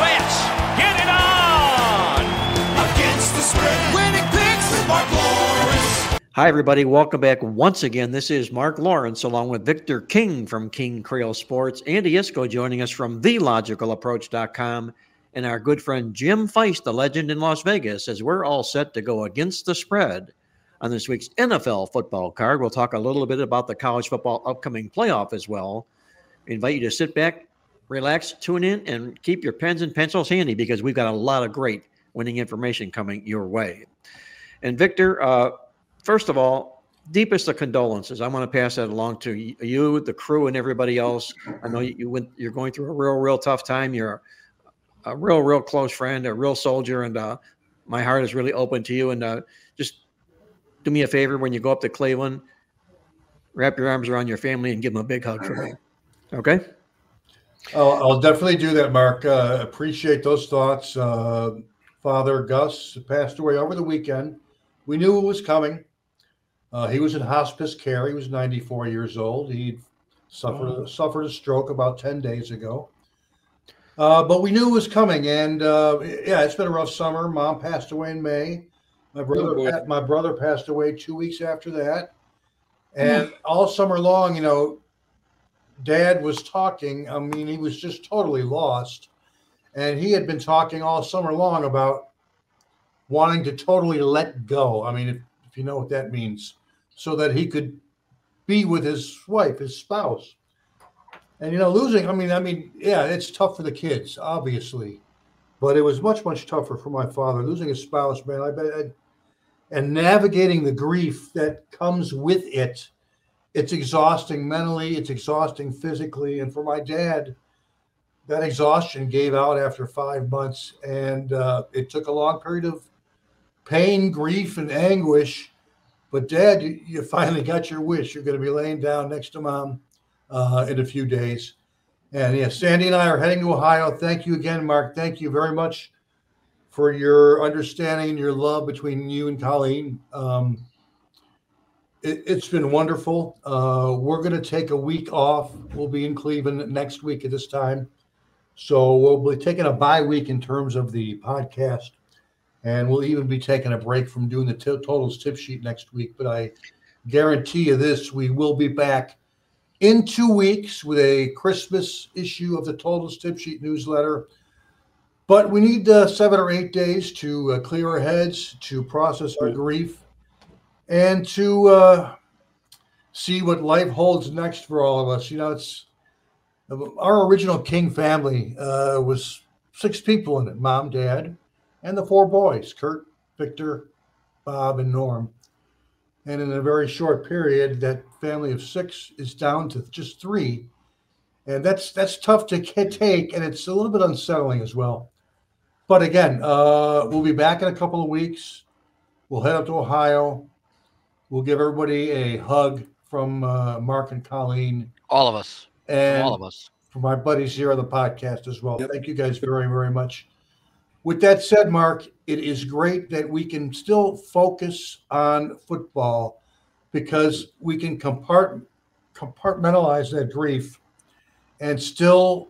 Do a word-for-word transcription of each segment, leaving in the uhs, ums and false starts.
let's get it on! Against the spread, Winning Picks with Mark Lawrence! Hi, everybody. Welcome back once again. This is Mark Lawrence along with Victor King from King Creole Sports, Andy Isco joining us from the logical approach dot com, and our good friend Jim Feist, the legend in Las Vegas, as we're all set to go against the spread on this week's N F L football card. We'll talk a little bit about the college football upcoming playoff as well. We invite you to sit back, relax, tune in, and keep your pens and pencils handy because we've got a lot of great winning information coming your way. And Victor, uh, first of all, deepest of condolences. I want to pass that along to you, the crew, and everybody else. I know you went, you're going through a real, real tough time. You're a real, real close friend, a real soldier, and uh, my heart is really open to you. And uh, just do me a favor when you go up to Cleveland, wrap your arms around your family and give them a big hug for me. Okay? I'll, I'll definitely do that, Mark. Uh, appreciate those thoughts. Uh, Father Gus passed away over the weekend. We knew it was coming. Uh, he was in hospice care. He was ninety-four years old. He suffered oh. suffered a stroke about ten days ago. Uh, but we knew it was coming, and uh, yeah, it's been a rough summer. Mom passed away in May. My brother, oh, pa- my brother passed away two weeks after that. And mm. all summer long, you know, Dad was talking. I mean, he was just totally lost, and he had been talking all summer long about wanting to totally let go. I mean, if, if you know what that means. So that he could be with his wife, his spouse. And, you know, losing, I mean, I mean, yeah, it's tough for the kids, obviously. But it was much, much tougher for my father. Losing his spouse, man, I bet. I, and navigating the grief that comes with it. It's exhausting mentally. It's exhausting physically. And for my dad, that exhaustion gave out after five months. And uh, it took a long period of pain, grief, and anguish. But Dad, you, you finally got your wish. You're going to be laying down next to Mom uh, in a few days. And yes, Sandy and I are heading to Ohio. Thank you again, Mark. Thank you very much for your understanding and your love between you and Colleen. Um, it, it's been wonderful. Uh, we're going to take a week off. We'll be in Cleveland next week at this time. So we'll be taking a bye week in terms of the podcast. And we'll even be taking a break from doing the t- totals tip sheet next week. But I guarantee you this, we will be back in two weeks with a Christmas issue of the Totals Tip Sheet newsletter. But we need uh, seven or eight days to uh, clear our heads, to process our grief, and to uh, see what life holds next for all of us. You know, it's our original King family uh, was six people in it, Mom, Dad, and the four boys, Kurt, Victor, Bob, and Norm. And in a very short period, that family of six is down to just three. And that's that's tough to take, and it's a little bit unsettling as well. But again, uh, we'll be back in a couple of weeks. We'll head up to Ohio. We'll give everybody a hug from uh, Mark and Colleen. All of us. And all of us. From my buddies here on the podcast as well. Yep. Thank you guys very, very much. With that said, Mark, it is great that we can still focus on football because we can compart- compartmentalize that grief and still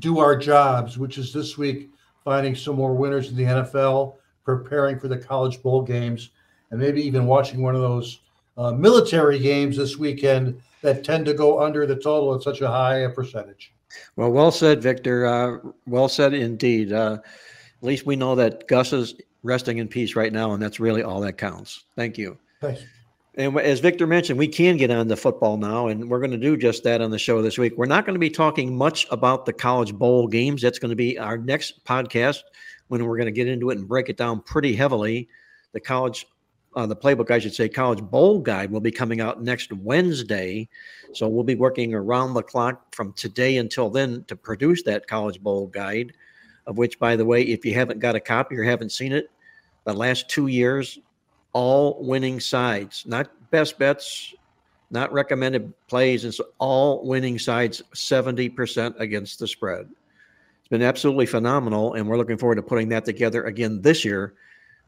do our jobs, which is this week finding some more winners in the N F L, preparing for the college bowl games, and maybe even watching one of those uh, military games this weekend that tend to go under the total at such a high percentage. Well, well said, Victor. Uh, well said indeed. Uh, At least we know that Gus is resting in peace right now, and that's really all that counts. Thank you. Thanks. And as Victor mentioned, we can get on to football now, and we're going to do just that on the show this week. We're not going to be talking much about the college bowl games. That's going to be our next podcast when we're going to get into it and break it down pretty heavily. The college, uh, the playbook, I should say, college bowl guide will be coming out next Wednesday. So we'll be working around the clock from today until then to produce that college bowl guide. Of which, by the way, if you haven't got a copy or haven't seen it, the last two years all winning sides, not best bets, not recommended plays. It's all winning sides, seventy percent against the spread. It's been absolutely phenomenal, and we're looking forward to putting that together again this year.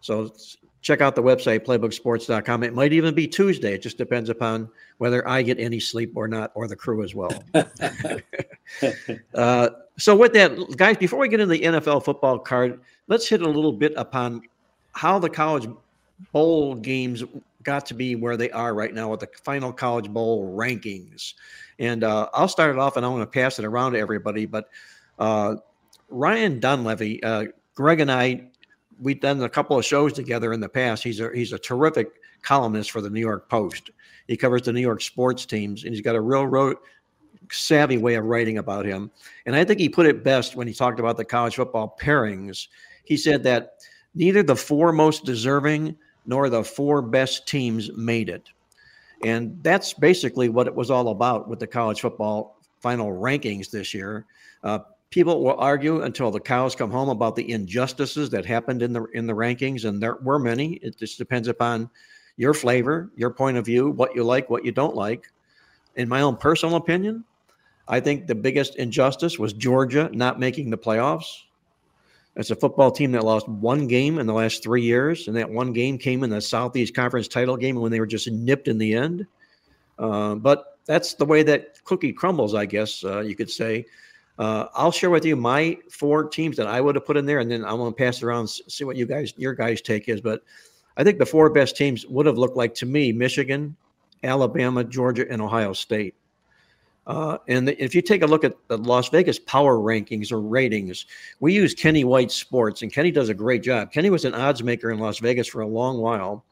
So check out the website, playbook experts dot com. It might even be Tuesday. It just depends upon whether I get any sleep or not, or the crew as well. uh, so with that, guys, before we get into the N F L football card, let's hit a little bit upon how the college bowl games got to be where they are right now with the final college bowl rankings. And uh, I'll start it off, and I'm going to pass it around to everybody. But uh, Ryan Dunleavy, uh, Greg and I, we've done a couple of shows together in the past. He's a, he's a terrific columnist for the New York Post. He covers the New York sports teams, and he's got a real road, savvy way of writing about him. And I think he put it best when he talked about the college football pairings. He said that neither the four most deserving nor the four best teams made it. And that's basically what it was all about with the college football final rankings this year. Uh, People will argue until the cows come home about the injustices that happened in the in the rankings, and there were many. It just depends upon your flavor, your point of view, what you like, what you don't like. In my own personal opinion, I think the biggest injustice was Georgia not making the playoffs. It's a football team that lost one game in the last three years, and that one game came in the Southeast Conference title game when they were just nipped in the end. Uh, but that's the way that cookie crumbles, I guess uh, you could say. Uh, I'll share with you my four teams that I would have put in there, and then I'm going to pass it around and see what you guys, your guys' take is. But I think the four best teams would have looked like, to me, Michigan, Alabama, Georgia, and Ohio State. Uh, and the, if you take a look at the Las Vegas power rankings or ratings, we use Kenny White Sports, and Kenny does a great job. Kenny was an odds maker in Las Vegas for a long while,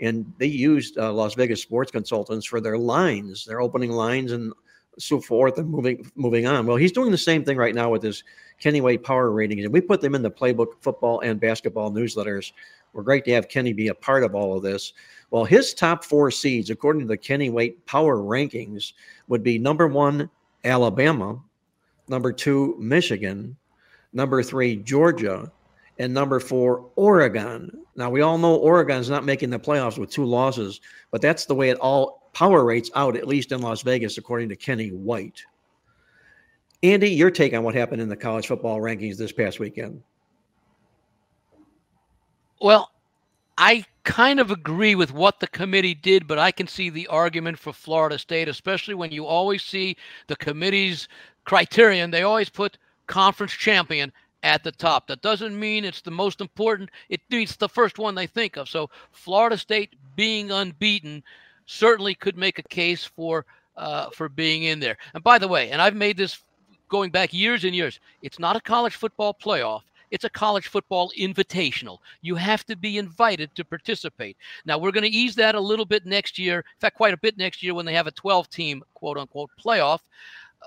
and they used uh, Las Vegas sports consultants for their lines, their opening lines, and so forth, and moving moving on. Well, he's doing the same thing right now with his Kenny Wade power ratings, and we put them in the Playbook football and basketball newsletters. We're great to have Kenny be a part of all of this. Well, his top four seeds, according to the Kenny Wade power rankings, would be number one, Alabama, number two, Michigan, number three, Georgia, and number four, Oregon. Now, we all know Oregon's not making the playoffs with two losses, but that's the way it all power rates out, at least in Las Vegas, according to Kenny White. Andy, your take on what happened in the college football rankings this past weekend? Well, I kind of agree with what the committee did, but I can see the argument for Florida State, especially when you always see the committee's criterion. They always put conference champion at the top. That doesn't mean it's the most important. It, it's the first one they think of. So Florida State being unbeaten certainly could make a case for uh, for being in there. And by the way, and I've made this going back years and years, it's not a college football playoff. It's a college football invitational. You have to be invited to participate. Now, we're going to ease that a little bit next year. In fact, quite a bit next year when they have a twelve-team, quote-unquote, playoff,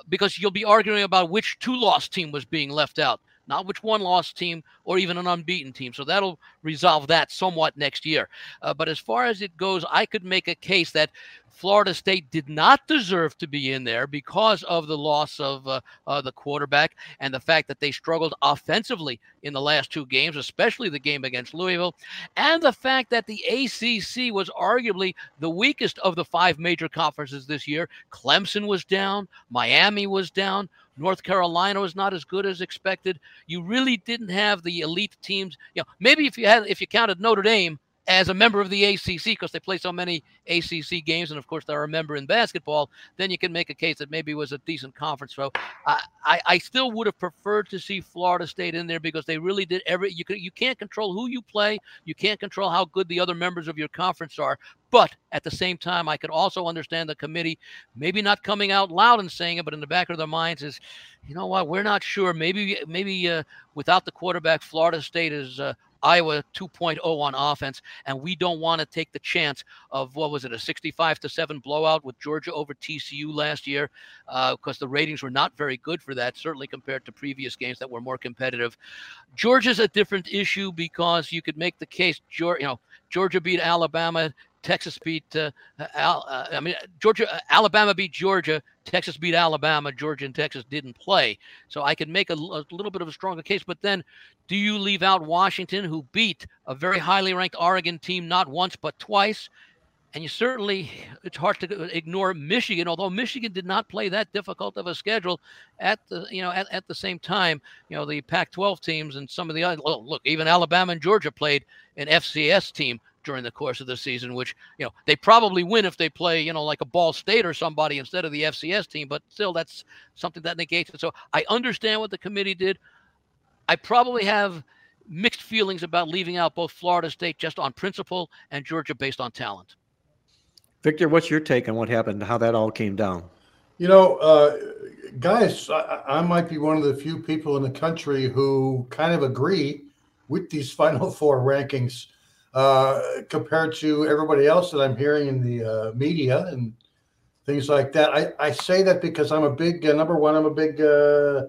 because you'll be arguing about which two-loss team was being left out, not which one-loss team or even an unbeaten team. So that'll resolve that somewhat next year. Uh, but as far as it goes, I could make a case that Florida State did not deserve to be in there because of the loss of uh, uh, the quarterback and the fact that they struggled offensively in the last two games, especially the game against Louisville, and the fact that the A C C was arguably the weakest of the five major conferences this year. Clemson was down. Miami was down. North Carolina was not as good as expected. You really didn't have the elite teams. You know, maybe if you had, if you counted Notre Dame as a member of the A C C because they play so many A C C games, and of course they're a member in basketball, then you can make a case that maybe it was a decent conference. So I, I, I still would have preferred to see Florida State in there because they really did every. You can, you can't control who you play. You can't control how good the other members of your conference are. But at the same time, I could also understand the committee maybe not coming out loud and saying it, but in the back of their minds is, you know what, we're not sure. Maybe maybe uh, without the quarterback, Florida State is uh, Iowa two point oh on offense, and we don't want to take the chance of, what was it, a sixty-five to seven blowout with Georgia over T C U last year, uh, because the ratings were not very good for that, certainly compared to previous games that were more competitive. Georgia's a different issue because you could make the case, you know, Georgia beat Alabama, Texas beat uh, Al, uh, I mean Georgia. Uh, Alabama beat Georgia. Texas beat Alabama. Georgia and Texas didn't play, so I could make a, a little bit of a stronger case. But then, do you leave out Washington, who beat a very highly ranked Oregon team not once but twice? And you certainly, it's hard to ignore Michigan, although Michigan did not play that difficult of a schedule at the, you know, at, at the same time, you know, the Pac twelve teams and some of the other, well, look, even Alabama and Georgia played an F C S team during the course of the season, which, you know, they probably win if they play, you know, like a Ball State or somebody instead of the F C S team, but still that's something that negates it. So I understand what the committee did. I probably have mixed feelings about leaving out both Florida State just on principle and Georgia based on talent. Victor, what's your take on what happened, how that all came down? You know, uh, guys, I, I might be one of the few people in the country who kind of agree with these Final Four rankings uh, compared to everybody else that I'm hearing in the uh, media and things like that. I, I say that because I'm a big, uh, number one, I'm a big, uh,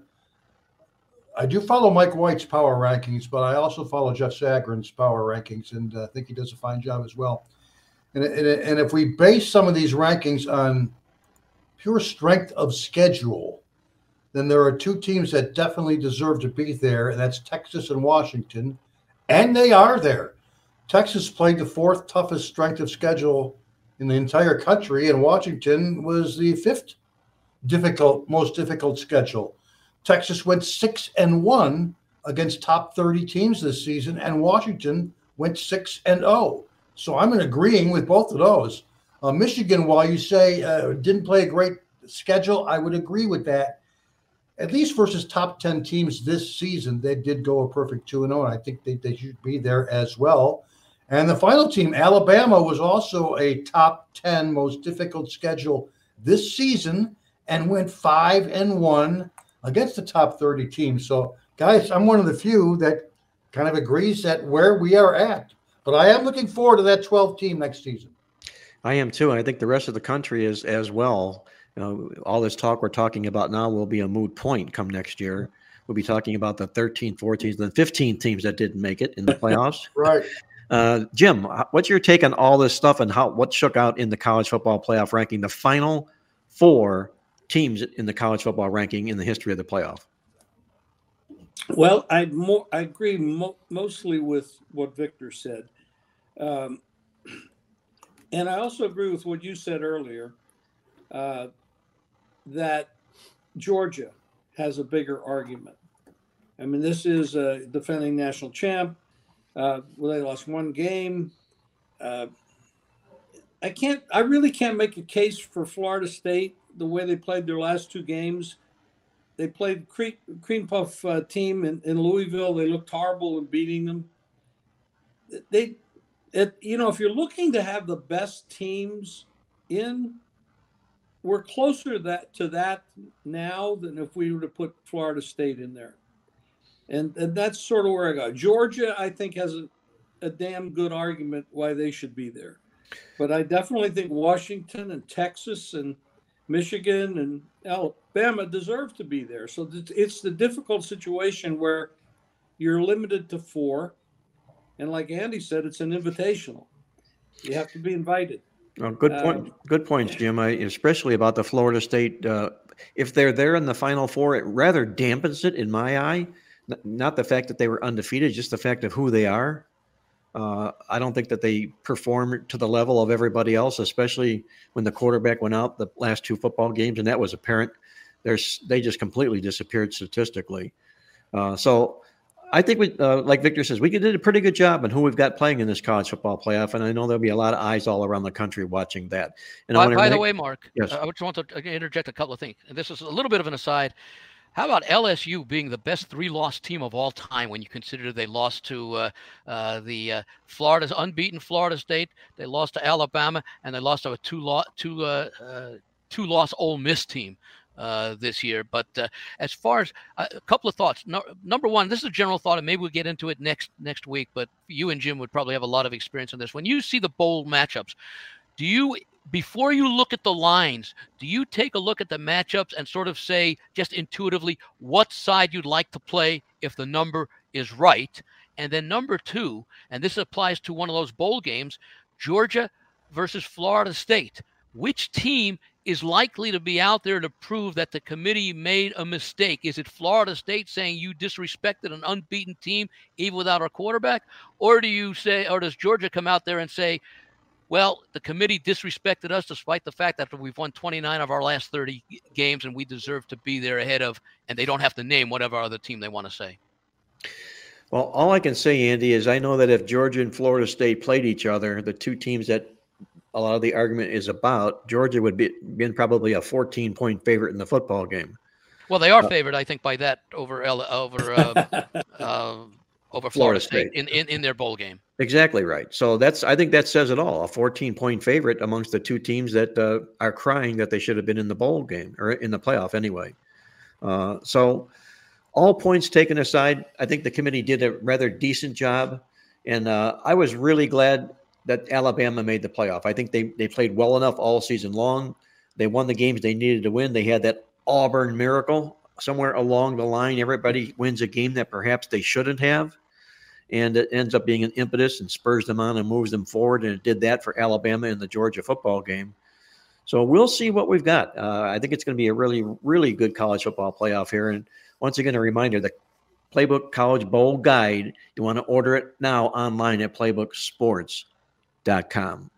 I do follow Mike White's power rankings, but I also follow Jeff Zagrin's power rankings, and I uh, think he does a fine job as well. And, and, and if we base some of these rankings on pure strength of schedule, then there are two teams that definitely deserve to be there, and that's Texas and Washington, and they are there. Texas played the fourth toughest strength of schedule in the entire country, and Washington was the fifth difficult, most difficult schedule. Texas went six and one against top thirty teams this season, and Washington went six and oh. So I'm agreeing with both of those. Uh, Michigan, while you say uh, didn't play a great schedule, I would agree with that. At least versus top ten teams this season, they did go a perfect two and oh, and I think they, they should be there as well. And the final team, Alabama, was also a top ten most difficult schedule this season and went five and one against the top thirty teams. So, guys, I'm one of the few that kind of agrees that where we are at. But I am looking forward to that twelve team next season. I am too, and I think the rest of the country is as well. You know, all this talk we're talking about now will be a moot point come next year. We'll be talking about the thirteen, fourteen, and fifteen teams that didn't make it in the playoffs. Right. Uh, Jim, what's your take on all this stuff and how what shook out in the college football playoff ranking, the final four teams in the college football ranking in the history of the playoff? Well, I more I agree mo mostly with what Victor said, um, and I also agree with what you said earlier uh, that Georgia has a bigger argument. I mean, this is a defending national champ. Uh, well, they lost one game. Uh, I can't. I really can't make a case for Florida State the way they played their last two games. They played cream, cream puff uh, team in, in Louisville. They looked horrible in beating them. They, it, you know, if you're looking to have the best teams in, we're closer to that, to that now than if we were to put Florida State in there. And, and that's sort of where I got. Georgia, I think, has a, a damn good argument why they should be there. But I definitely think Washington and Texas and Michigan and Alabama deserve to be there. So it's the difficult situation where you're limited to four. And like Andy said, it's an invitational. You have to be invited. Well, good point. Um, good points, Jim, I, especially about the Florida State. Uh, if they're there in the Final Four, it rather dampens it in my eye. Not the fact that they were undefeated, just the fact of who they are. Uh, I don't think that they performed to the level of everybody else, especially when the quarterback went out the last two football games, and that was apparent. There's, they just completely disappeared statistically. Uh, so I think, we, uh, like Victor says, we did a pretty good job on who we've got playing in this college football playoff, and I know there'll be a lot of eyes all around the country watching that. And by, I by the way, Mark, yes. I just want to interject a couple of things. And this is a little bit of an aside. How about L S U being the best three-loss team of all time when you consider they lost to uh, uh, the uh, Florida's unbeaten Florida State, they lost to Alabama, and they lost to a two-loss two, uh, uh, two loss Ole Miss team uh, this year. But uh, as far as uh, a couple of thoughts, no, number one, this is a general thought, and maybe we'll get into it next next week, but you and Jim would probably have a lot of experience on this. When you see the bowl matchups, do you – before you look at the lines, do you take a look at the matchups and sort of say just intuitively what side you'd like to play if the number is right? And then number two, and this applies to one of those bowl games, Georgia versus Florida State. Which team is likely to be out there to prove that the committee made a mistake? Is it Florida State saying you disrespected an unbeaten team even without our quarterback? Or do you say, or does Georgia come out there and say, well, the committee disrespected us despite the fact that we've won twenty-nine of our last thirty games and we deserve to be there ahead of, and they don't have to name whatever other team they want to say? Well, all I can say, Andy, is I know that if Georgia and Florida State played each other, the two teams that a lot of the argument is about, Georgia would be been probably a fourteen-point favorite in the football game. Well, they are uh, favored, I think, by that over L- over uh, uh, over Florida, Florida State, State. In, in, in their bowl game. Exactly right. So that's I think that says it all. A fourteen-point favorite amongst the two teams that uh, are crying that they should have been in the bowl game or in the playoff anyway. Uh, so all points taken aside, I think the committee did a rather decent job, and uh, I was really glad that Alabama made the playoff. I think they, they played well enough all season long. They won the games they needed to win. They had that Auburn miracle somewhere along the line. Everybody wins a game that perhaps they shouldn't have, and it ends up being an impetus and spurs them on and moves them forward, and it did that for Alabama in the Georgia football game. So we'll see what we've got. Uh, I think it's going to be a really, really good college football playoff here. And once again, a reminder, the Playbook College Bowl Guide, you want to order it now online at playbook sports dot com.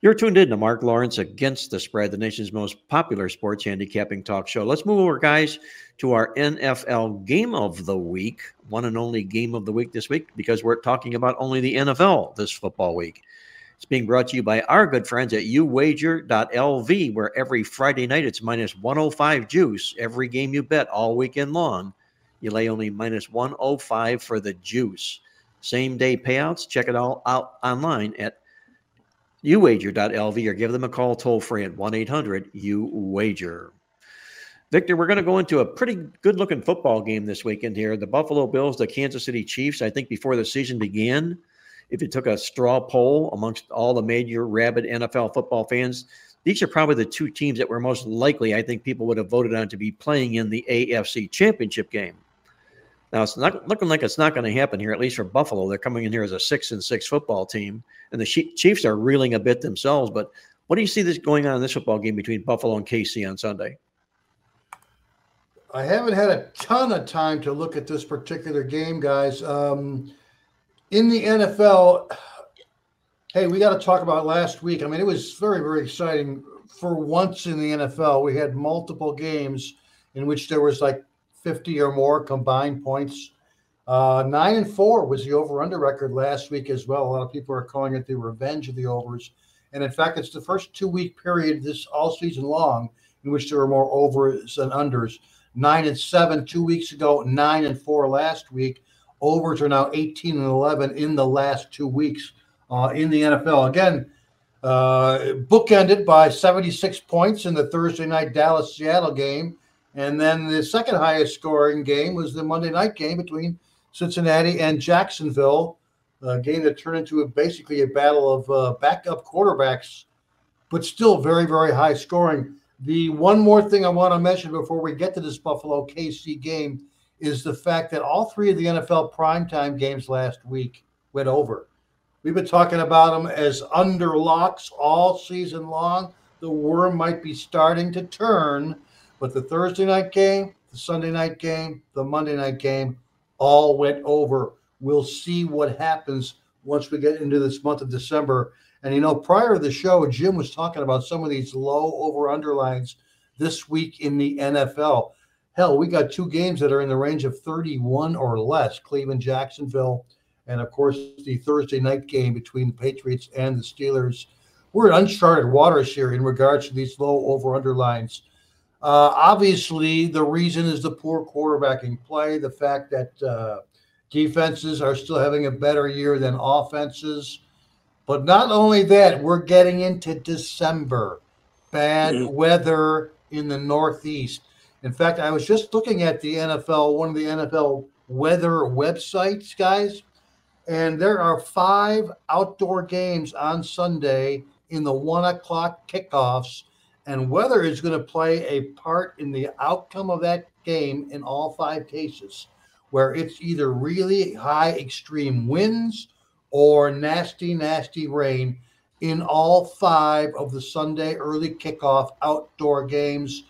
You're tuned in to Mark Lawrence Against the Spread, the nation's most popular sports handicapping talk show. Let's move over, guys, to our N F L game of the week, one and only game of the week this week, because we're talking about only the N F L this football week. It's being brought to you by our good friends at you wager dot l v, where every Friday night it's minus one oh five juice. Every game you bet all weekend long, you lay only minus one oh five for the juice. Same-day payouts, check it all out online at you wager dot l v or give them a call toll-free at one eight hundred you wager. Victor, we're going to go into a pretty good-looking football game this weekend here. The Buffalo Bills, the Kansas City Chiefs. I think before the season began, if you took a straw poll amongst all the major rabid N F L football fans, these are probably the two teams that were most likely, I think, people would have voted on to be playing in the A F C Championship game. Now, it's not looking like it's not going to happen here, at least for Buffalo. They're coming in here as a six and six football team, and the Chiefs are reeling a bit themselves. But what do you see this going on in this football game between Buffalo and K C on Sunday? I haven't had a ton of time to look at this particular game, guys. Um, in the N F L, hey, we got to talk about last week. I mean, it was very, very exciting. For once in the N F L, we had multiple games in which there was like fifty or more combined points. Uh, nine and four was the over-under record last week as well. A lot of people are calling it the revenge of the overs. And in fact, it's the first two-week period this all season long in which there were more overs than unders. Nine and seven two weeks ago, nine and four last week. Overs are now eighteen and eleven in the last two weeks uh, in the N F L. Again, uh, bookended by seventy-six points in the Thursday night Dallas-Seattle game. And then the second highest scoring game was the Monday night game between Cincinnati and Jacksonville, a game that turned into a, basically a battle of uh, backup quarterbacks, but still very, very high scoring. The one more thing I want to mention before we get to this Buffalo-K C game is the fact that all three of the N F L primetime games last week went over. We've been talking about them as underlocks all season long. The worm might be starting to turn. But the Thursday night game, the Sunday night game, the Monday night game all went over. We'll see what happens once we get into this month of December. And, you know, prior to the show, Jim was talking about some of these low over-under lines this week in the N F L. Hell, we got two games that are in the range of thirty-one or less, Cleveland, Jacksonville, and, of course, the Thursday night game between the Patriots and the Steelers. We're in uncharted waters here in regards to these low over-under lines. Uh, obviously, the reason is the poor quarterbacking play, the fact that uh, defenses are still having a better year than offenses. But not only that, we're getting into December. Bad mm-hmm. weather in the Northeast. In fact, I was just looking at the N F L, one of the N F L weather websites, guys, and there are five outdoor games on Sunday in the one o'clock kickoffs. And weather is going to play a part in the outcome of that game in all five cases, where it's either really high extreme winds or nasty, nasty rain. in all five of the Sunday early kickoff outdoor games.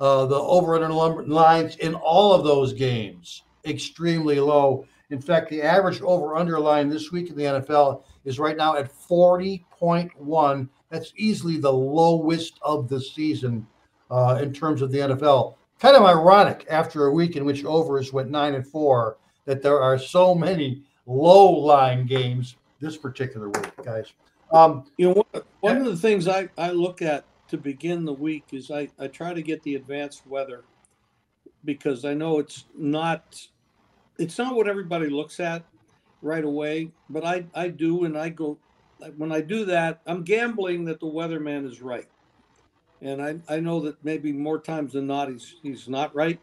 Uh, the over-under lines in all of those games, extremely low. In fact, the average over-under line this week in the N F L is right now at forty point one. That's easily the lowest of the season uh, in terms of the N F L. Kind of ironic after a week in which overs went nine and four that there are so many low-line games this particular week, guys. Um, you know, one, one of the things I, I look at to begin the week is I, I try to get the advanced weather, because I know it's not it's not what everybody looks at right away, but I, I do, and I go, when I do that, I'm gambling that the weatherman is right. And I, I know that maybe more times than not he's he's not right,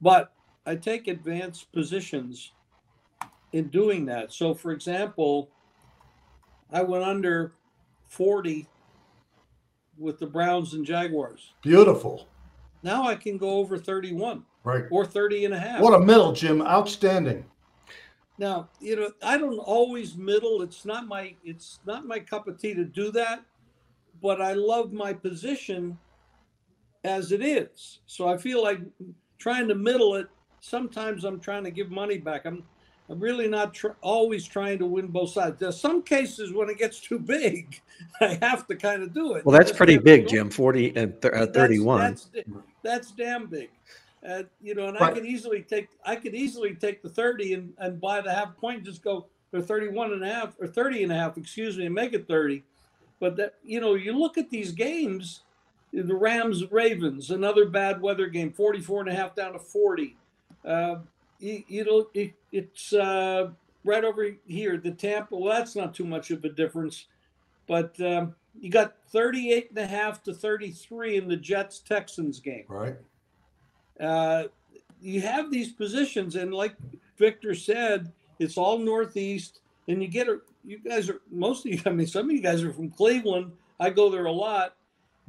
but I take advanced positions in doing that. So for example, I went under forty with the Browns and Jaguars. Beautiful. Now I can go over thirty-one. Right. Or thirty and a half. What a middle, Jim. Outstanding. Now, you know, I don't always middle. It's not my it's not my cup of tea to do that, but I love my position as it is. So I feel like trying to middle it, sometimes I'm trying to give money back. I'm I'm really not tr- always trying to win both sides. There's some cases when it gets too big, I have to kind of do it. Well, that's, that's pretty big, Jim, forty and thirty-one. That's, that's, that's damn big. Uh, you know, and right. I could easily take I could easily take the thirty and, and buy the half point, just go to thirty-one and a half or thirty and a half, excuse me, and make it thirty. But, that, you know, you look at these games, the Rams, Ravens, another bad weather game, forty-four and a half down to forty. Uh, You, you know, it, it's uh, right over here. The Tampa, well, that's not too much of a difference. But um, you got thirty-eight and a half to thirty-three in the Jets-Texans game. Right. Uh, you have these positions, and like Victor said, it's all Northeast. And you get a, you guys are mostly, I mean, some of you guys are from Cleveland. I go there a lot.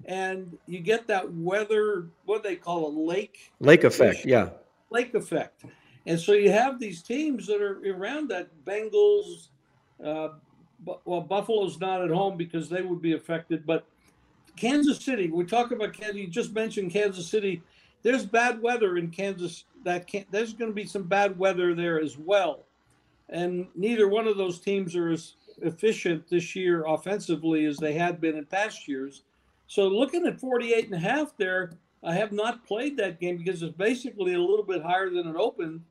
And you get that weather, what do they call it, lake? Lake effect, yeah. Lake effect. And so you have these teams that are around that. Bengals, uh, bu- well, Buffalo's not at home because they would be affected. But Kansas City, we talk about Kansas. You just mentioned Kansas City. There's bad weather in Kansas. That can- there's going to be some bad weather there as well. And neither one of those teams are as efficient this year offensively as they had been in past years. So looking at forty-eight and a half there, I have not played that game because it's basically a little bit higher than it opened.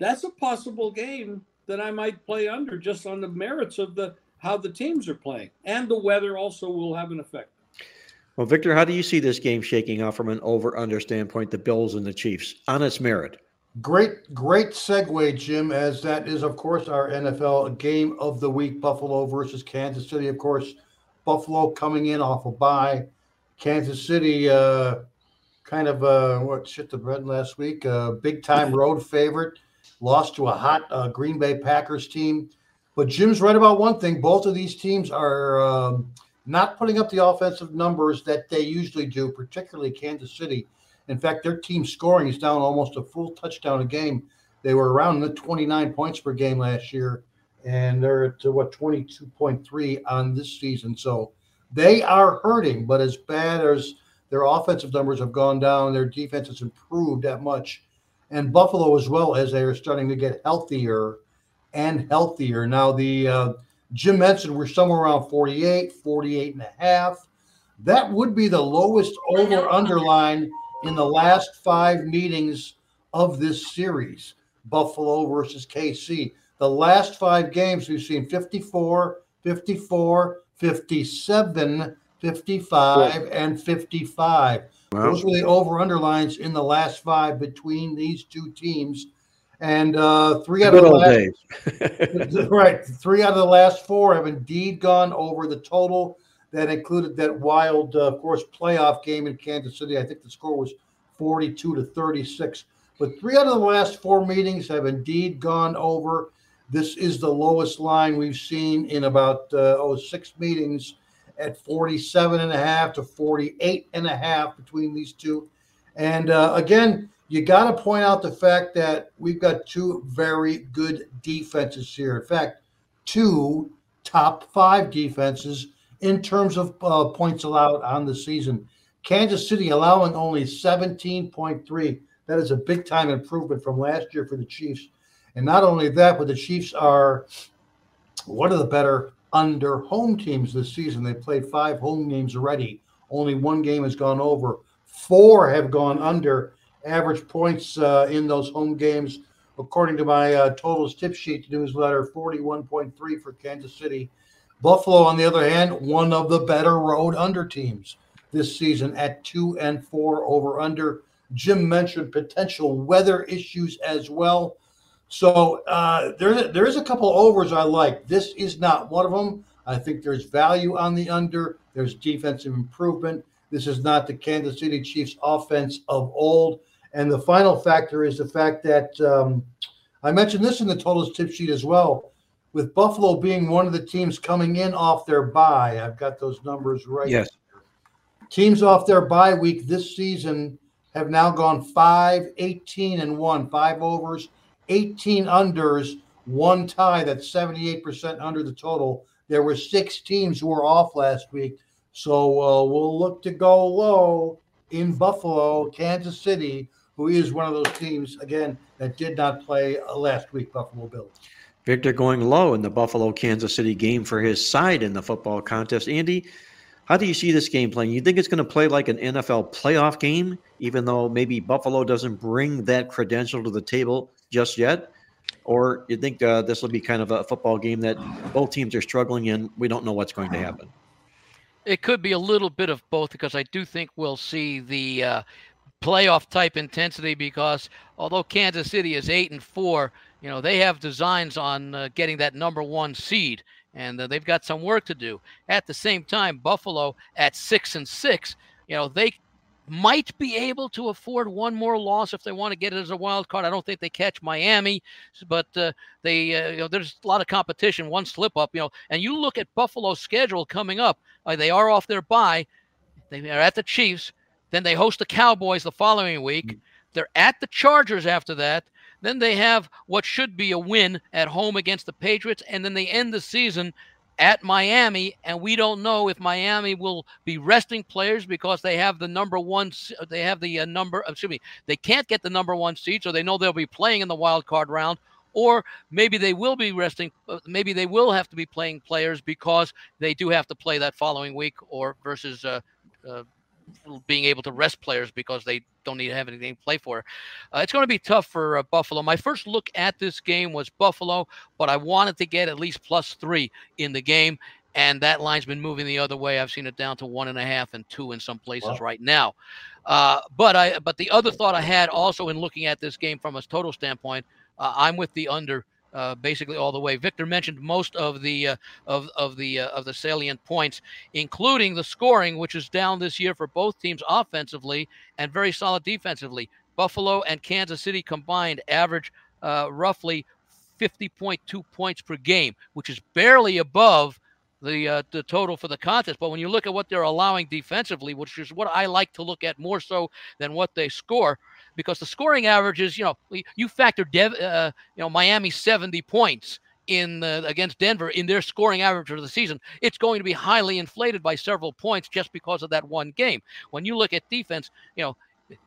That's a possible game that I might play under, just on the merits of the how the teams are playing. And the weather also will have an effect. Well, Victor, how do you see this game shaking out from an over-under standpoint, the Bills and the Chiefs, on its merit? Great, great segue, Jim, as that is, of course, our N F L game of the week, Buffalo versus Kansas City. Of course, Buffalo coming in off a bye. Kansas City uh, kind of, uh, what, shit the bread last week, uh, big-time road favorite. Lost to a hot uh, Green Bay Packers team. But Jim's right about one thing. Both of these teams are um, not putting up the offensive numbers that they usually do, particularly Kansas City. In fact, their team scoring is down almost a full touchdown a game. They were around the twenty-nine points per game last year, and they're at, what, twenty-two point three on this season. So they are hurting, but as bad as their offensive numbers have gone down, their defense has improved that much. And Buffalo as well, as they are starting to get healthier and healthier. Now, the uh, Jim mentioned we're somewhere around forty-eight, forty-eight and a half. That would be the lowest over-under line in the last five meetings of this series, Buffalo versus K C. The last five games we've seen fifty-four, fifty-four, fifty-seven, fifty-five, and fifty-five. Wow. Those were the over-under lines in the last five between these two teams. And uh, three out of the last, days. right, three out of the last four have indeed gone over the total. That included that wild, uh, of course, playoff game in Kansas City. I think the score was forty-two to thirty-six. But three out of the last four meetings have indeed gone over. This is the lowest line we've seen in about uh, oh, six meetings, at forty-seven and a half to forty-eight and a half between these two. And uh, again, you got to point out the fact that we've got two very good defenses here. In fact, two top five defenses in terms of uh, points allowed on the season. Kansas City allowing only seventeen point three. That is a big-time improvement from last year for the Chiefs. And not only that, but the Chiefs are one of the better under home teams this season. They played five home games already. Only one game has gone over. Four have gone under. Average points uh, in those home games, according to my uh, Totals tip sheet newsletter, forty-one point three for Kansas City. Buffalo, on the other hand, one of the better road under teams this season at two and four over under. Jim mentioned potential weather issues as well. So uh, there, there is a couple overs I like. This is not one of them. I think there's value on the under. There's defensive improvement. This is not the Kansas City Chiefs offense of old. And the final factor is the fact that um, I mentioned this in the Totals tip sheet as well, with Buffalo being one of the teams coming in off their bye. I've got those numbers right. Yes. Here. Teams off their bye week this season have now gone five, eighteen, and one, five overs, eighteen unders, one tie. That's seventy-eight percent under the total. There were six teams who were off last week. So uh, we'll look to go low in Buffalo, Kansas City, who is one of those teams, again, that did not play uh, last week, Buffalo Bills. Victor going low in the Buffalo-Kansas City game for his side in the football contest. Andy, how do you see this game playing? You think it's going to play like an N F L playoff game, even though maybe Buffalo doesn't bring that credential to the table just yet? Or you think uh, this will be kind of a football game that both teams are struggling in? We don't know what's going to happen. It could be a little bit of both, because I do think we'll see the uh, playoff-type intensity, because although Kansas City is eight and four, you know, they have designs on uh, getting that number one seed, and uh, they've got some work to do. At the same time, Buffalo at six and six, you know, they might be able to afford one more loss if they want to get it as a wild card. I don't think they catch Miami, but uh, they, uh, you know, there's a lot of competition, one slip up, you know, and you look at Buffalo's schedule coming up. Uh, they are off their bye. They are at the Chiefs. Then they host the Cowboys the following week. They're at the Chargers after that. Then they have what should be a win at home against the Patriots, and then they end the season at Miami, and we don't know if Miami will be resting players because they have the number one, they have the uh, number, excuse me, they can't get the number one seed, so they know they'll be playing in the wild card round, or maybe they will be resting, maybe they will have to be playing players because they do have to play that following week, or versus uh, uh, being able to rest players because they don't need to have anything to play for. Uh, it's going to be tough for uh, Buffalo. My first look at this game was Buffalo, but I wanted to get at least plus three in the game, and that line's been moving the other way. I've seen it down to one and a half and two in some places wow. right now. Uh, but I, but the other thought I had also in looking at this game from a total standpoint, uh, I'm with the under uh, basically all the way. Victor mentioned most of the uh, of of the uh, of the salient points, including the scoring, which is down this year for both teams offensively and very solid defensively. Buffalo and Kansas City combined average uh, roughly fifty point two points per game, which is barely above the uh, the total for the contest. But when you look at what they're allowing defensively, which is what I like to look at more so than what they score, because the scoring average is, you know, you factor Dev, uh, you know, Miami seventy points in uh, against Denver in their scoring average for the season. It's going to be highly inflated by several points just because of that one game. When you look at defense, you know,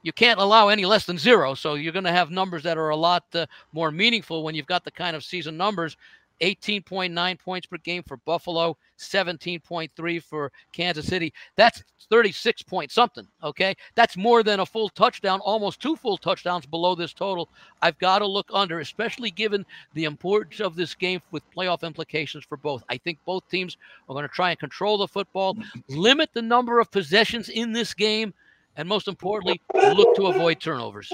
you can't allow any less than zero. So you're going to have numbers that are a lot uh, more meaningful when you've got the kind of season numbers. eighteen point nine points per game for Buffalo, seventeen point three for Kansas City. That's thirty-six point something, okay? That's more than a full touchdown, almost two full touchdowns below this total. I've got to look under, especially given the importance of this game with playoff implications for both. I think both teams are going to try and control the football, limit the number of possessions in this game, and most importantly, look to avoid turnovers.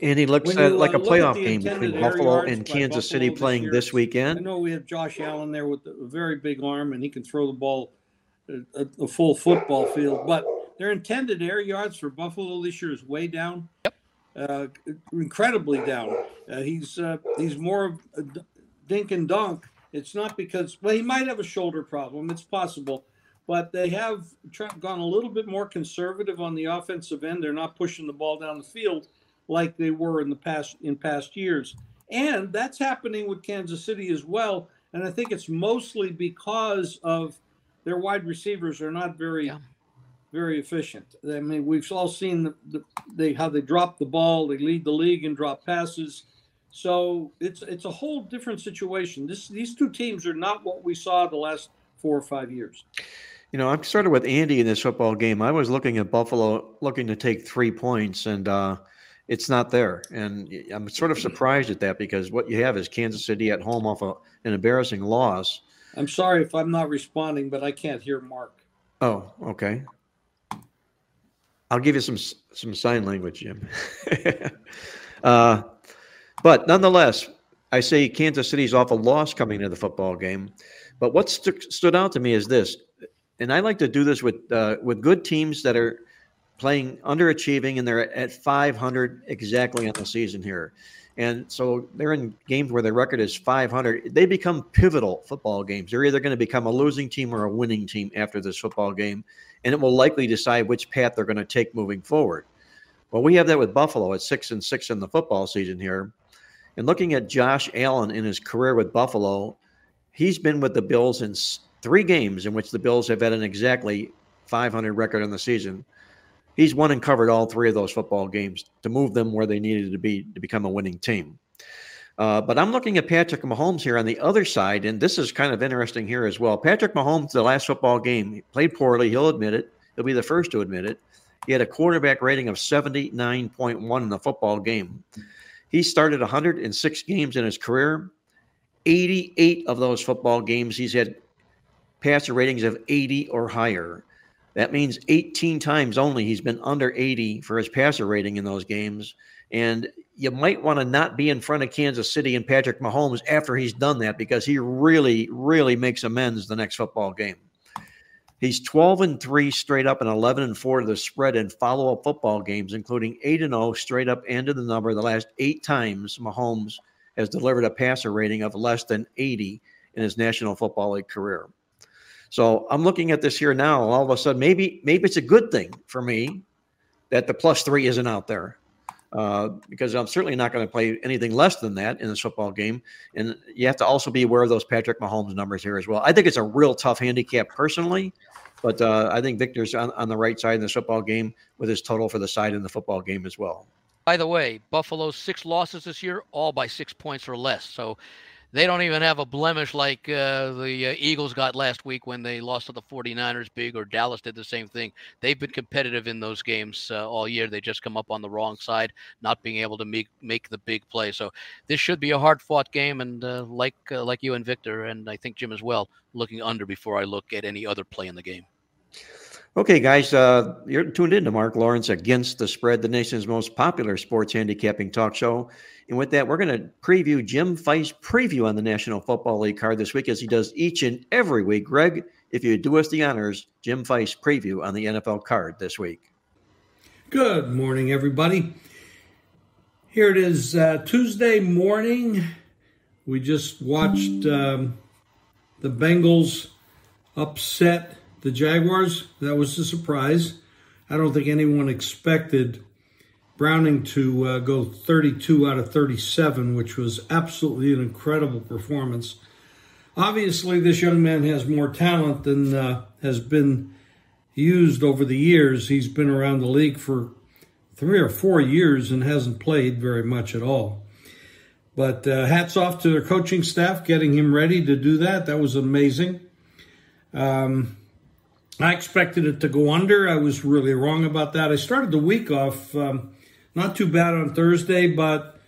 And he looks you, at like uh, a playoff game between Buffalo and Kansas Buffalo City playing this, this weekend. I know we have Josh Allen there with a very big arm, and he can throw the ball a, a full football field. But their intended air yards for Buffalo this year is way down, yep. uh, incredibly down. Uh, he's uh, he's more of a dink and dunk. It's not because – well, he might have a shoulder problem. It's possible. But they have gone a little bit more conservative on the offensive end. They're not pushing the ball down the field like they were in the past in past years. And that's happening with Kansas City as well. And I think it's mostly because of their wide receivers are not very, yeah. very efficient. I mean, we've all seen the, the, they, how they drop the ball. They lead the league in drop passes. So it's it's a whole different situation. This, these two teams are not what we saw the last four or five years. You know, I started with Andy in this football game. I was looking at Buffalo, looking to take three points, and uh, it's not there. And I'm sort of surprised at that because what you have is Kansas City at home off a, an embarrassing loss. I'm sorry if I'm not responding, but I can't hear Mark. Oh, okay. I'll give you some some sign language, Jim. uh, but nonetheless, I say Kansas City's off a loss coming into the football game. But what st- stood out to me is this. And I like to do this with uh, with good teams that are playing underachieving and they're at five hundred exactly on the season here. And so they're in games where their record is five hundred. They become pivotal football games. They're either going to become a losing team or a winning team after this football game, and it will likely decide which path they're going to take moving forward. Well, we have that with Buffalo at six and six in the football season here. And looking at Josh Allen in his career with Buffalo, he's been with the Bills in three games in which the Bills have had an exactly five hundred record on the season. He's won and covered all three of those football games to move them where they needed to be to become a winning team. Uh, but I'm looking at Patrick Mahomes here on the other side, and this is kind of interesting here as well. Patrick Mahomes, the last football game, he played poorly. He'll admit it. He'll be the first to admit it. He had a quarterback rating of seventy-nine point one in the football game. He started one hundred six games in his career. eighty-eight of those football games, he's had passer ratings of eighty or higher. That means eighteen times only he's been under eighty for his passer rating in those games. And you might want to not be in front of Kansas City and Patrick Mahomes after he's done that because he really, really makes amends the next football game. He's twelve and three straight up and eleven and four to the spread in follow-up football games, including eight and oh straight up and to the number. The last eight times Mahomes has delivered a passer rating of less than eighty in his National Football League career. So I'm looking at this here now, and all of a sudden, maybe maybe it's a good thing for me that the plus three isn't out there uh, because I'm certainly not going to play anything less than that in this football game. And you have to also be aware of those Patrick Mahomes numbers here as well. I think it's a real tough handicap personally, but uh, I think Victor's on, on the right side in this football game with his total for the side in the football game as well. By the way, Buffalo's six losses this year, all by six points or less. So they don't even have a blemish like uh, the uh, Eagles got last week when they lost to the forty-niners big, or Dallas did the same thing. They've been competitive in those games uh, all year. They just come up on the wrong side, not being able to make, make the big play. So this should be a hard-fought game, and uh, like uh, like you and Victor, and I think Jim as well, looking under before I look at any other play in the game. Okay, guys, uh, you're tuned in to Mark Lawrence Against the Spread, the nation's most popular sports handicapping talk show. And with that, we're going to preview Jim Feist's preview on the National Football League card this week, as he does each and every week. Greg, if you do us the honors, Jim Feist's preview on the N F L card this week. Good morning, everybody. Here it is, uh, Tuesday morning. We just watched um, the Bengals upset the Jaguars. That was a surprise. I don't think anyone expected Browning to uh, go thirty-two out of thirty-seven, which was absolutely an incredible performance. Obviously, this young man has more talent than uh, has been used over the years. He's been around the league for three or four years and hasn't played very much at all. But uh, hats off to their coaching staff getting him ready to do that. That was amazing. Um... I expected it to go under. I was really wrong about that. I started the week off um, not too bad on Thursday, but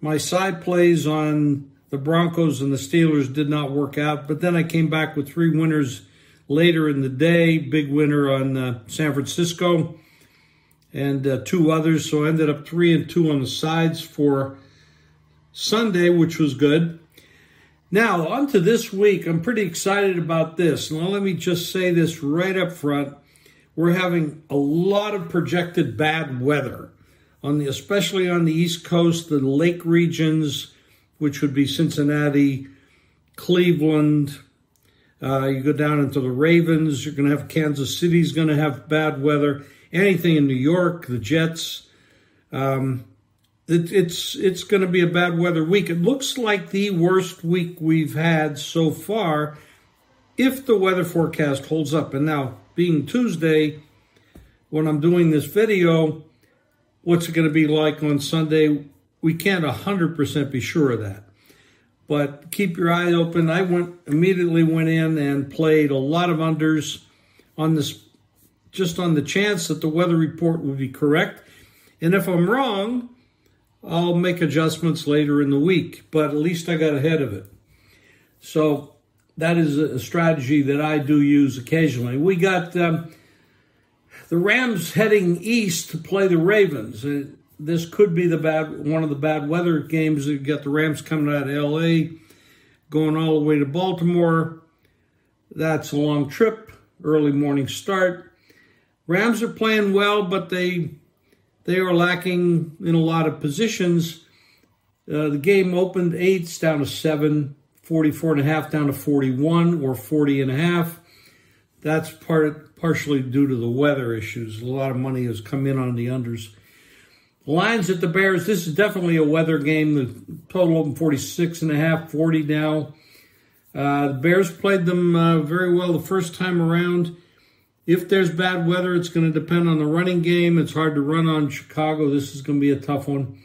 my side plays on the Broncos and the Steelers did not work out. But then I came back with three winners later in the day, big winner on uh, San Francisco and uh, two others. So I ended up three and two on the sides for Sunday, which was good. Now, on to this week. I'm pretty excited about this. Now, let me just say this right up front. We're having a lot of projected bad weather, on the, especially on the East Coast, the lake regions, which would be Cincinnati, Cleveland. Uh, you go down into the Ravens. You're going to have Kansas City's going to have bad weather. Anything in New York, the Jets. Um, It, it's it's going to be a bad weather week. It looks like the worst week we've had so far if the weather forecast holds up. And now, being Tuesday, when I'm doing this video, what's it going to be like on Sunday? We can't one hundred percent be sure of that. But keep your eye open. I went immediately went in and played a lot of unders on this, just on the chance that the weather report would be correct. And if I'm wrong, I'll make adjustments later in the week, but at least I got ahead of it. So that is a strategy that I do use occasionally. We got um, the Rams heading east to play the Ravens. And this could be the bad one of the bad weather games. You've got the Rams coming out of L A, going all the way to Baltimore. That's a long trip, early morning start. Rams are playing well, but they they are lacking in a lot of positions. Uh, the game opened eights down to seven, forty-four and a half down to forty-one or forty and a half. That's part partially due to the weather issues. A lot of money has come in on the unders. Lions at the Bears. This is definitely a weather game. The total open forty-six and a half, forty now. Uh, the Bears played them uh, very well the first time around. If there's bad weather, it's going to depend on the running game. It's hard to run on Chicago. This is going to be a tough one.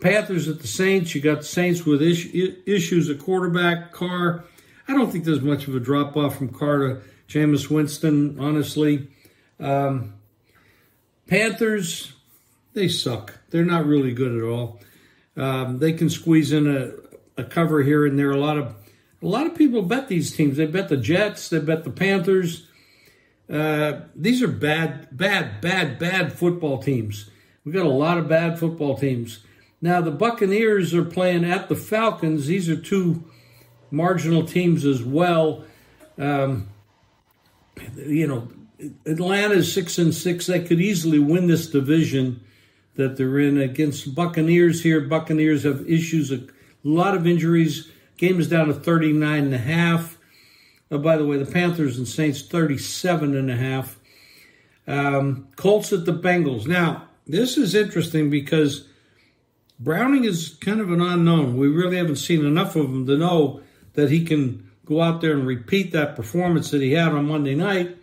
Panthers at the Saints. You got the Saints with is- issues at quarterback. Carr. I don't think there's much of a drop-off from Carr to Jameis Winston, honestly. Um, Panthers... They suck. They're not really good at all. Um, they can squeeze in a, a cover here and there. A lot of a lot of people bet these teams. They bet the Jets. They bet the Panthers. Uh, these are bad, bad, bad, bad football teams. We've got a lot of bad football teams. Now, the Buccaneers are playing at the Falcons. These are two marginal teams as well. Um, you know, Atlanta's six and six. They could easily win this division that they're in against Buccaneers here. Buccaneers have issues, a lot of injuries. Game is down to thirty-nine and a half. Oh, by the way, the Panthers and Saints, thirty-seven and a half. Um, Colts at the Bengals. Now, this is interesting because Browning is kind of an unknown. We really haven't seen enough of him to know that he can go out there and repeat that performance that he had on Monday night.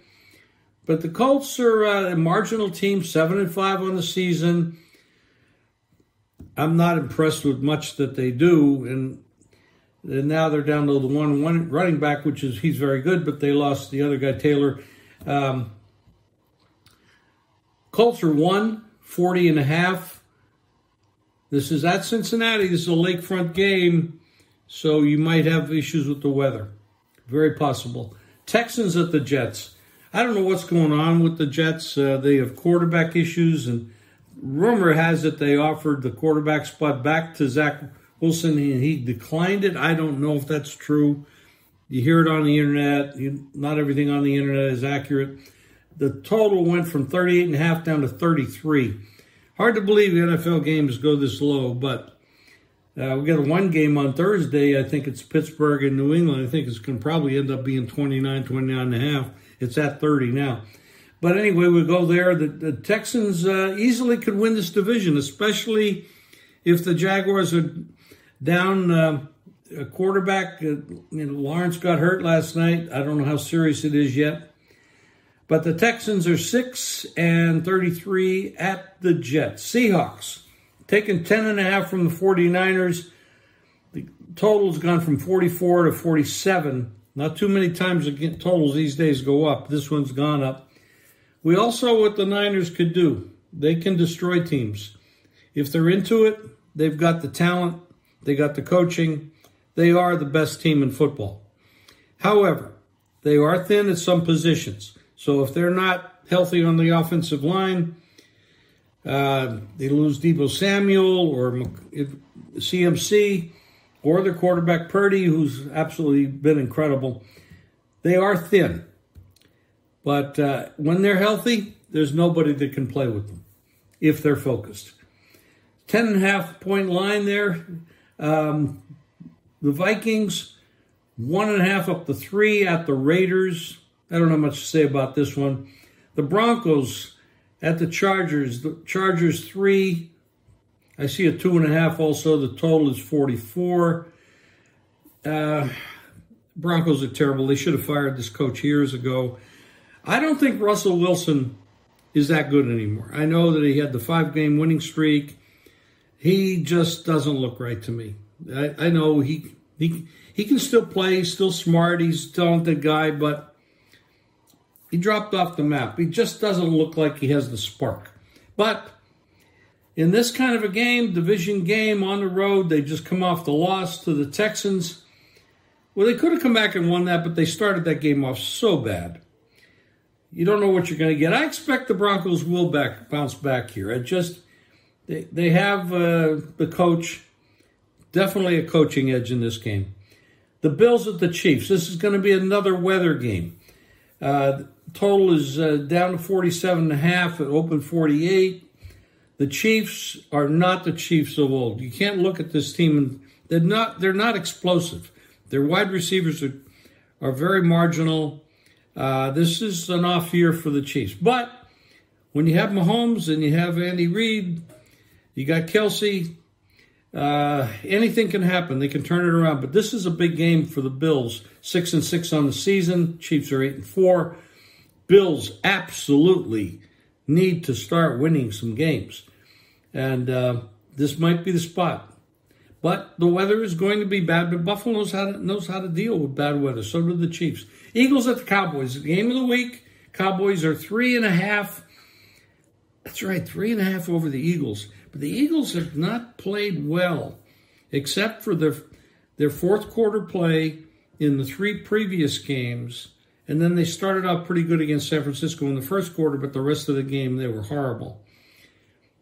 But the Colts are a marginal team, seven and five on the season. I'm not impressed with much that they do, and, and now they're down to the one, one running back, which is he's very good, but they lost the other guy, Taylor. Um, Colts are one, forty and a half. This is at Cincinnati. This is a lakefront game, so you might have issues with the weather. Very possible. Texans at the Jets. I don't know what's going on with the Jets. Uh, they have quarterback issues, and rumor has it they offered the quarterback spot back to Zach Wilson, and he declined it. I don't know if that's true. You hear it on the internet. You, not everything on the internet is accurate. The total went from thirty-eight and a half down to thirty-three. Hard to believe N F L games go this low, but uh, we got a one game on Thursday. I think it's Pittsburgh and New England. I think it's going to probably end up being twenty-nine, twenty-nine and a half. It's at thirty now. But anyway, we go there. The, the Texans uh, easily could win this division, especially if the Jaguars are down uh, a quarterback. Uh, you know, Lawrence got hurt last night. I don't know how serious it is yet. But the Texans are six and thirty-three at the Jets. Seahawks taking ten and a half from the forty-niners. The total's gone from forty-four to forty-seven. Not too many times the totals these days go up. This one's gone up. We also know what the Niners could do. They can destroy teams. If they're into it, they've got the talent. They got the coaching. They are the best team in football. However, they are thin at some positions. So if they're not healthy on the offensive line, uh, they lose Deebo Samuel or C M C, or their quarterback, Purdy, who's absolutely been incredible. They are thin. But uh, when they're healthy, there's nobody that can play with them if they're focused. Ten and a half point line there. Um, the Vikings, one and a half up to three at the Raiders. I don't have much to say about this one. The Broncos at the Chargers. The Chargers three, I see a two and a half also. The total is forty-four. Uh, Broncos are terrible. They should have fired this coach years ago. I don't think Russell Wilson is that good anymore. I know that he had the five-game winning streak. He just doesn't look right to me. I, I know he he he can still play. He's still smart. He's a talented guy, but he dropped off the map. He just doesn't look like he has the spark. But in this kind of a game, division game on the road, they just come off the loss to the Texans. Well, they could have come back and won that, but they started that game off so bad. You don't know what you're going to get. I expect the Broncos will back, bounce back here. I just they they have uh, the coach, definitely a coaching edge in this game. The Bills at the Chiefs. This is going to be another weather game. Uh, total is uh, down to forty-seven and a half. It opened forty-eight. The Chiefs are not the Chiefs of old. You can't look at this team and they're not they're not explosive. Their wide receivers are are very marginal. Uh, this is an off year for the Chiefs. But when you have Mahomes and you have Andy Reid, you got Kelsey, uh, anything can happen. They can turn it around. But this is a big game for the Bills. Six and six on the season. Chiefs are eight and four. Bills absolutely need to start winning some games. And uh, this might be the spot. But the weather is going to be bad, but Buffalo knows how, to, knows how to deal with bad weather. So do the Chiefs. Eagles at the Cowboys. Game of the week. Cowboys are three and a half. That's right, three and a half over the Eagles. But the Eagles have not played well, except for their, their fourth quarter play in the three previous games. And then they started out pretty good against San Francisco in the first quarter, but the rest of the game they were horrible.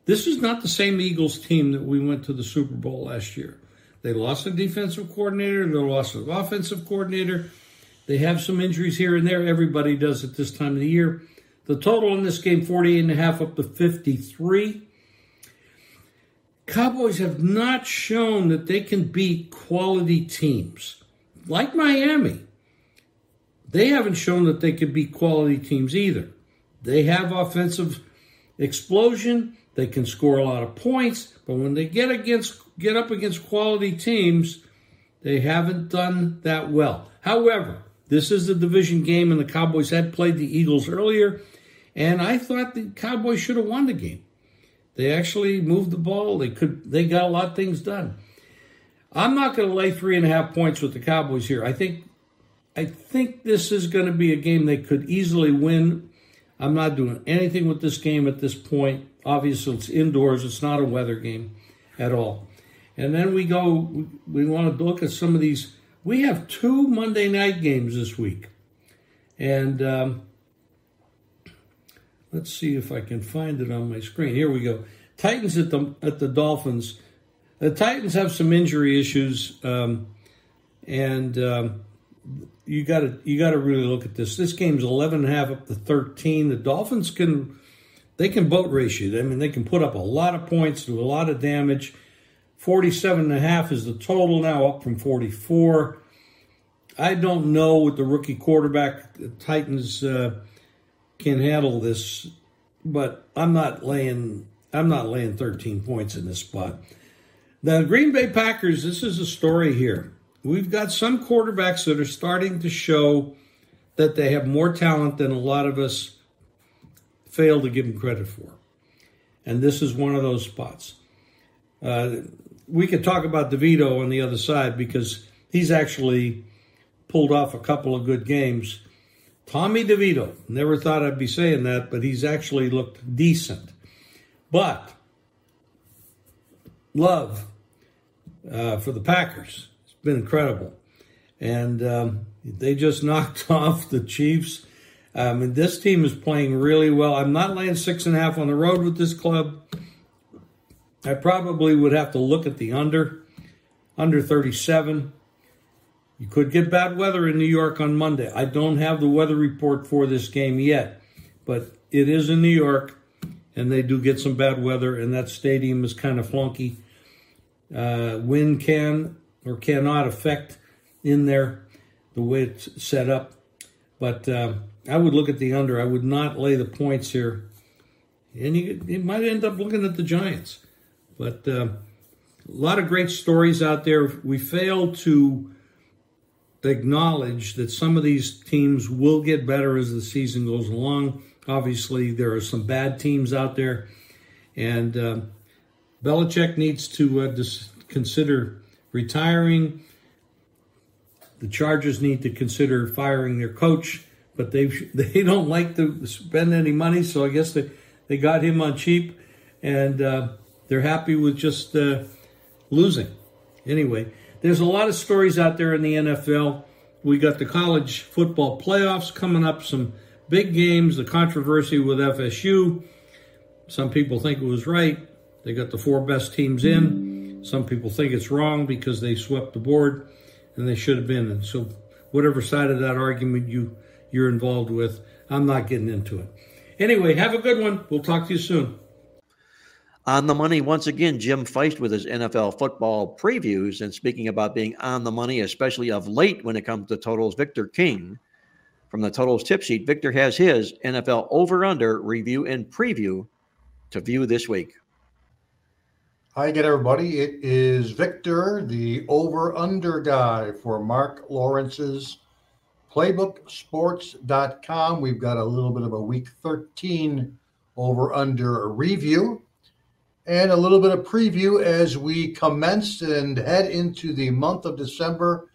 This is not the same Eagles team that we went to the Super Bowl last year. They lost a defensive coordinator. They lost an offensive coordinator. They have some injuries here and there. Everybody does at this time of the year. The total in this game, forty-eight and a half up to fifty-three. Cowboys have not shown that they can beat quality teams. Like Miami, they haven't shown that they can beat quality teams either. They have offensive explosion. They can score a lot of points, but when they get against get up against quality teams, they haven't done that well. However, this is the division game, and the Cowboys had played the Eagles earlier, and I thought the Cowboys should have won the game. They actually moved the ball. They could. They got a lot of things done. I'm not going to lay three and a half points with the Cowboys here. I think, I think this is going to be a game they could easily win. I'm not doing anything with this game at this point. Obviously, it's indoors. It's not a weather game at all. And then we go, we want to look at some of these. We have two Monday night games this week. And um, let's see if I can find it on my screen. Here we go. Titans at the at the Dolphins. The Titans have some injury issues, um, and um, you got to you got to really look at this. This game's eleven and a half up to thirteen. The Dolphins can... They can boat race you. I mean, they can put up a lot of points, do a lot of damage. forty-seven and a half is the total now, up from forty-four. I don't know with the rookie quarterback, the Titans uh, can handle this, but I'm not laying. I'm not laying thirteen points in this spot. The Green Bay Packers. This is a story here. We've got some quarterbacks that are starting to show that they have more talent than a lot of us fail to give them credit for. And this is one of those spots. Uh, we could talk about DeVito on the other side because he's actually pulled off a couple of good games. Tommy DeVito, never thought I'd be saying that, but he's actually looked decent. But Love uh, for the Packers has been incredible. And um, they just knocked off the Chiefs. Um, and this team is playing really well. I'm not laying six and a half on the road with this club. I probably would have to look at the under, under thirty-seven. You could get bad weather in New York on Monday. I don't have the weather report for this game yet, but it is in New York, and they do get some bad weather, and that stadium is kind of flunky. Uh, wind can or cannot affect in there the way it's set up. But uh, I would look at the under. I would not lay the points here. And you, you might end up looking at the Giants. But uh, a lot of great stories out there. We fail to acknowledge that some of these teams will get better as the season goes along. Obviously, there are some bad teams out there, and uh, Belichick needs to uh, dis- consider retiring. The Chargers need to consider firing their coach, but they they don't like to spend any money, so I guess they, they got him on cheap, and uh, they're happy with just uh, losing. Anyway, there's a lot of stories out there in the N F L. We got the college football playoffs coming up, some big games, the controversy with F S U. Some people think it was right. They got the four best teams in. Some people think it's wrong because they swept the board and they should have been. And so whatever side of that argument you, you're involved with, I'm not getting into it. Anyway, have a good one. We'll talk to you soon. On the money, once again, Jim Feist with his N F L football previews, and speaking about being on the money, especially of late when it comes to totals, Victor King from the Totals tip sheet. Victor has his N F L over-under review and preview to view this week. Hi again, everybody. It is Victor, the over-under guy for Mark Lawrence's playbook experts dot com. We've got a little bit of a week thirteen over-under review and a little bit of preview as we commence and head into the month of December.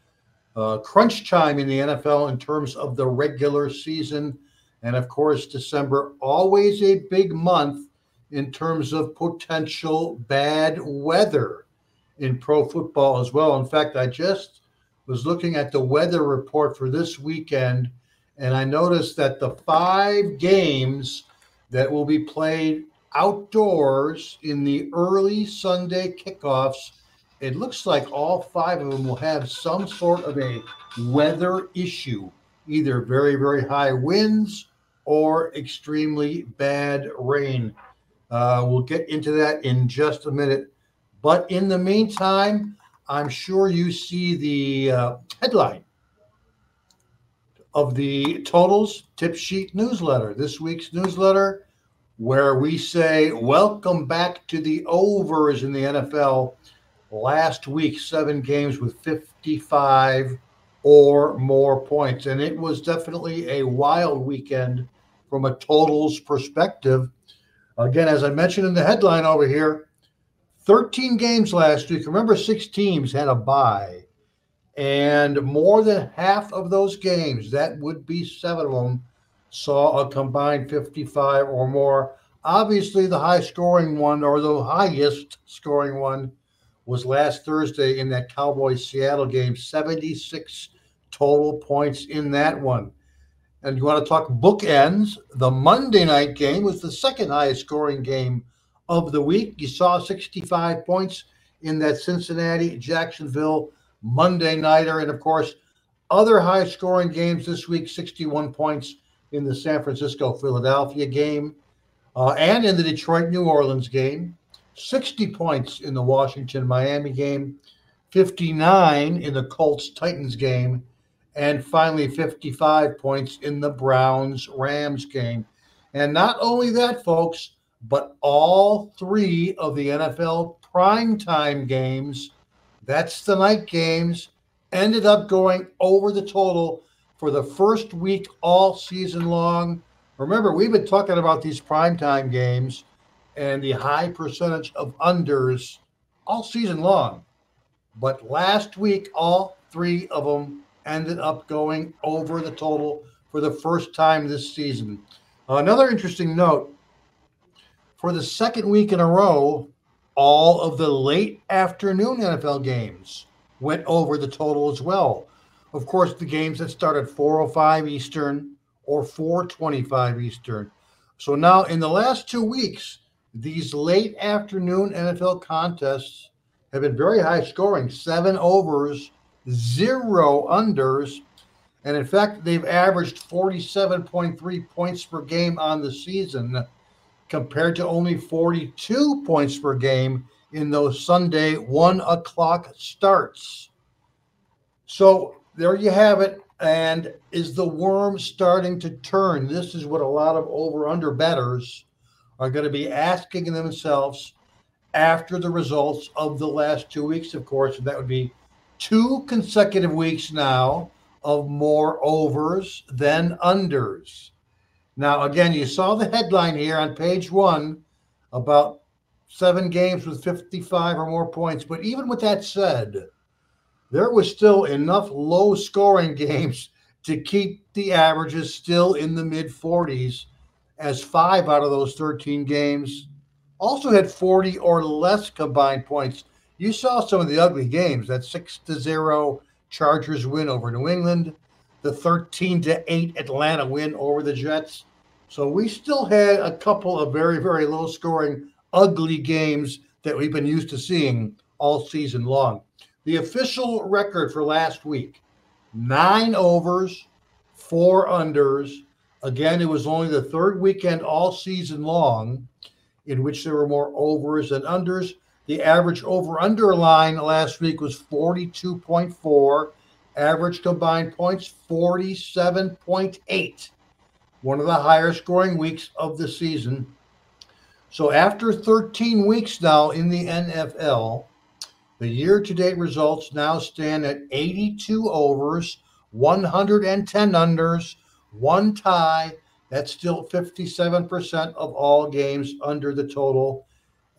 Uh, crunch time in the N F L in terms of the regular season. And, of course, December, always a big month in terms of potential bad weather in pro football as well. In fact, I just was looking at the weather report for this weekend, and I noticed that the five games that will be played outdoors in the early Sunday kickoffs, it looks like all five of them will have some sort of a weather issue, either very, very high winds or extremely bad rain. Uh, we'll get into that in just a minute. But in the meantime, I'm sure you see the uh, headline of the Totals Tip Sheet newsletter, this week's newsletter, where we say, welcome back to the overs in the N F L. Last week, seven games with fifty-five or more points. And it was definitely a wild weekend from a totals perspective. Again, as I mentioned in the headline over here, thirteen games last week. Remember, six teams had a bye. And more than half of those games, that would be seven of them, saw a combined fifty-five or more. Obviously, the high-scoring one, or the highest-scoring one, was last Thursday in that Cowboys-Seattle game, seventy-six total points in that one. And you want to talk bookends, the Monday night game was the second highest scoring game of the week. You saw sixty-five points in that Cincinnati-Jacksonville Monday nighter. And, of course, other high-scoring games this week, sixty-one points in the San Francisco-Philadelphia game uh, and in the Detroit-New Orleans game. sixty points in the Washington-Miami game, fifty-nine in the Colts-Titans game, and finally fifty-five points in the Browns-Rams game. And not only that, folks, but all three of the N F L primetime games, that's the night games, ended up going over the total for the first week all season long. Remember, we've been talking about these primetime games and the high percentage of unders all season long. But last week, all three of them ended up going over the total for the first time this season. Another interesting note, for the second week in a row, all of the late afternoon N F L games went over the total as well. Of course, the games that start at four oh five Eastern or four twenty-five Eastern. So now in the last two weeks, these late afternoon N F L contests have been very high scoring, seven overs, zero unders. And in fact, they've averaged forty-seven point three points per game on the season compared to only forty-two points per game in those Sunday one o'clock starts. So there you have it. And is the worm starting to turn? This is what a lot of over-under bettors are going to be asking themselves after the results of the last two weeks, of course. And that would be two consecutive weeks now of more overs than unders. Now, again, you saw the headline here on page one about seven games with fifty-five or more points. But even with that said, there was still enough low-scoring games to keep the averages still in the mid forties, as five out of those thirteen games also had forty or less combined points. You saw some of the ugly games, that six to zero Chargers win over New England, the thirteen to eight Atlanta win over the Jets. So we still had a couple of very, very low-scoring, ugly games that we've been used to seeing all season long. The official record for last week, nine overs, four unders. Again, it was only the third weekend all season long in which there were more overs than unders. The average over-under line last week was forty-two point four. Average combined points, forty-seven point eight. One of the higher scoring weeks of the season. So after thirteen weeks now in the N F L, the year-to-date results now stand at eighty-two overs, one hundred ten unders, one tie. That's still fifty-seven percent of all games under the total.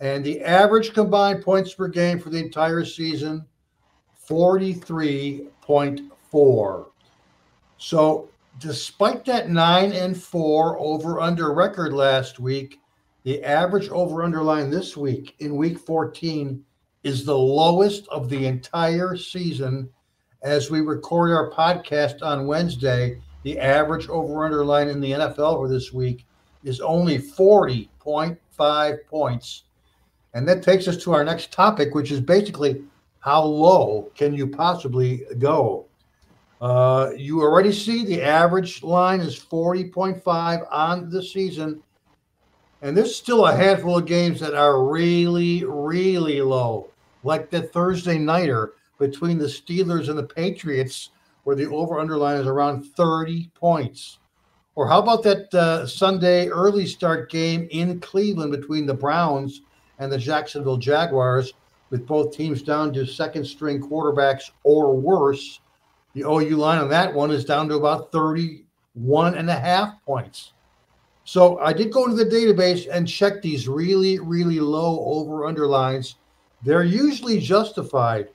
And the average combined points per game for the entire season, forty-three point four. So despite that nine and four over-under record last week, the average over-under line this week in week fourteen is the lowest of the entire season. As we record our podcast on Wednesday, the average over-under line in the N F L for this week is only forty point five points. And that takes us to our next topic, which is basically how low can you possibly go? Uh, you already see the average line is forty point five on the season. And there's still a handful of games that are really, really low, like the Thursday nighter between the Steelers and the Patriots, where the over-under line is around thirty points. Or how about that uh, Sunday early start game in Cleveland between the Browns and the Jacksonville Jaguars, with both teams down to second-string quarterbacks or worse. The O U line on that one is down to about thirty-one and a half points. So I did go into the database and check these really, really low over-under lines. They're usually justified.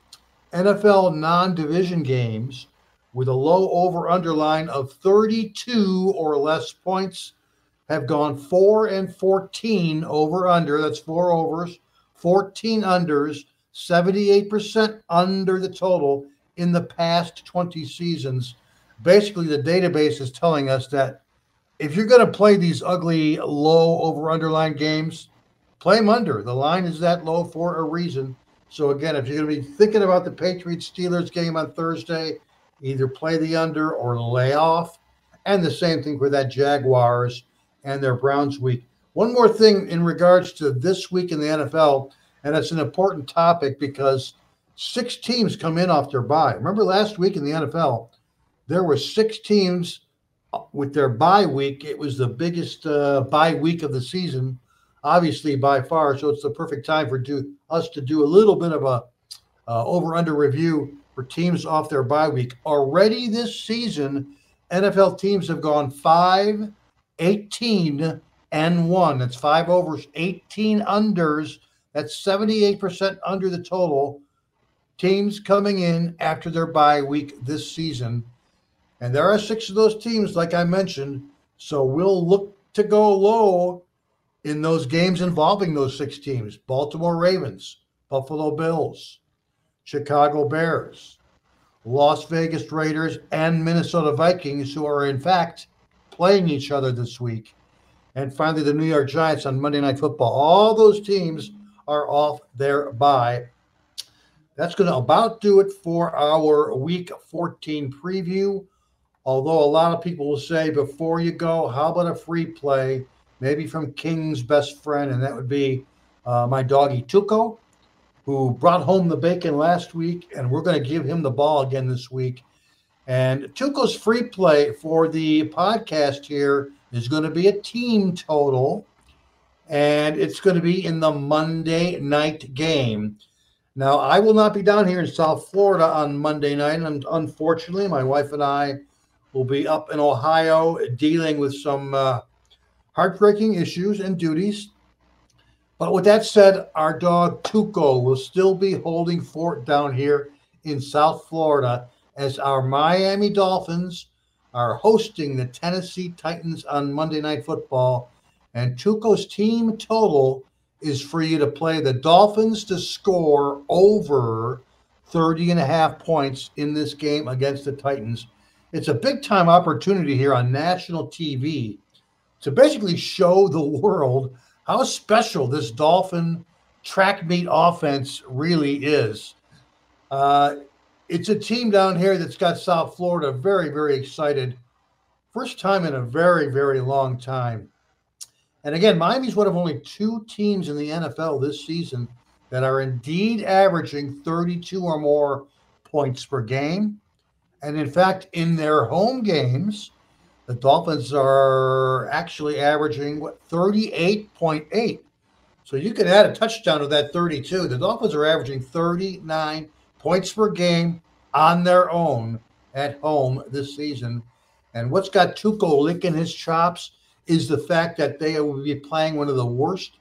N F L non-division games with a low over-under line of thirty-two or less points have gone four and fourteen over-under. That's four overs, fourteen unders, seventy-eight percent under the total in the past twenty seasons. Basically, the database is telling us that if you're going to play these ugly, low over-under line games, play them under. The line is that low for a reason. So, again, if you're going to be thinking about the Patriots-Steelers game on Thursday, either play the under or lay off. And the same thing for that Jaguars and their Browns week. One more thing in regards to this week in the N F L, and it's an important topic because six teams come in off their bye. Remember last week in the N F L, there were six teams with their bye week. It was the biggest uh, bye week of the season, obviously by far. So it's the perfect time for do, us to do a little bit of a uh, over-under review for teams off their bye week. Already this season, N F L teams have gone five, eighteen, and one. That's five overs, eighteen unders. That's seventy-eight percent under the total. Teams coming in after their bye week this season. And there are six of those teams, like I mentioned. So we'll look to go low in those games involving those six teams. Baltimore Ravens, Buffalo Bills, Chicago Bears, Las Vegas Raiders, and Minnesota Vikings, who are, in fact, playing each other this week. And finally, the New York Giants on Monday Night Football. All those teams are off their bye. That's going to about do it for our week fourteen preview. Although a lot of people will say, before you go, how about a free play, maybe from King's best friend, and that would be uh, my doggy Tuco, who brought home the bacon last week, and we're going to give him the ball again this week. And Tuco's free play for the podcast here is going to be a team total. and it's going to be in the Monday night game. Now, I will not be down here in South Florida on Monday night, and unfortunately, my wife and I will be up in Ohio dealing with some uh, heartbreaking issues and duties. But with that said, our dog Tuco will still be holding fort down here in South Florida as our Miami Dolphins are hosting the Tennessee Titans on Monday Night Football. And Tuco's team total is for you to play the Dolphins to score over thirty and a half points in this game against the Titans. It's a big-time opportunity here on national T V to basically show the world how special this Dolphin track meet offense really is. Uh, it's a team down here that's got South Florida very, very excited. First time in a very, very long time. And again, Miami's one of only two teams in the N F L this season that are indeed averaging thirty-two or more points per game. And in fact, in their home games, the Dolphins are actually averaging, what, thirty-eight point eight. So you could add a touchdown to that thirty-two. The Dolphins are averaging thirty-nine points per game on their own at home this season. And what's got Tuco licking his chops is the fact that they will be playing one of the worst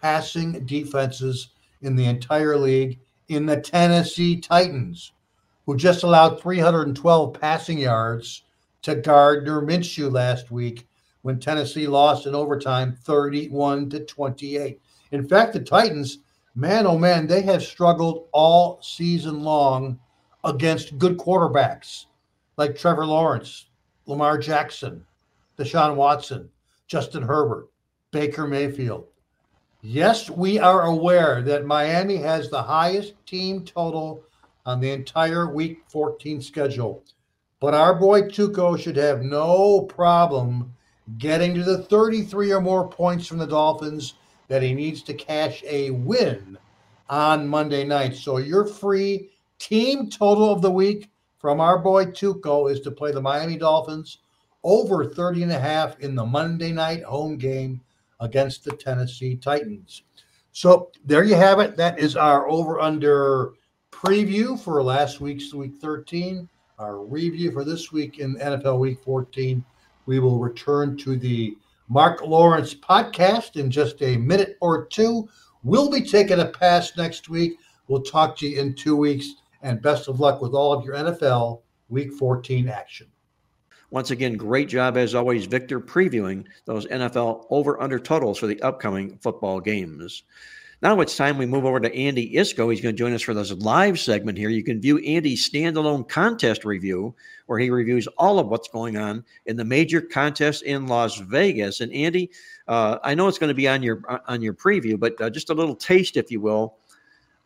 passing defenses in the entire league in the Tennessee Titans, who just allowed three hundred twelve passing yards to Gardner Minshew last week when Tennessee lost in overtime thirty-one to twenty-eight. In fact, the Titans, man, oh man, they have struggled all season long against good quarterbacks like Trevor Lawrence, Lamar Jackson, Deshaun Watson, Justin Herbert, Baker Mayfield. Yes, we are aware that Miami has the highest team total on the entire Week fourteen schedule, but our boy Tuco should have no problem getting to the thirty-three or more points from the Dolphins that he needs to cash a win on Monday night. So your free team total of the week from our boy Tuco is to play the Miami Dolphins over thirty and a half in the Monday night home game against the Tennessee Titans. So there you have it. That is our over-under preview for last week's Week thirteen, our review for this week in N F L Week fourteen. We will return to the Mark Lawrence podcast in just a minute or two. We'll be taking a pass next week. We'll talk to you in two weeks, and best of luck with all of your N F L Week fourteen action. Once again, great job, as always, Victor, previewing those N F L over-under totals for the upcoming football games. Now it's time we move over to Andy Isco. He's going to join us for this live segment here. You can view Andy's standalone contest review, where he reviews all of what's going on in the major contest in Las Vegas. And, Andy, uh, I know it's going to be on your on your preview, but uh, just a little taste, if you will,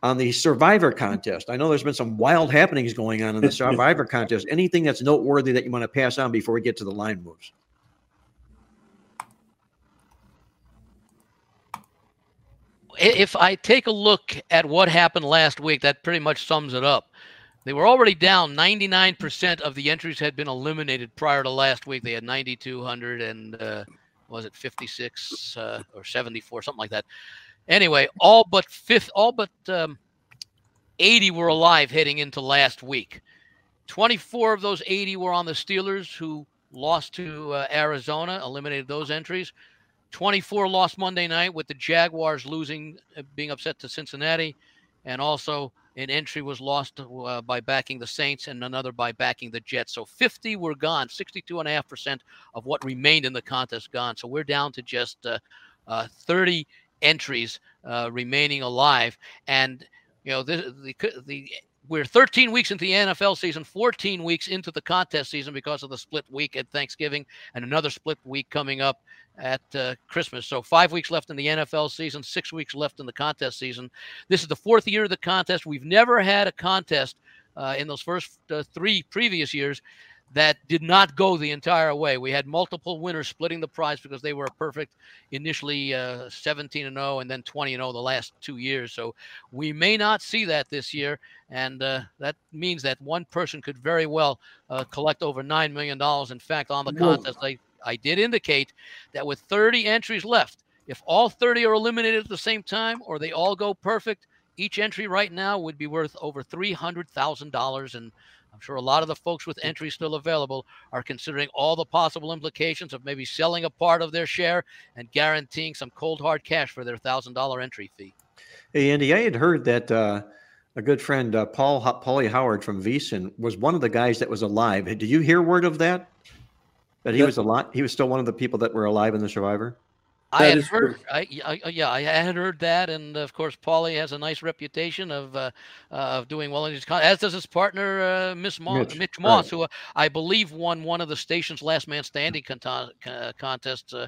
on the Survivor contest. I know there's been some wild happenings going on in the Survivor contest. Anything that's noteworthy that you want to pass on before we get to the line moves? If I take a look at what happened last week, that pretty much sums it up. They were already down. ninety-nine percent of the entries had been eliminated prior to last week. They had nine thousand two hundred and uh, was it fifty-six uh, or seventy-four, something like that. Anyway, all but fifth, all but um, eighty were alive heading into last week. twenty-four of those eighty were on the Steelers, who lost to uh, Arizona, eliminated those entries. twenty-four lost Monday night with the Jaguars losing, uh, being upset to Cincinnati. And also an entry was lost uh, by backing the Saints and another by backing the Jets. So fifty were gone, sixty-two point five percent of what remained in the contest gone. So we're down to just uh, uh, thirty entries uh, remaining alive. And, you know, the, the, the, we're thirteen weeks into the N F L season, fourteen weeks into the contest season because of the split week at Thanksgiving and another split week coming up at uh, Christmas. So five weeks left in the N F L season, six weeks left in the contest season. This is the fourth year of the contest. We've never had a contest uh, in those first uh, three previous years that did not go the entire way. We had multiple winners splitting the prize because they were a perfect initially uh, seventeen and oh and then twenty and oh the last two years. So we may not see that this year. And uh, that means that one person could very well uh, collect over nine million dollars. In fact, on the contest, I, I did indicate that with thirty entries left, If all thirty are eliminated at the same time or they all go perfect, each entry right now would be worth over three hundred thousand dollars. And I'm sure a lot of the folks with entries still available are considering all the possible implications of maybe selling a part of their share and guaranteeing some cold hard cash for their one thousand dollar entry fee. Hey, Andy, I had heard that uh, a good friend, uh, Paul Paulie Howard from V S I N, was one of the guys that was alive. Did you hear word of that? That he yeah. was alive? He was still one of the people that were alive in the Survivor? I had heard, I, I, yeah, I had heard that, and of course, Paulie has a nice reputation of uh, uh, of doing well in his con- as does his partner, uh, Miss Mo- Mitch, Mitch Moss, right. who uh, I believe won one of the station's Last Man Standing con- con- contests. Uh,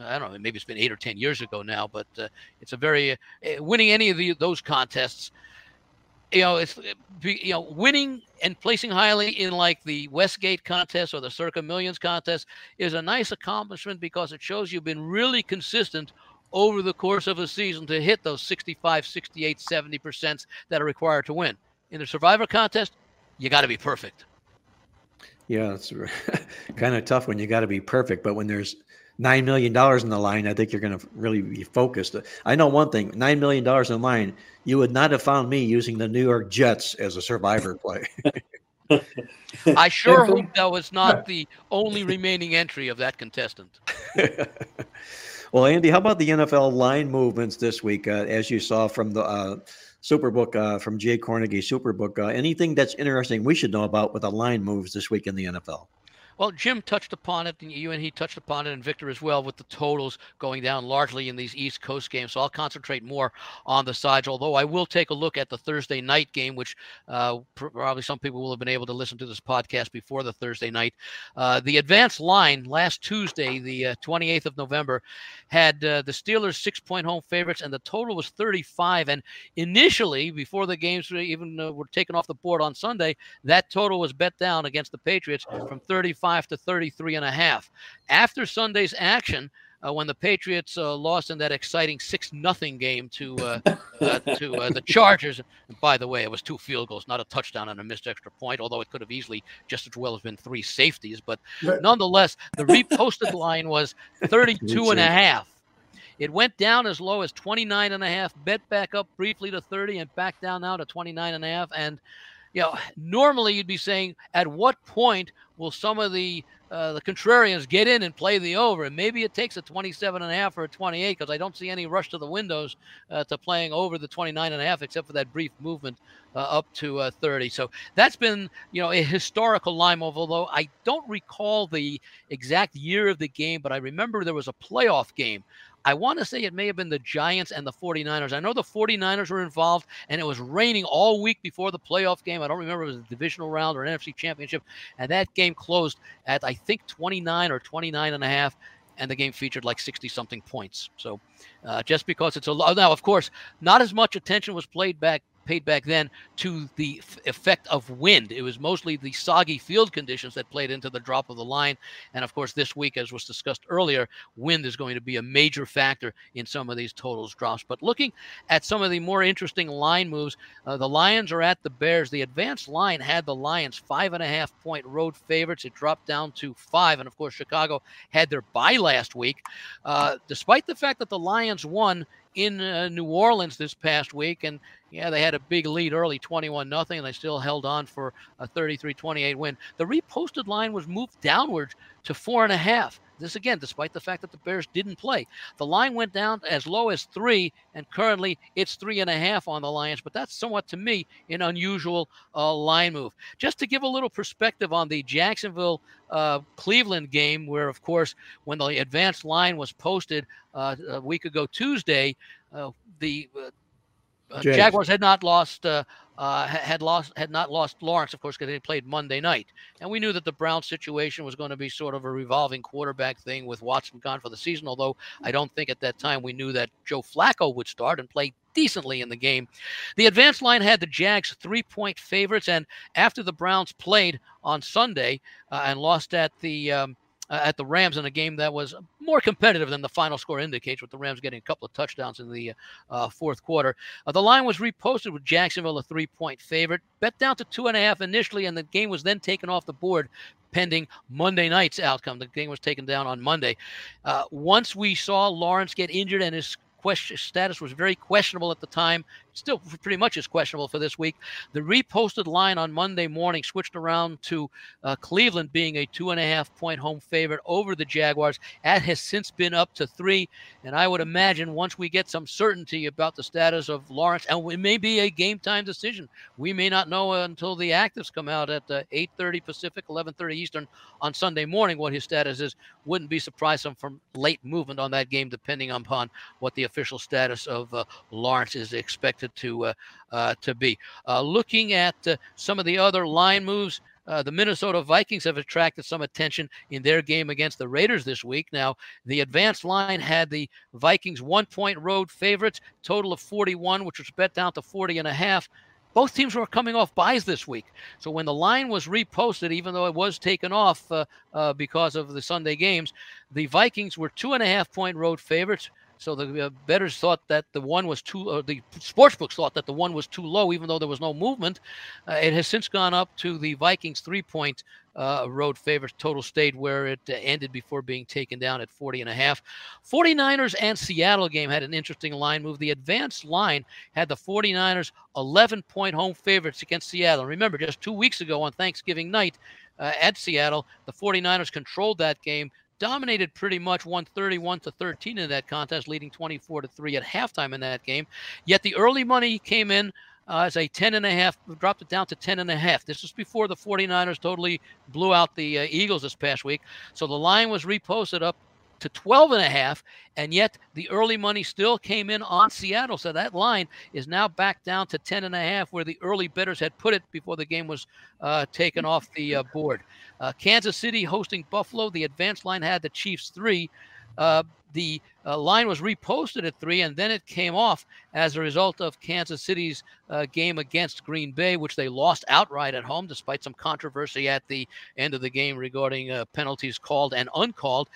I don't know, maybe it's been eight or ten years ago now, but uh, it's a very uh, winning any of the, those contests. You know, it's you know winning and placing highly in like the Westgate contest or the Circa Millions contest is a nice accomplishment because it shows you've been really consistent over the course of a season to hit those sixty-five, sixty-eight, seventy percent that are required to win. In the Survivor contest, you got to be perfect. Yeah, it's kind of tough when you got to be perfect, but when there's nine million dollars in the line, I think you're going to really be focused. I know one thing, nine million dollars in the line, you would not have found me using the New York Jets as a Survivor play. I sure hope that was not the only remaining entry of that contestant. Well, Andy, how about the N F L line movements this week, uh, as you saw from the uh, Superbook, uh, from Jay Cornegie Superbook? Uh, anything that's interesting we should know about with the line moves this week in the N F L? Well, Jim touched upon it, and you and he touched upon it, and Victor as well, with the totals going down largely in these East Coast games. So I'll concentrate more on the sides, although I will take a look at the Thursday night game, which uh, probably some people will have been able to listen to this podcast before the Thursday night. Uh, the advanced line last Tuesday, the uh, twenty-eighth of November, had uh, the Steelers six-point home favorites, and the total was thirty-five. And initially, before the games even uh, were taken off the board on Sunday, that total was bet down against the Patriots from thirty-five to thirty-three and a half. After Sunday's action, uh, when the Patriots uh, lost in that exciting six nothing game to uh, uh, to uh, the Chargers, and by the way, it was two field goals, not a touchdown and a missed extra point, although it could have easily just as well have been three safeties. But nonetheless, the reposted line was thirty-two and a half. It went down as low as twenty-nine and a half, bet back up briefly to thirty, and back down now to twenty-nine and a half. And you know, normally you'd be saying, at what point will some of the uh, the contrarians get in and play the over? And maybe it takes a twenty-seven and a half or a twenty-eight, because I don't see any rush to the windows uh, to playing over the twenty-nine and a half, except for that brief movement uh, up to uh, thirty. So that's been, you know, a historical line move, although I don't recall the exact year of the game, but I remember there was a playoff game. I want to say it may have been the Giants and the forty-niners. I know the forty-niners were involved, and it was raining all week before the playoff game. I don't remember if it was a divisional round or an N F C championship. And that game closed at, I think, twenty-nine or twenty-nine and a half, and the game featured like sixty-something points. So uh, just because it's a lot. Now, of course, not as much attention was played back paid back then to the f- effect of wind. It was mostly the soggy field conditions that played into the drop of the line. And of course, this week, as was discussed earlier, wind is going to be a major factor in some of these totals drops. But looking at some of the more interesting line moves, uh, the Lions are at the Bears. The advanced line had the Lions five and a half point road favorites. It dropped down to five. And of course, Chicago had their bye last week. Uh, despite the fact that the Lions won in uh, New Orleans this past week, and yeah, they had a big lead early, twenty-one nothing, and they still held on for a thirty-three twenty-eight win. The reposted line was moved downwards to four and a half. This again, despite the fact that the Bears didn't play. The line went down as low as three, and currently it's three and a half on the Lions, but that's somewhat, to me, an unusual uh, line move. Just to give a little perspective on the Jacksonville uh, Cleveland game, where, of course, when the advanced line was posted uh, a week ago Tuesday, uh, the uh, Uh, Jaguars had not lost, uh, uh, had lost, had not lost Lawrence, of course, because they played Monday night, and we knew that the Browns' situation was going to be sort of a revolving quarterback thing with Watson gone for the season. Although I don't think at that time we knew that Joe Flacco would start and play decently in the game. The advanced line had the Jags three-point favorites, and after the Browns played on Sunday uh, and lost at the um, uh, at the Rams in a game that was more competitive than the final score indicates, with the Rams getting a couple of touchdowns in the uh, fourth quarter. Uh, the line was reposted with Jacksonville a three-point favorite, bet down to two and a half initially, and the game was then taken off the board pending Monday night's outcome. The game was taken down on Monday. Uh, once we saw Lawrence get injured and his question status was very questionable at the time, still pretty much is questionable for this week, the reposted line on Monday morning switched around to uh, Cleveland being a two and a half point home favorite over the Jaguars. That has since been up to three. And I would imagine once we get some certainty about the status of Lawrence, and it may be a game time decision. We may not know until the actives come out at uh, eight thirty Pacific, eleven thirty Eastern on Sunday morning what his status is. Wouldn't be surprised some from late movement on that game, depending upon what the official status of uh, Lawrence is expected to uh, uh, to be. Uh, looking at uh, some of the other line moves, uh, the Minnesota Vikings have attracted some attention in their game against the Raiders this week. Now, the advanced line had the Vikings one-point road favorites, total of forty-one, which was bet down to forty and a half. Both teams were coming off buys this week. So when the line was reposted, even though it was taken off uh, uh, because of the Sunday games, the Vikings were two-and-a-half-point road favorites. So the uh, bettors thought that the one was too, uh, the sportsbooks thought that the one was too low, even though there was no movement. Uh, it has since gone up to the Vikings three-point uh, road favorites. Total stayed where it uh, ended before being taken down at forty and a half. forty-niners and Seattle game had an interesting line move. The advanced line had the forty-niners eleven-point home favorites against Seattle. Remember, just two weeks ago on Thanksgiving night uh, at Seattle, the forty-niners controlled that game. Dominated pretty much one thirty-one to thirteen in that contest, leading twenty-four to three at halftime in that game. Yet the early money came in uh, as a ten and a half, dropped it down to ten and a half. This was before the forty-niners totally blew out the uh, Eagles this past week. So the line was reposted up to twelve and a half, and yet the early money still came in on Seattle. So that line is now back down to ten and a half, where the early bidders had put it before the game was uh, taken off the uh, board. Uh, Kansas City hosting Buffalo. The advanced line had the Chiefs three. Uh, the uh, line was reposted at three, and then it came off as a result of Kansas City's uh, game against Green Bay, which they lost outright at home, despite some controversy at the end of the game regarding uh, penalties called and uncalled.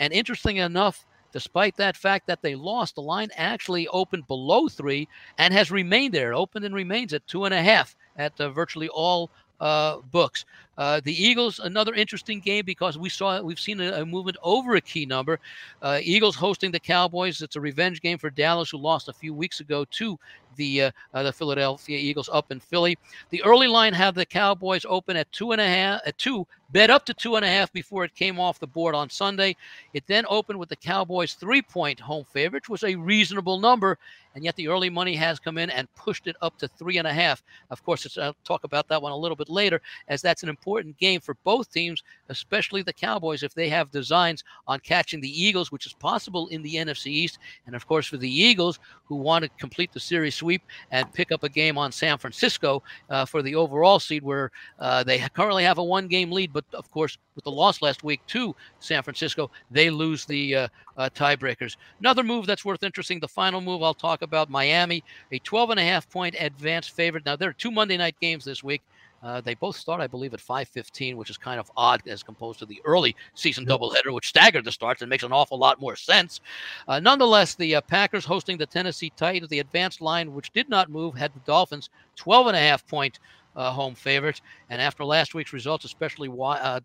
And interesting enough, despite that fact that they lost, the line actually opened below three and has remained there. It opened and remains at two and a half at uh, virtually all Uh, books. Uh, the Eagles, another interesting game because we saw we've seen a, a movement over a key number. Uh, Eagles hosting the Cowboys. It's a revenge game for Dallas, who lost a few weeks ago to the uh, uh, the Philadelphia Eagles up in Philly. The early line have the Cowboys open at two and a half, at two, bet up to two and a half before it came off the board on Sunday. It then opened with the Cowboys three-point home favorite, which was a reasonable number, and yet the early money has come in and pushed it up to three and a half. Of course, it's, I'll talk about that one a little bit later, as that's an important game for both teams, especially the Cowboys, if they have designs on catching the Eagles, which is possible in the N F C East, and of course for the Eagles, who want to complete the series sweep and pick up a game on San Francisco uh, for the overall seed, where uh, they currently have a one-game lead. But, of course, with the loss last week to San Francisco, they lose the uh, uh, tiebreakers. Another move that's worth interesting, the final move I'll talk about, Miami, a twelve and a half point advance favorite. Now, there are two Monday night games this week. Uh, they both start, I believe, at five fifteen, which is kind of odd as opposed to the early season doubleheader, which staggered the starts and makes an awful lot more sense. Uh, nonetheless, the uh, Packers hosting the Tennessee Titans, the advanced line, which did not move, had the Dolphins twelve and a half point uh, home favorites. And after last week's results, especially uh,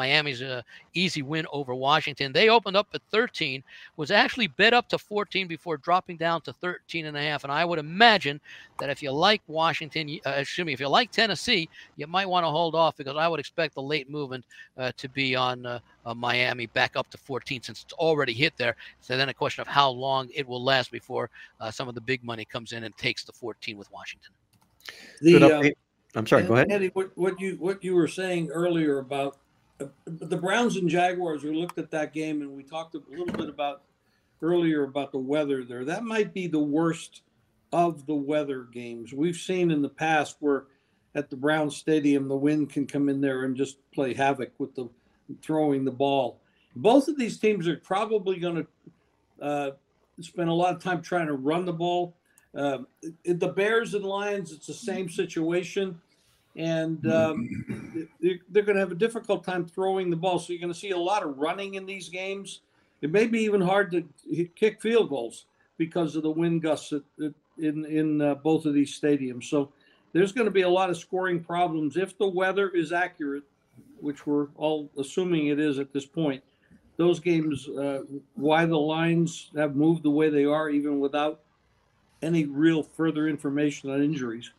Miami's uh, easy win over Washington, they opened up at thirteen, was actually bet up to fourteen before dropping down to thirteen and a half. And I would imagine that if you like Washington, uh, excuse me, if you like Tennessee, you might want to hold off, because I would expect the late movement uh, to be on uh, uh, Miami back up to fourteen, since it's already hit there. So then a question of how long it will last before uh, some of the big money comes in and takes the fourteen with Washington. The, I'm sorry, go ahead. Eddie, what, what you what you were saying earlier about uh, the Browns and Jaguars, we looked at that game and we talked a little bit about earlier about the weather there. That might be the worst of the weather games we've seen in the past, where at the Browns Stadium, the wind can come in there and just play havoc with the throwing the ball. Both of these teams are probably going to uh, spend a lot of time trying to run the ball. Uh, the Bears and Lions, it's the same situation, and um, they're, they're going to have a difficult time throwing the ball. So you're going to see a lot of running in these games. It may be even hard to kick field goals because of the wind gusts in, in uh, both of these stadiums. So there's going to be a lot of scoring problems if the weather is accurate, which we're all assuming it is at this point. Those games, uh, why the lines have moved the way they are, even without any real further information on injuries.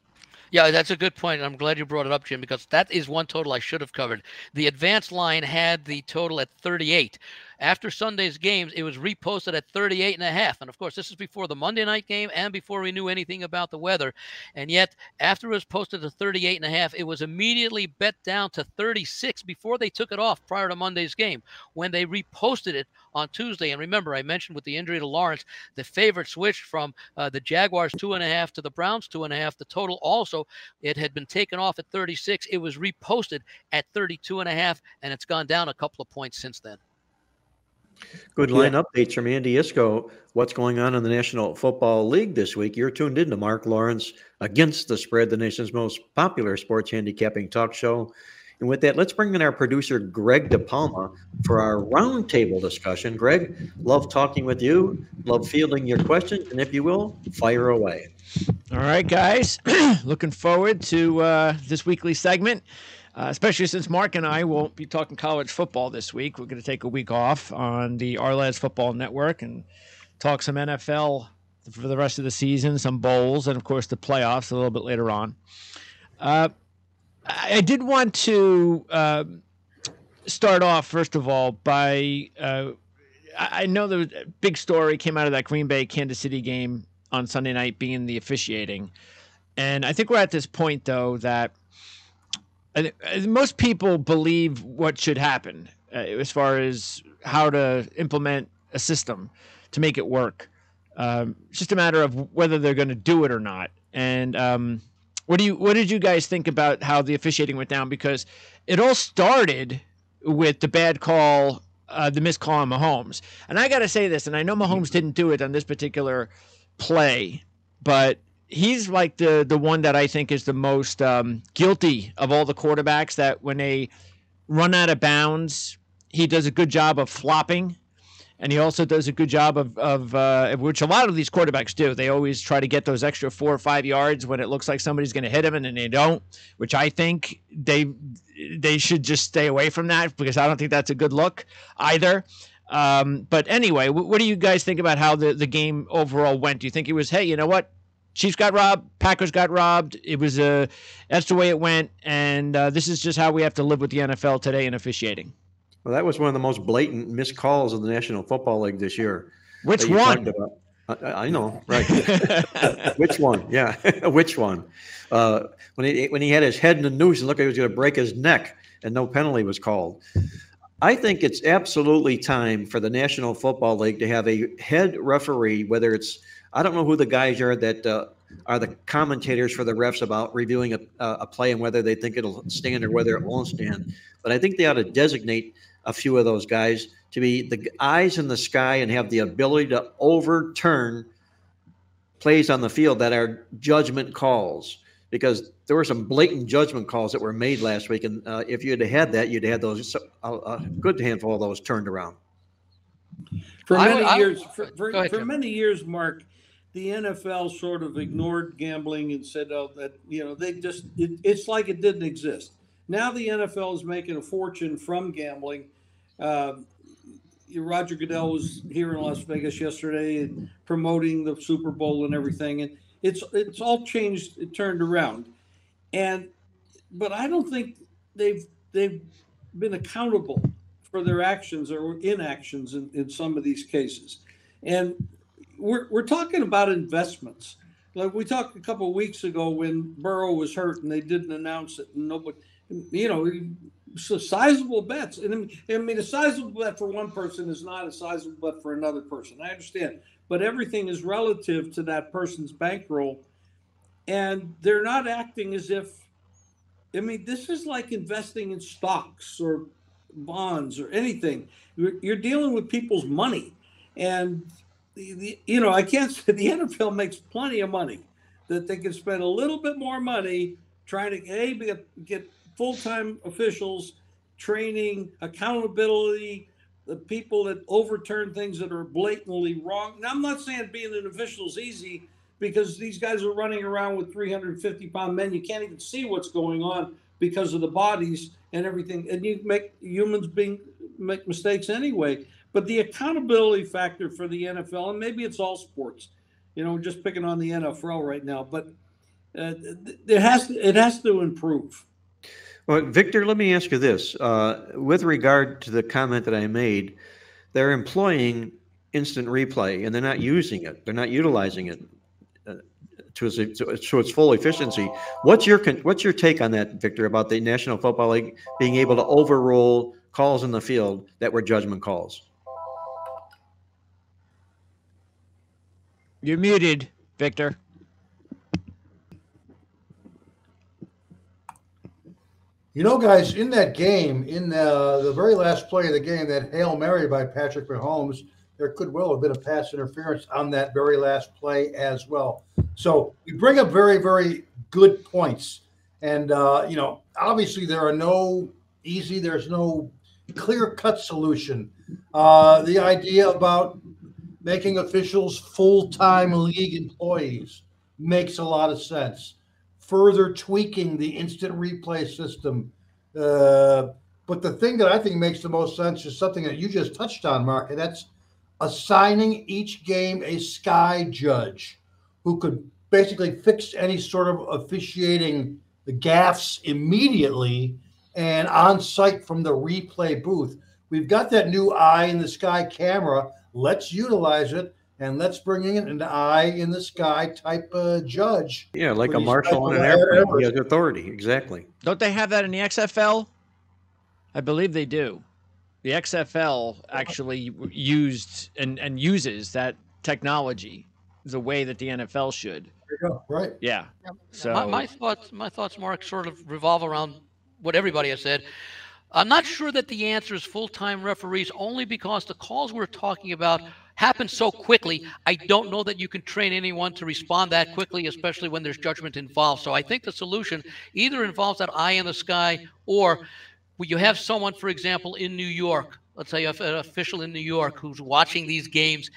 Yeah, that's a good point. I'm glad you brought it up, Jim, because that is one total I should have covered. The advanced line had the total at thirty-eight. After Sunday's games, it was reposted at thirty-eight and a half. And, of course, this is before the Monday night game and before we knew anything about the weather. And yet, after it was posted to thirty-eight and a half, it was immediately bet down to thirty-six before they took it off prior to Monday's game when they reposted it on Tuesday. And remember, I mentioned with the injury to Lawrence, the favorite switched from uh, the Jaguars two and a half to the Browns two and a half. The total also, it had been taken off at thirty-six. It was reposted at thirty-two and a half, and it's gone down a couple of points since then. Good line yeah. updates from Andy Isco. What's going on in the National Football League this week? You're tuned in to Mark Lawrence Against the Spread, the nation's most popular sports handicapping talk show. And with that, let's bring in our producer, Greg DePalma, for our roundtable discussion. Greg, love talking with you, love fielding your questions, and if you will, fire away. All right, guys. Looking forward to uh, this weekly segment. Uh, especially since Mark and I won't be talking college football this week. We're going to take a week off on the Arles Football Network and talk some N F L for the rest of the season, some bowls, and, of course, the playoffs a little bit later on. Uh, I, I did want to uh, start off, first of all, by uh, I, I know the big story came out of that Green Bay-Kansas City game on Sunday night being the officiating. And I think we're at this point, though, that most people believe what should happen uh, as far as how to implement a system to make it work. Um, it's just a matter of whether they're going to do it or not. And um, what do you, what did you guys think about how the officiating went down? Because it all started with the bad call, uh, the missed call on Mahomes. And I got to say this, and I know Mahomes didn't do it on this particular play, but he's like the the one that I think is the most um, guilty of all the quarterbacks, that when they run out of bounds, he does a good job of flopping. And he also does a good job of, of uh, which a lot of these quarterbacks do. They always try to get those extra four or five yards when it looks like somebody's going to hit him, and then they don't, which I think they they should just stay away from that because I don't think that's a good look either. Um, but anyway, w- what do you guys think about how the, the game overall went? Do you think it was, hey, you know what? Chiefs got robbed, Packers got robbed. It was a, that's the way it went, and uh, this is just how we have to live with the N F L today in officiating. Well, that was one of the most blatant missed calls of the National Football League this year. Which one? I, I know, right? Which one? Yeah, which one? Uh, when he when he had his head in the noose and looked like he was going to break his neck, and no penalty was called. I think it's absolutely time for the National Football League to have a head referee, whether it's I don't know who the guys are that uh, are the commentators for the refs about reviewing a, a play and whether they think it'll stand or whether it won't stand. But I think they ought to designate a few of those guys to be the eyes in the sky and have the ability to overturn plays on the field that are judgment calls, because there were some blatant judgment calls that were made last week. And uh, if you'd have had that, you'd have had those a, a good handful of those turned around. For many I, I, years, for, for, ahead, for many years, Mark, the N F L sort of ignored gambling and said, oh, that, you know, they just, it, it's like it didn't exist. Now the N F L is making a fortune from gambling. Uh, Roger Goodell was here in Las Vegas yesterday and promoting the Super Bowl and everything. And it's, it's all changed. It turned around. And, but I don't think they've, they've been accountable for their actions or inactions in, in some of these cases. And, We're we're talking about investments. Like we talked a couple of weeks ago when Burrow was hurt and they didn't announce it, and nobody, you know, so sizable bets. And I mean, a sizable bet for one person is not a sizable bet for another person. I understand, but everything is relative to that person's bankroll, and they're not acting as if. I mean, this is like investing in stocks or bonds or anything. You're, you're dealing with people's money, and. You know, I can't say the N F L makes plenty of money that they can spend a little bit more money trying to a, get full-time officials, training, accountability, the people that overturn things that are blatantly wrong. Now, I'm not saying being an official is easy, because these guys are running around with three hundred fifty pound men. You can't even see what's going on because of the bodies and everything. And you make humans being make mistakes anyway. But the accountability factor for the N F L, and maybe it's all sports, you know, just picking on the N F L right now, but uh, it has to, it has to improve. Well, Victor, let me ask you this. Uh, with regard to the comment that I made, they're employing instant replay and they're not using it. They're not utilizing it uh, to, to, to its full efficiency. What's your, what's your take on that, Victor, about the National Football League being able to overrule calls in the field that were judgment calls? You're muted, Victor. You know, guys, in that game, in the, the very last play of the game, that Hail Mary by Patrick Mahomes, there could well have been a pass interference on that very last play as well. So you bring up very, very good points. And, uh, you know, obviously there are no easy, there's no clear-cut solution. Uh, the idea about making officials full-time league employees makes a lot of sense. Further tweaking the instant replay system. Uh, but the thing that I think makes the most sense is something that you just touched on, Mark, and that's assigning each game a sky judge who could basically fix any sort of officiating the gaffes immediately and on site from the replay booth. We've got that new eye in the sky camera. Let's utilize it. And let's bring in an eye-in-the-sky type uh, judge. Yeah, like a marshal on an airplane. He has authority, exactly. Don't they have that in the X F L? I believe they do. The X F L actually used and, and uses that technology the way that the N F L should. There you go. Right. Yeah. So my, my thoughts, my thoughts, Mark, sort of revolve around what everybody has said. I'm not sure that the answer is full-time referees, only because the calls we're talking about happen so quickly. I don't know that you can train anyone to respond that quickly, especially when there's judgment involved. So I think the solution either involves that eye in the sky, or you have someone, for example, in New York, let's say an official in New York who's watching these games,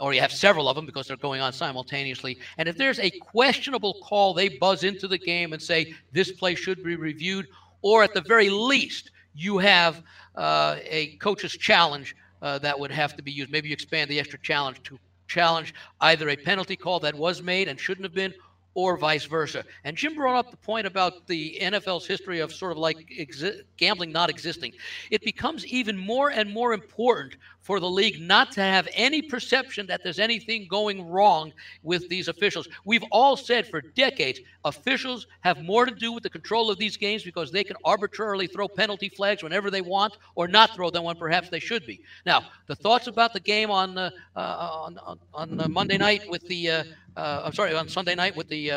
or you have several of them because they're going on simultaneously. And if there's a questionable call, they buzz into the game and say, this play should be reviewed, or at the very least, you have uh, a coach's challenge Uh, that would have to be used. Maybe you expand the extra challenge to challenge either a penalty call that was made and shouldn't have been, or vice versa. And Jim brought up the point about the N F L's history of sort of like exi- gambling not existing. It becomes even more and more important for the league not to have any perception that there's anything going wrong with these officials. We've all said for decades, officials have more to do with the control of these games because they can arbitrarily throw penalty flags whenever they want, or not throw them when perhaps they should be. Now, the thoughts about the game on uh, uh, on, on, on uh, Monday night with the uh, Uh, I'm sorry, on Sunday night with the uh,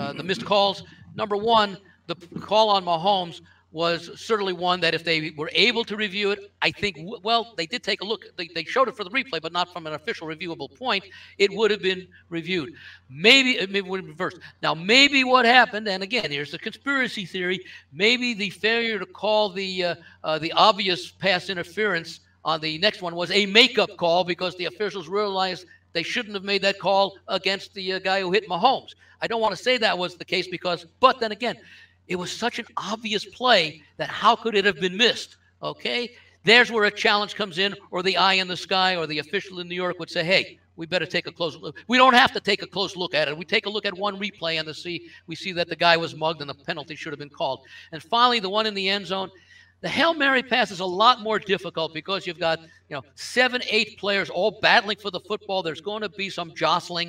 uh, the missed calls. Number one, the call on Mahomes was certainly one that if they were able to review it, I think, well, they did take a look. They, they showed it for the replay, but not from an official reviewable point. It would have been reviewed. Maybe, maybe it would have been reversed. Now, maybe what happened, and again, here's the conspiracy theory, maybe the failure to call the uh, uh, the obvious pass interference on the next one was a makeup call because the officials realized they shouldn't have made that call against the uh, guy who hit Mahomes. I don't want to say that was the case because, but then again, it was such an obvious play that how could it have been missed? Okay, there's where a challenge comes in, or the eye in the sky, or the official in New York would say, hey, we better take a close look. We don't have to take a close look at it. We take a look at one replay and the see, we see that the guy was mugged and the penalty should have been called. And finally, the one in the end zone, the Hail Mary pass is a lot more difficult because you've got, you know, seven, eight players all battling for the football. There's going to be some jostling.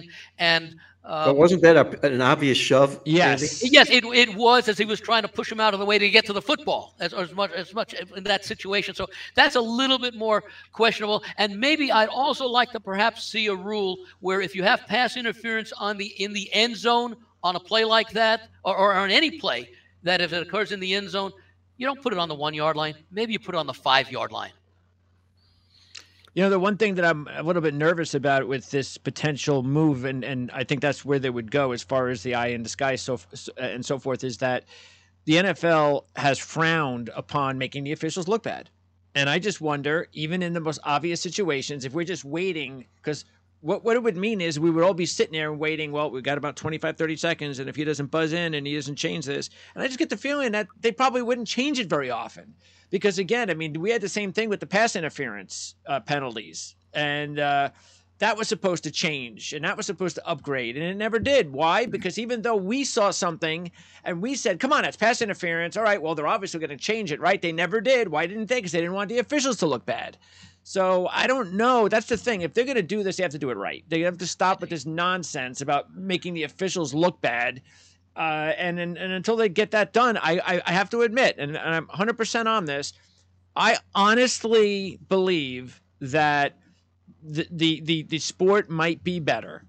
And uh, but wasn't that a, an obvious shove? Yes, Andy? yes, it it was, as he was trying to push him out of the way to get to the football as, as much as much in that situation. So that's a little bit more questionable. And maybe I'd also like to perhaps see a rule where if you have pass interference on the in the end zone on a play like that, or, or on any play that if it occurs in the end zone, you don't put it on the one-yard line. Maybe you put it on the five-yard line. You know, the one thing that I'm a little bit nervous about with this potential move, and, and I think that's where they would go as far as the eye in the sky so, and so forth, is that the N F L has frowned upon making the officials look bad. And I just wonder, even in the most obvious situations, if we're just waiting, because what, what it would mean is we would all be sitting there and waiting, well, we've got about twenty-five, thirty seconds, and if he doesn't buzz in and he doesn't change this, and I just get the feeling that they probably wouldn't change it very often. Because, again, I mean, we had the same thing with the pass interference uh, penalties, and uh, that was supposed to change, and that was supposed to upgrade, and it never did. Why? Because even though we saw something and we said, come on, that's pass interference. All right, well, they're obviously going to change it, right? They never did. Why didn't they? Because they didn't want the officials to look bad. So I don't know. That's the thing. If they're going to do this, they have to do it right. They have to stop with this nonsense about making the officials look bad. Uh, and, and and until they get that done, I, I, I have to admit, and, and I'm one hundred percent on this, I honestly believe that the, the, the, the sport might be better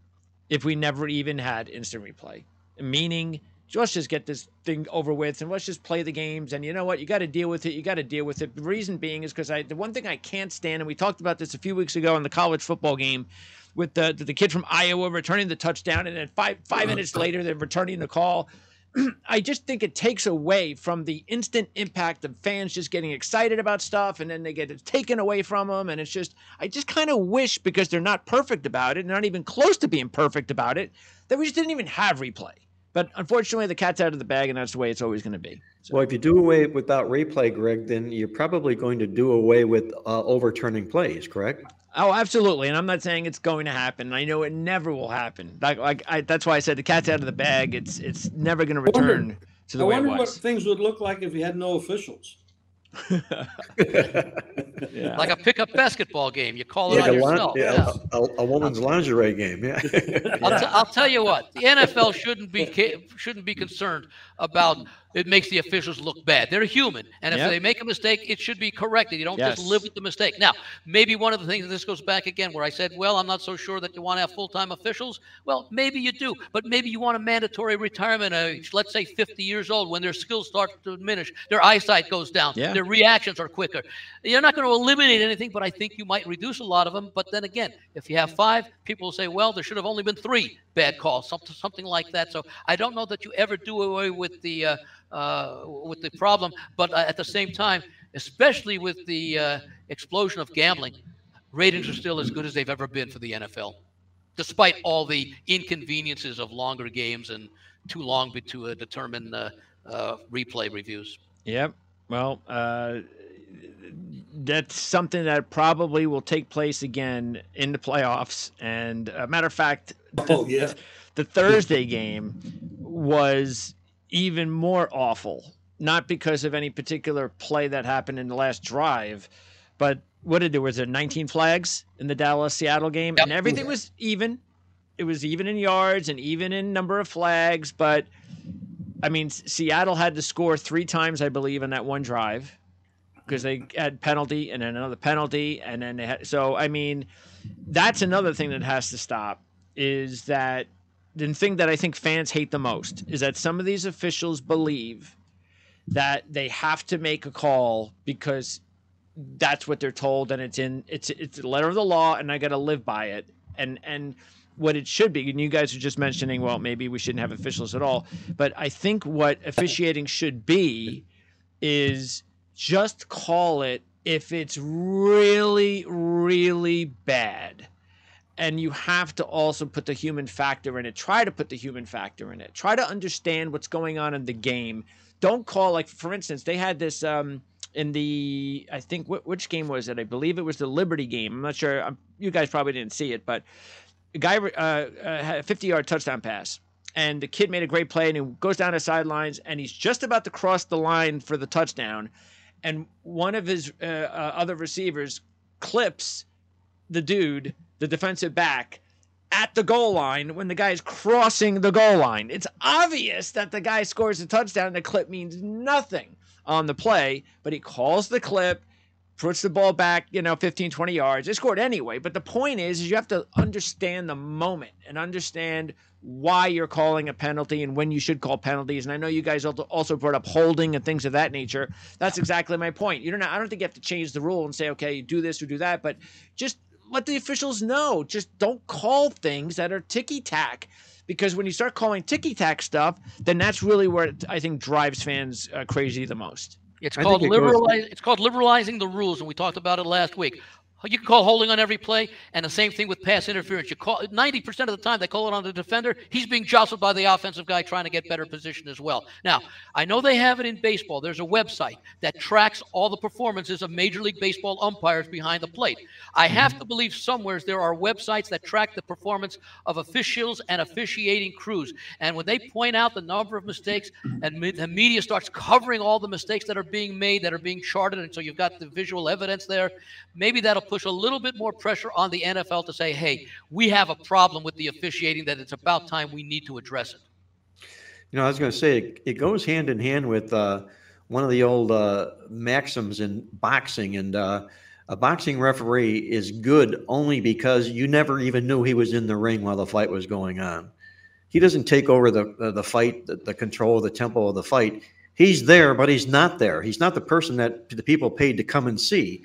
if we never even had instant replay, meaning – let's just get this thing over with and let's just play the games. And you know what? You got to deal with it. You got to deal with it. The reason being is because I, the one thing I can't stand, and we talked about this a few weeks ago in the college football game with the, the, the kid from Iowa returning the touchdown. And then five, five minutes later, they're returning the call. I just think it takes away from the instant impact of fans just getting excited about stuff. And then they get it taken away from them. And it's just, I just kind of wish, because they're not perfect about it, and not even close to being perfect about it, that we just didn't even have replay. But unfortunately, the cat's out of the bag, and that's the way it's always going to be. So. Well, if you do away without replay, Greg, then you're probably going to do away with uh, overturning plays, correct? Oh, absolutely. And I'm not saying it's going to happen. I know it never will happen. Like, like I, that's why I said the cat's out of the bag. It's it's never going to return wonder, to the I way it was. I wonder what things would look like if you had no officials. Yeah. Like a pickup basketball game, you call it like on a yourself. Lon- yeah, yeah. A, a woman's lingerie game. Yeah. I'll, t- I'll tell you what, the N F L shouldn't be ca- shouldn't be concerned about it makes the officials look bad. They're human, and if yep. they make a mistake, it should be corrected. You don't yes. just live with the mistake. Now, maybe one of the things, and this goes back again, where I said, well, I'm not so sure that you want to have full-time officials. Well, maybe you do, but maybe you want a mandatory retirement age, let's say fifty years old, when their skills start to diminish, their eyesight goes down, yeah. their reactions are quicker. You're not going to eliminate anything, but I think you might reduce a lot of them. But then again, if you have five, people will say, well, there should have only been three bad calls, something, something like that. So I don't know that you ever do away with the uh, uh, with the problem. But at the same time, especially with the uh, explosion of gambling, ratings are still as good as they've ever been for the N F L, despite all the inconveniences of longer games and too long to uh, determine uh, uh, replay reviews. Yep. Well, uh, that's something that probably will take place again in the playoffs. And a uh, matter of fact, oh, the, yeah. the Thursday game was even more awful, not because of any particular play that happened in the last drive, but what did there was there nineteen flags in the Dallas-Seattle game, yep. and everything yeah. was even. It was even in yards and even in number of flags, but. I mean, Seattle had to score three times, I believe, in that one drive because they had penalty and then another penalty. And then they had, so, I mean, that's another thing that has to stop is that the thing that I think fans hate the most is that some of these officials believe that they have to make a call because that's what they're told. And it's in, it's, it's the letter of the law and I got to live by it. And, and, what it should be, and you guys are just mentioning, well, maybe we shouldn't have officials at all. But I think what officiating should be is just call it if it's really, really bad. And you have to also put the human factor in it. Try to put the human factor in it. Try to understand what's going on in the game. Don't call, like, for instance, they had this um, in the, I think, wh- which game was it? I believe it was the Liberty game. I'm not sure. I'm, you guys probably didn't see it, but a guy uh, had a fifty-yard touchdown pass, and the kid made a great play, and he goes down the sidelines, and he's just about to cross the line for the touchdown, and one of his uh, uh, other receivers clips the dude, the defensive back, at the goal line when the guy is crossing the goal line. It's obvious that the guy scores a touchdown, and the clip means nothing on the play, but he calls the clip, puts the ball back, you know, fifteen, twenty yards. They scored anyway. But the point is, is you have to understand the moment and understand why you're calling a penalty and when you should call penalties. And I know you guys also brought up holding and things of that nature. That's exactly my point. You don't know, I don't think you have to change the rule and say, okay, do this or do that. But just let the officials know. Just don't call things that are ticky-tack. Because when you start calling ticky-tack stuff, then that's really where I think drives fans uh, crazy the most. It's called it liberalize. Goes. It's called liberalizing the rules, and we talked about it last week. You can call holding on every play, and the same thing with pass interference. You call ninety percent of the time they call it on the defender. He's being jostled by the offensive guy trying to get better position as well. Now, I know they have it in baseball. There's a website that tracks all the performances of Major League Baseball umpires behind the plate. I have to believe somewhere there are websites that track the performance of officials and officiating crews. And when they point out the number of mistakes, and the media starts covering all the mistakes that are being made, that are being charted, and so you've got the visual evidence there, maybe that'll push a little bit more pressure on the N F L to say, hey, we have a problem with the officiating, that it's about time we need to address it. You know, I was going to say, it, it goes hand in hand with uh, one of the old uh, maxims in boxing. And uh, a boxing referee is good only because you never even knew he was in the ring while the fight was going on. He doesn't take over the, uh, the fight, the, the control of the tempo of the fight. He's there, but he's not there. He's not the person that the people paid to come and see.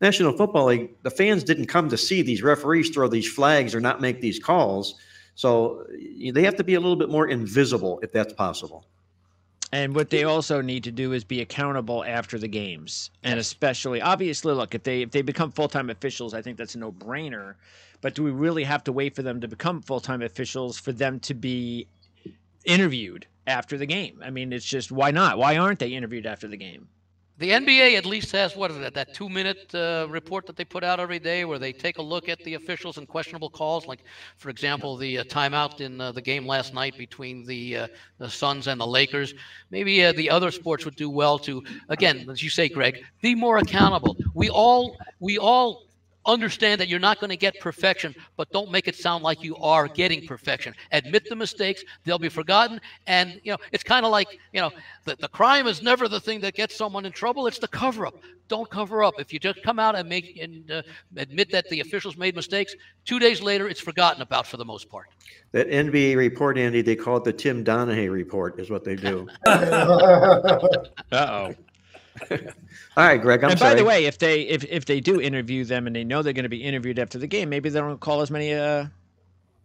National Football League, the fans didn't come to see these referees throw these flags or not make these calls. So they have to be a little bit more invisible if that's possible. And what they also need to do is be accountable after the games. And especially, obviously, look, if they if they become full-time officials, I think that's a no-brainer. But do we really have to wait for them to become full-time officials for them to be interviewed after the game? I mean, it's just, why not? Why aren't they interviewed after the game? The N B A at least has, what is that, that two-minute uh, report that they put out every day where they take a look at the officials and questionable calls, like, for example, the uh, timeout in uh, the game last night between the, uh, the Suns and the Lakers. Maybe uh, the other sports would do well to, again, as you say, Greg, be more accountable. We all, we all understand that you're not going to get perfection, but don't make it sound like you are getting perfection. Admit the mistakes, they'll be forgotten. And, you know, it's kind of like, you know, the, the crime is never the thing that gets someone in trouble. It's the cover-up. Don't cover up. If you just come out and make and uh, admit that the officials made mistakes, two days later it's forgotten about for the most part. That N B A report, Andy, they call it the Tim Donahue report is what they do. Uh-oh. All right, Greg. I'm and by sorry. the way, if they if if they do interview them and they know they're going to be interviewed after the game, maybe they don't call as many uh,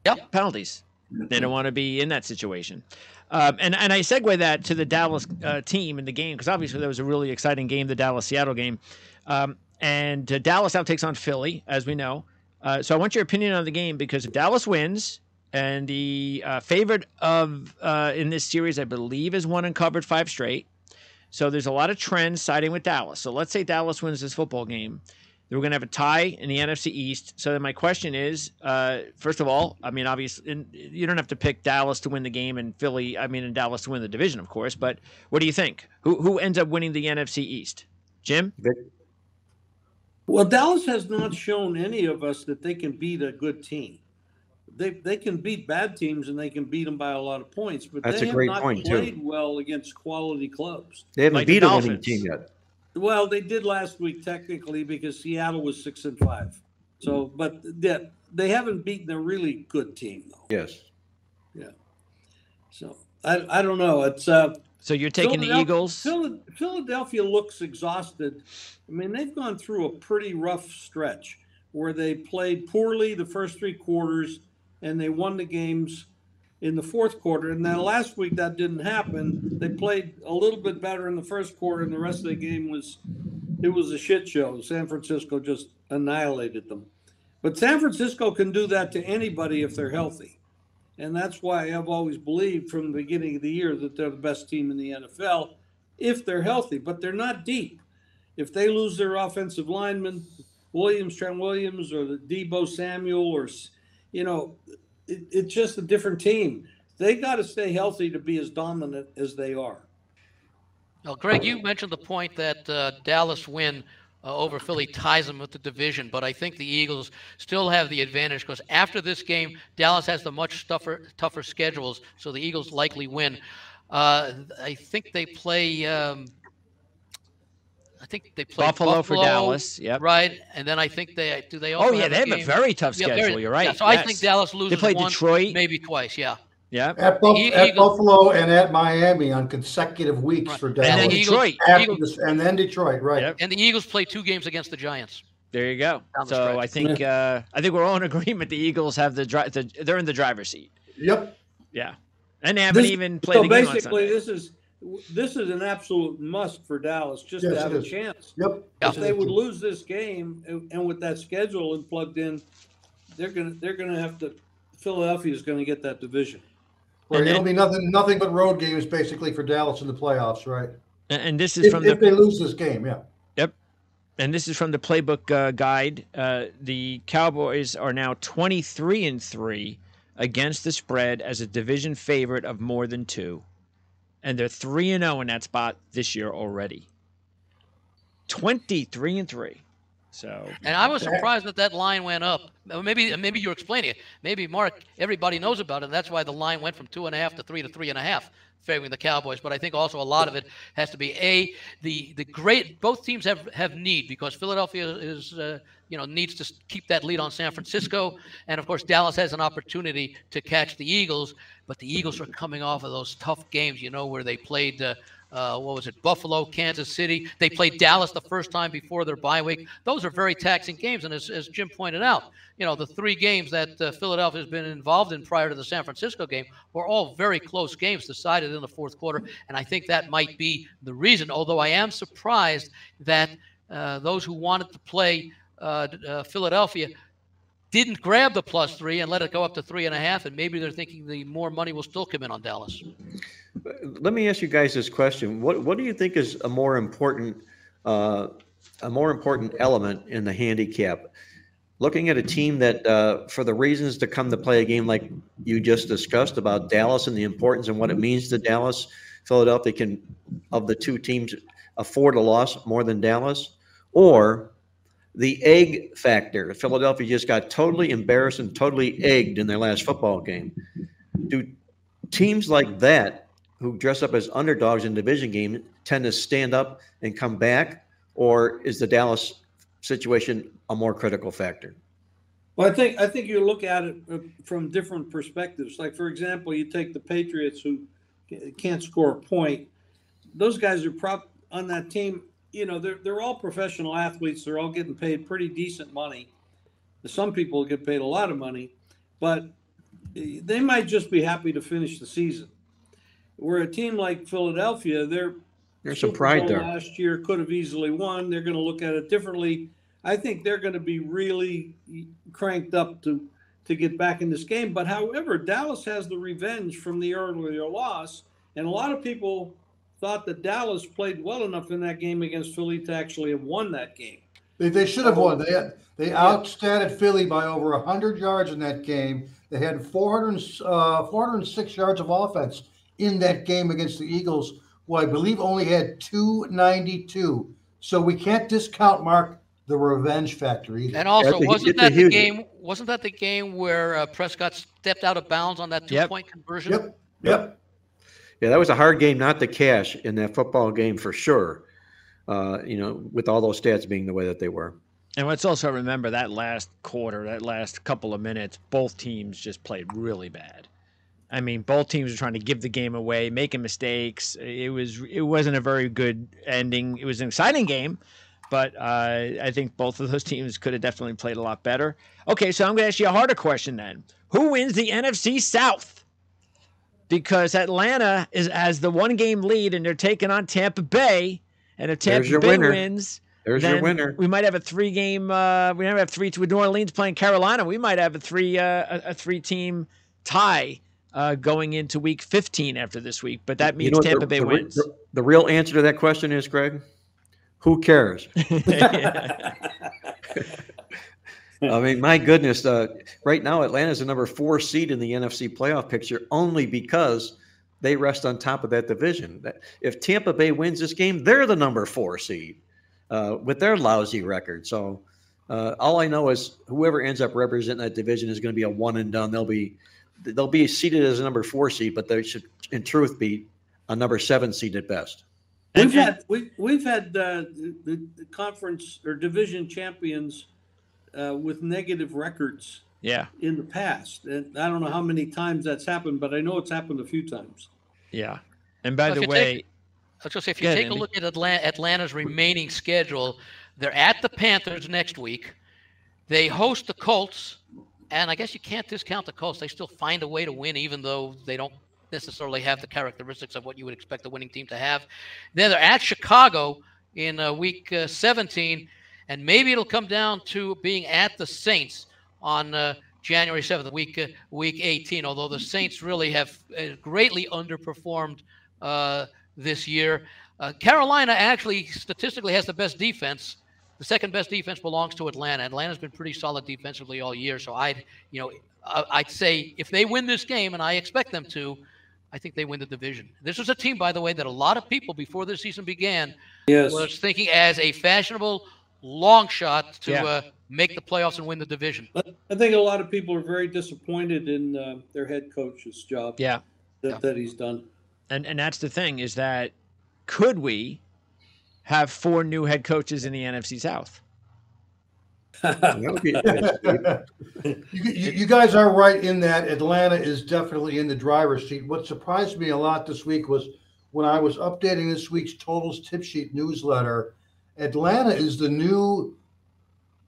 yep. penalties. They don't want to be in that situation. Um, and and I segue that to the Dallas uh, team in the game, because obviously that was a really exciting game, the Dallas-Seattle game. Um, and uh, Dallas now takes on Philly, as we know. Uh, so I want your opinion on the game, because if Dallas wins, and the uh, favorite of uh, in this series, I believe, is one and covered five straight. So there's a lot of trends siding with Dallas. So let's say Dallas wins this football game. Then we're going to have a tie in the N F C East. So then my question is, uh, first of all, I mean, obviously, you don't have to pick Dallas to win the game and Philly, I mean, and Dallas to win the division, of course. But what do you think? Who who ends up winning the N F C East? Jim? Well, Dallas has not shown any of us that they can beat a good team. They they can beat bad teams, and they can beat them by a lot of points, but That's they a have great not point, played too. well against quality clubs. They haven't like beat the a winning team yet. Well, they did last week technically, because Seattle was six and five. So, but they, they haven't beaten a really good team though. Yes. Yeah. So I I don't know. It's uh. So you're taking the Eagles. Philadelphia looks exhausted. I mean, they've gone through a pretty rough stretch where they played poorly the first three quarters. And they won the games in the fourth quarter. And then last week that didn't happen. They played a little bit better in the first quarter, and the rest of the game was it was a shit show. San Francisco just annihilated them. But San Francisco can do that to anybody if they're healthy. And that's why I've always believed from the beginning of the year that they're the best team in the N F L if they're healthy. But they're not deep. If they lose their offensive lineman, Williams, Trent Williams, or the Debo Samuel, or You know, it, it's just a different team. They got to stay healthy to be as dominant as they are. Now, Greg, you mentioned the point that uh, Dallas win uh, over Philly ties them with the division, but I think the Eagles still have the advantage because after this game, Dallas has the much tougher, tougher schedules, so the Eagles likely win. Uh, I think they play um, – I think they play Buffalo, Buffalo for Dallas, yep. right? And then I think they do they. Oh yeah, they have a, have a very tough schedule. Yeah, You're right. Yeah, so yes. I think Dallas loses. They play once, Detroit, maybe twice. Yeah. Yeah. At, Buff e at Buffalo and at Miami on consecutive weeks right. for Dallas. And then Detroit. This, and then Detroit, right? Yep. And the Eagles play two games against the Giants. There you go. So stretch. I think yeah. uh, I think we're all in agreement. The Eagles have the, dri the they're in the driver's seat. Yep. Yeah. And they haven't this, even played. So the game basically, on this is. this is an absolute must for Dallas just yes, to have a chance. Yep. If they would lose this game and, and with that schedule and plugged in, they're gonna they're gonna have to. Philadelphia is gonna get that division. Right. And, it'll be nothing nothing but road games basically for Dallas in the playoffs, right? And, and this is if, from the, if they lose this game, yeah. Yep. And this is from the Playbook uh, Guide. Uh, the Cowboys are now twenty-three and three against the spread as a division favorite of more than two. And they're three and oh in that spot this year already. twenty-three and three. So, and I was surprised that that line went up. Maybe maybe you're explaining it. Maybe, Mark, everybody knows about it, and that's why the line went from two and a half to three to three and a half, favoring the Cowboys. But I think also a lot of it has to be, A, the the great – both teams have, have need because Philadelphia is uh, you know needs to keep that lead on San Francisco. And, of course, Dallas has an opportunity to catch the Eagles. But the Eagles are coming off of those tough games, you know, where they played uh, – Uh, what was it, Buffalo, Kansas City. They played Dallas the first time before their bye week. Those are very taxing games. And as, as Jim pointed out, you know, the three games that uh, Philadelphia has been involved in prior to the San Francisco game were all very close games decided in the fourth quarter. And I think that might be the reason, although I am surprised that uh, those who wanted to play uh, uh, Philadelphia didn't grab the plus three and let it go up to three and a half, and maybe they're thinking the more money will still come in on Dallas. Let me ask you guys this question. What what do you think is a more important uh, a more important element in the handicap? Looking at a team that, uh, for the reasons to come to play a game like you just discussed about Dallas and the importance and what it means to Dallas, Philadelphia can, of the two teams, afford a loss more than Dallas? Or the egg factor. Philadelphia just got totally embarrassed and totally egged in their last football game. Do teams like that, who dress up as underdogs in division game, tend to stand up and come back? Or is the Dallas situation a more critical factor? Well, I think I think you look at it from different perspectives. Like, for example, you take the Patriots, who can't score a point. Those guys are prop on that team. You know, they're, they're all professional athletes. They're all getting paid pretty decent money. Some people get paid a lot of money, but they might just be happy to finish the season. Where a team like Philadelphia, they're there's some pride there. Last year could have easily won. They're going to look at it differently. I think they're going to be really cranked up to, to get back in this game. But, however, Dallas has the revenge from the earlier loss, and a lot of people – thought that Dallas played well enough in that game against Philly to actually have won that game. They, they should have won. They had, they yeah. outstatted Philly by over one hundred yards in that game. They had four hundred, uh, four hundred six yards of offense in that game against the Eagles, who I believe only had two ninety-two. So we can't discount, Mark, the revenge factor either. And also, wasn't that the game? Wasn't that the game where uh, Prescott stepped out of bounds on that two-point yep. conversion? Yep. Yep. Yeah, that was a hard game not to cash in that football game for sure, uh, you know, with all those stats being the way that they were. And let's also remember that last quarter, that last couple of minutes, both teams just played really bad. I mean, both teams were trying to give the game away, making mistakes. It was, it wasn't a very good ending. It was an exciting game, but uh, I think both of those teams could have definitely played a lot better. Okay, so I'm going to ask you a harder question then. Who wins the N F C South? Because Atlanta is as the one-game lead, and they're taking on Tampa Bay. And if Tampa Bay winner. wins, There's then your winner. we might have a three-game. Uh, we never have three. With New Orleans playing Carolina, we might have a three uh, a three-team tie uh, going into Week fifteen after this week. But that means you know, Tampa the, Bay the, wins. The, the real answer to that question is, Greg, who cares? I mean, my goodness, uh, right now Atlanta's the number four seed in the N F C playoff picture only because they rest on top of that division. If Tampa Bay wins this game, they're the number four seed uh, with their lousy record. So uh, all I know is whoever ends up representing that division is going to be a one and done. They'll be they'll be seeded as a number four seed, but they should, in truth, be a number seven seed at best. We've had, we, we've had uh, the, the conference or division champions – Uh, with negative records yeah. in the past. And I don't know how many times that's happened, but I know it's happened a few times. Yeah. And by well, the way, take, I was going to say, if you yeah, take Andy. a look at Atlanta, Atlanta's remaining schedule, they're at the Panthers next week. They host the Colts. And I guess you can't discount the Colts. They still find a way to win, even though they don't necessarily have the characteristics of what you would expect the winning team to have. Then they're at Chicago in uh, week uh, seventeen, and maybe it'll come down to being at the Saints on uh, January seventh, week uh, week eighteen, although the Saints really have uh, greatly underperformed uh, this year. Uh, Carolina actually statistically has the best defense. The second best defense belongs to Atlanta. Atlanta's been pretty solid defensively all year, so I'd, you know, I'd say if they win this game, and I expect them to, I think they win the division. This was a team, by the way, that a lot of people before this season began yes. was thinking as a fashionable long shot to yeah. uh, make the playoffs and win the division. I think a lot of people are very disappointed in uh, their head coach's job yeah. That, yeah. that he's done. And and that's the thing is that could we have four new head coaches in the N F C South? you, you guys are right in that Atlanta is definitely in the driver's seat. What surprised me a lot this week was when I was updating this week's Totals Tip Sheet newsletter, Atlanta is the new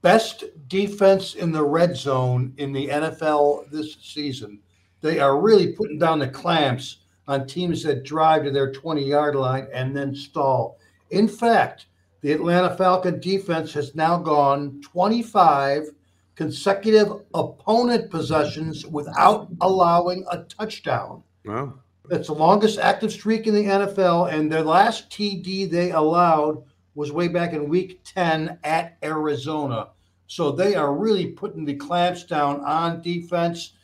best defense in the red zone in the N F L this season. They are really putting down the clamps on teams that drive to their twenty-yard line and then stall. In fact, the Atlanta Falcon defense has now gone twenty-five consecutive opponent possessions without allowing a touchdown. Wow. That's the longest active streak in the N F L, and their last T D they allowed was way back in week ten at Arizona. So they are really putting the clamps down on defense.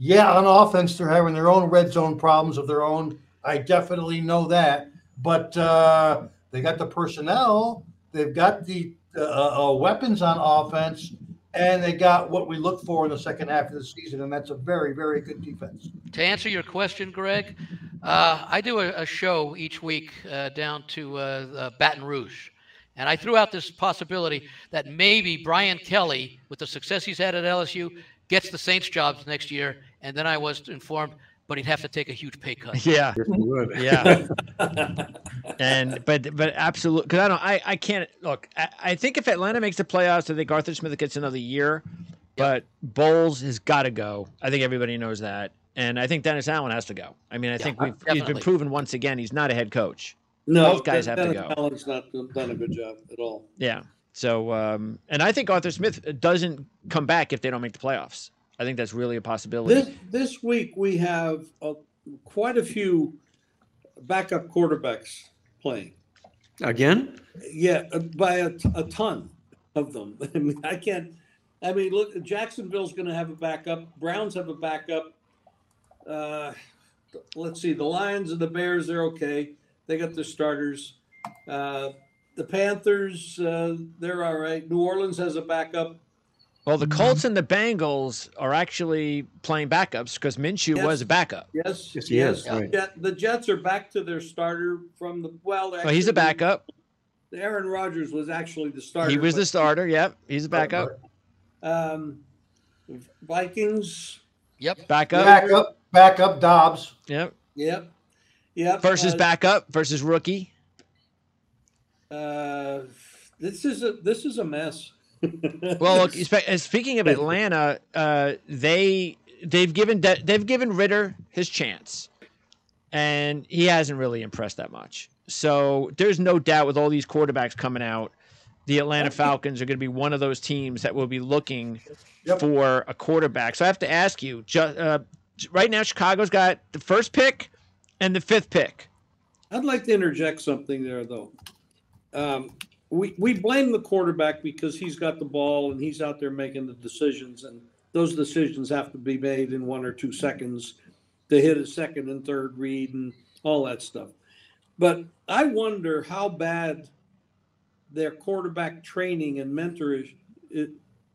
Yeah, on offense, they're having their own red zone problems of their own. I definitely know that. But uh, they got the personnel, they've got the uh, uh, weapons on offense, and they got what we look for in the second half of the season, and that's a very, very good defense. To answer your question, Greg, uh, I do a, a show each week uh, down to uh, uh, Baton Rouge, and I threw out this possibility that maybe Brian Kelly, with the success he's had at L S U, gets the Saints jobs next year, and then I was informed but he'd have to take a huge pay cut. Yeah, yeah. and but but absolutely, because I don't, I I can't look. I, I think if Atlanta makes the playoffs, I think Arthur Smith gets another year. Yep. But Bowles has got to go. I think everybody knows that, and I think Dennis Allen has to go. I mean, I yeah, think we've definitely. He's been proven once again he's not a head coach. No, both guys have Dennis to go. Allen's not done a good job at all. Yeah. So, um, and I think Arthur Smith doesn't come back if they don't make the playoffs. I think that's really a possibility. This, this week we have uh, quite a few backup quarterbacks playing. Again? Yeah, by a, a ton of them. I mean, I can't. I mean, look, Jacksonville's going to have a backup. Browns have a backup. Uh, let's see, the Lions and the Bears are okay. They got their starters. Uh, the Panthers, uh, they're all right. New Orleans has a backup. Well, the Colts and the Bengals are actually playing backups because Minshew yes. was a backup. Yes, yes, he yes. is. Right. Jet, the Jets are back to their starter from the well. Actually, oh, he's a backup. Aaron Rodgers was actually the starter. He was the starter. Yep, he's a backup. Um, Vikings. Yep, backup. Backup. Backup. Dobbs. Yep. Yep. Yep. Versus uh, backup versus rookie. Uh, this is a this is a mess. Well, look, speaking of Atlanta, uh, they they've given De- they've given Ritter his chance, and he hasn't really impressed that much. So there's no doubt with all these quarterbacks coming out, the Atlanta Falcons are going to be one of those teams that will be looking yep. for a quarterback. So I have to ask you, just, uh, right now Chicago's got the first pick and the fifth pick. I'd like to interject something there, though. Um, We we blame the quarterback because he's got the ball and he's out there making the decisions, and those decisions have to be made in one or two seconds to hit a second and third read and all that stuff. But I wonder how bad their quarterback training and mentoring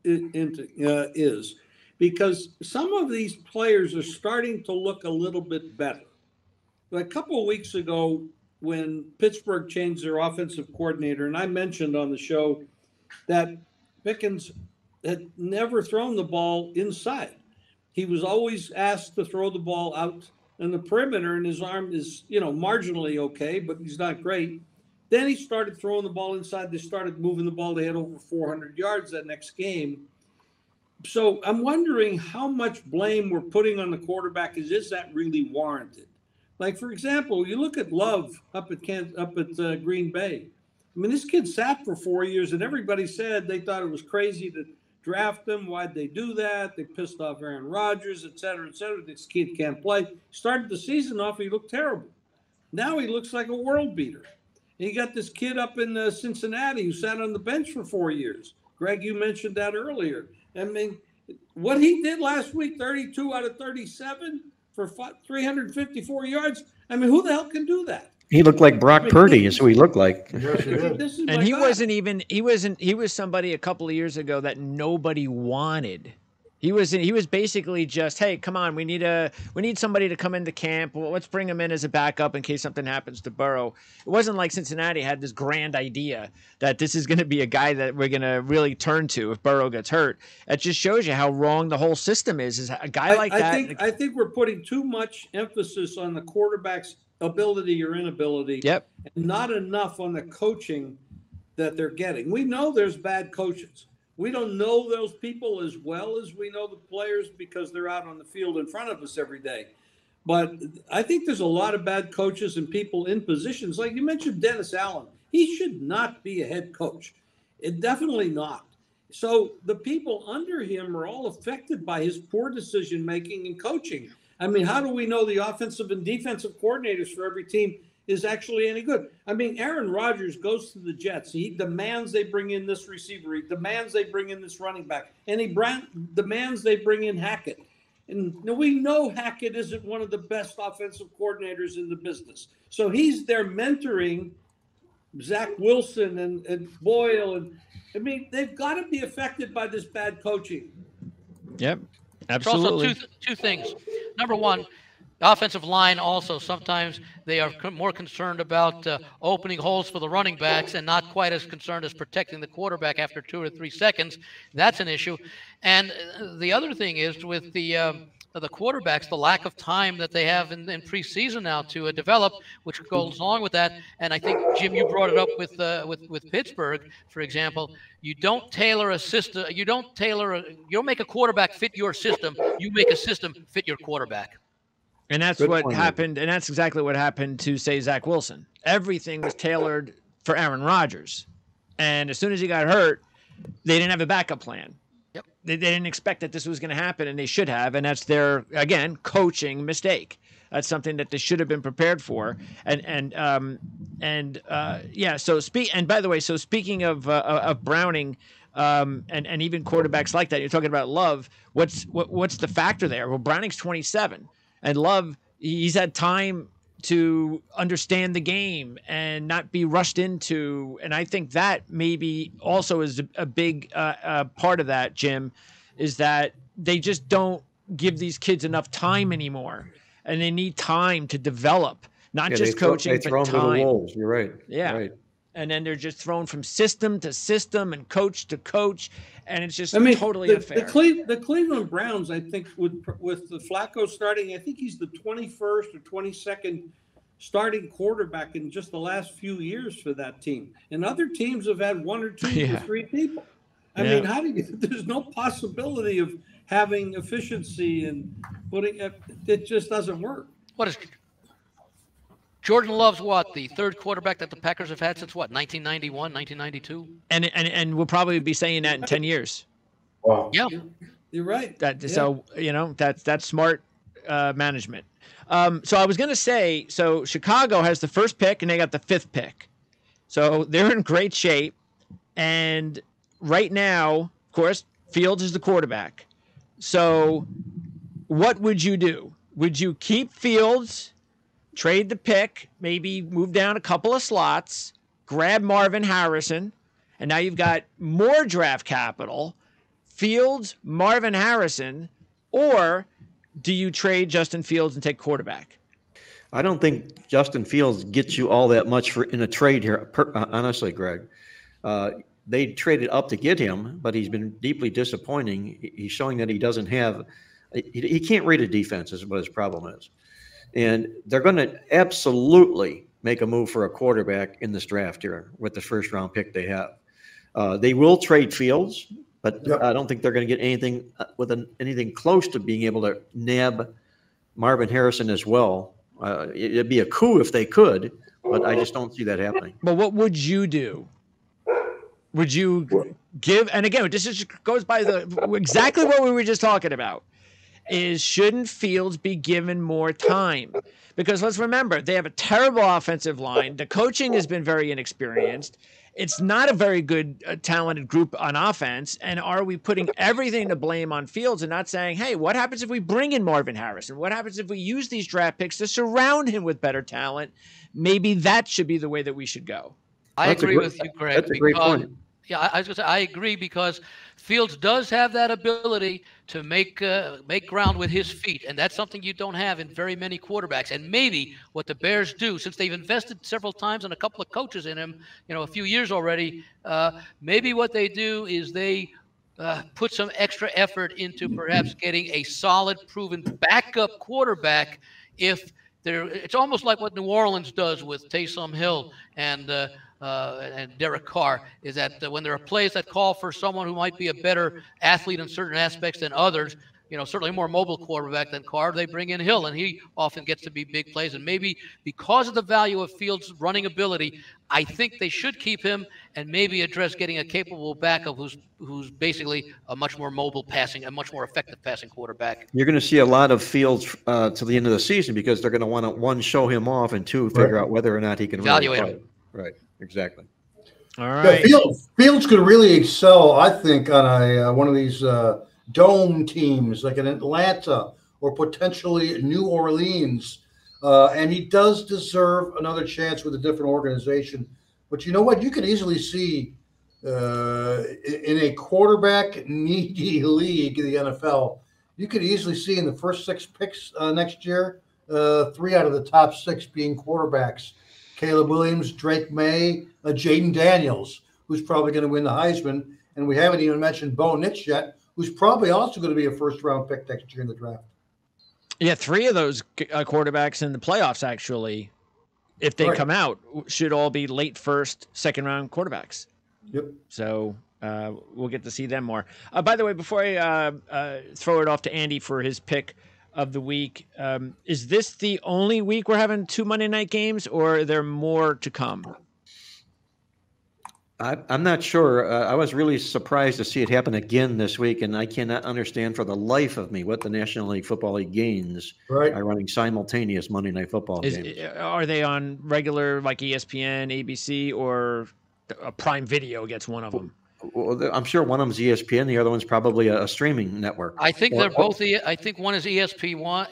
is, because some of these players are starting to look a little bit better. But a couple of weeks ago, when Pittsburgh changed their offensive coordinator, and I mentioned on the show that Pickens had never thrown the ball inside. He was always asked to throw the ball out in the perimeter, and his arm is, you know, marginally okay, but he's not great. Then he started throwing the ball inside. They started moving the ball. They had over four hundred yards that next game. So I'm wondering how much blame we're putting on the quarterback. Is, is that really warranted? Like, for example, you look at Love up at Kansas, up at uh, Green Bay. I mean, this kid sat for four years, and everybody said they thought it was crazy to draft him. Why'd they do that? They pissed off Aaron Rodgers, et cetera, et cetera. This kid can't play. Started the season off, he looked terrible. Now he looks like a world beater. And you got this kid up in uh, Cincinnati who sat on the bench for four years. Greg, you mentioned that earlier. I mean, what he did last week, thirty-two out of thirty-seven for three hundred fifty-four yards. I mean, who the hell can do that? He looked like Brock I mean, Purdy is who he looked like. Yes, he is. And he God. wasn't even, he wasn't, he was somebody a couple of years ago that nobody wanted. He was, he was basically just, hey, come on, we need a, we need somebody to come into camp. Well, let's bring him in as a backup in case something happens to Burrow. It wasn't like Cincinnati had this grand idea that this is going to be a guy that we're going to really turn to if Burrow gets hurt. That just shows you how wrong the whole system is. Is a guy I, like I that? Think, I think we're putting too much emphasis on the quarterback's ability or inability, yep, and not enough on the coaching that they're getting. We know there's bad coaches. We don't know those people as well as we know the players because they're out on the field in front of us every day. But I think there's a lot of bad coaches and people in positions. Like you mentioned Dennis Allen. He should not be a head coach. It definitely not. So the people under him are all affected by his poor decision-making and coaching. I mean, how do we know the offensive and defensive coordinators for every team is actually any good? I mean, Aaron Rodgers goes to the Jets. He demands they bring in this receiver. He demands they bring in this running back. And he brand, demands they bring in Hackett. And we know Hackett isn't one of the best offensive coordinators in the business. So he's there mentoring Zach Wilson and, and Boyle. And I mean, they've got to be affected by this bad coaching. Yep, absolutely. Also two, two things. Number one, the offensive line also, sometimes they are co- more concerned about uh, opening holes for the running backs and not quite as concerned as protecting the quarterback after two or three seconds. That's an issue. And the other thing is with the um, the quarterbacks, the lack of time that they have in, in preseason now to uh, develop, which goes along with that. And I think, Jim, you brought it up with uh, with, with Pittsburgh, for example. You don't tailor a system. You don't tailor. A, you don't make a quarterback fit your system. You make a system fit your quarterback. And that's Good what point, happened, man. And that's exactly what happened to, say, Zach Wilson. Everything was tailored for Aaron Rodgers. And as soon as he got hurt, they didn't have a backup plan. Yep. They, they didn't expect that this was going to happen, and they should have. And that's their, again, coaching mistake. That's something that they should have been prepared for. And, and um, and uh, yeah, so speak. And by the way, so speaking of uh, of Browning, Um, and, and even quarterbacks like that, you're talking about Love. What's what, what's the factor there? Well, Browning's twenty-seven, and Love, he's had time to understand the game and not be rushed into. And I think that maybe also is a, a big uh, uh, part of that, Jim, is that they just don't give these kids enough time anymore, and they need time to develop, not yeah, just they coaching, th- they but throw them time. To the wolves. You're right. Yeah. Right. And then they're just thrown from system to system and coach to coach, and it's just I mean, totally the, unfair. The, Cle- the Cleveland Browns, I think, with with the Flacco starting, I think he's the twenty-first or twenty-second starting quarterback in just the last few years for that team. And other teams have had one or two yeah. or three people. I yeah. mean, how do you? There's no possibility of having efficiency and putting it. It just doesn't work. What is? Jordan Love's what, the third quarterback that the Packers have had since what, nineteen ninety-one, nineteen ninety-two? And and and we'll probably be saying that in ten years. Wow. Yeah, you're right. That yeah. so you know that's that's smart uh, management. Um, so I was going to say, so Chicago has the first pick and they got the fifth pick, so they're in great shape. And right now, of course, Fields is the quarterback. So what would you do? Would you keep Fields? Trade the pick, maybe move down a couple of slots, grab Marvin Harrison, and now you've got more draft capital, Fields, Marvin Harrison, or do you trade Justin Fields and take quarterback? I don't think Justin Fields gets you all that much for in a trade here, per, honestly, Greg. Uh, they traded up to get him, but he's been deeply disappointing. He's showing that he doesn't have – he can't read a defense is what his problem is. And they're going to absolutely make a move for a quarterback in this draft here with the first round pick they have. Uh, they will trade Fields, but yep. I don't think they're going to get anything with an, anything close to being able to nab Marvin Harrison as well Uh, it'd be a coup if they could, but I just don't see that happening. But what would you do? Would you give? And again, this just goes by the exactly what we were just talking about. Is shouldn't Fields be given more time? Because let's remember, they have a terrible offensive line. The coaching has been very inexperienced. It's not a very good, uh, talented group on offense. And are we putting everything to blame on Fields and not saying, hey, what happens if we bring in Marvin Harrison? What happens if we use these draft picks to surround him with better talent? Maybe that should be the way that we should go. I that's agree great, with you, Greg. That's a great because, point. Yeah, I was going to say, I agree because Fields does have that ability to make uh, make ground with his feet, and that's something you don't have in very many quarterbacks. And maybe what the Bears do, since they've invested several times and a couple of coaches in him, you know, a few years already, uh, maybe what they do is they uh, put some extra effort into perhaps getting a solid, proven backup quarterback. If they're, it's almost like what New Orleans does with Taysom Hill and. Uh, Uh, and Derek Carr, is that uh, when there are plays that call for someone who might be a better athlete in certain aspects than others, you know, certainly more mobile quarterback than Carr, they bring in Hill, and he often gets to be big plays. And maybe because of the value of Fields' running ability, I think they should keep him and maybe address getting a capable backup who's who's basically a much more mobile passing, a much more effective passing quarterback. You're going to see a lot of Fields uh, to the end of the season because they're going to want to, one, show him off, and two, figure right. out whether or not he can evaluate really him. Right. Exactly. All right. Yeah, Fields, Fields could really excel, I think, on a uh, one of these uh, dome teams like in Atlanta or potentially New Orleans. Uh, and he does deserve another chance with a different organization. But you know what? You can easily see uh, in a quarterback-needy league in the N F L, you could easily see in the first six picks uh, next year, uh, three out of the top six being quarterbacks. Caleb Williams, Drake May, uh, Jaden Daniels, who's probably going to win the Heisman. And we haven't even mentioned Bo Nix yet, who's probably also going to be a first-round pick next year in the draft. Yeah, three of those uh, quarterbacks in the playoffs, actually, if they right. come out, should all be late first, second-round quarterbacks. Yep. So uh, we'll get to see them more. Uh, by the way, before I uh, uh, throw it off to Andy for his pick of the week, um is this the only week we're having two Monday night games, or are there more to come? I, I'm not sure. uh, I was really surprised to see it happen again this week, and I cannot understand for the life of me what the National League Football League gains right. by running simultaneous Monday night football is, games. Are they on regular like E S P N, A B C, or a Prime Video gets one of them? Well, I'm sure one of them's E S P N. The other one's probably a, a streaming network. I think or, they're both. I think one is E S P one,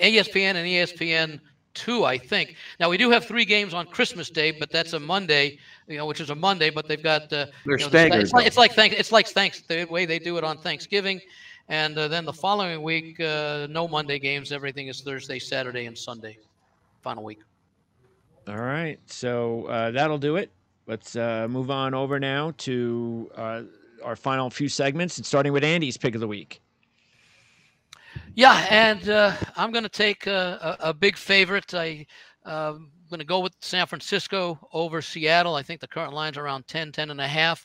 E S P N, and E S P N two. I think now we do have three games on Christmas Day, but that's a Monday. You know, which is a Monday, but they've got. Uh, they're you know, staggered. It's like it's like thanks. It's like thanks the way they do it on Thanksgiving, and uh, then the following week, uh, no Monday games. Everything is Thursday, Saturday, and Sunday. Final week. All right, so uh, that'll do it. Let's uh, move on over now to uh, our final few segments, and starting with Andy's pick of the week. Yeah, and uh, I'm going to take a, a, a big favorite. I, uh, I'm going to go with San Francisco over Seattle. I think the current line's around ten, ten and a half.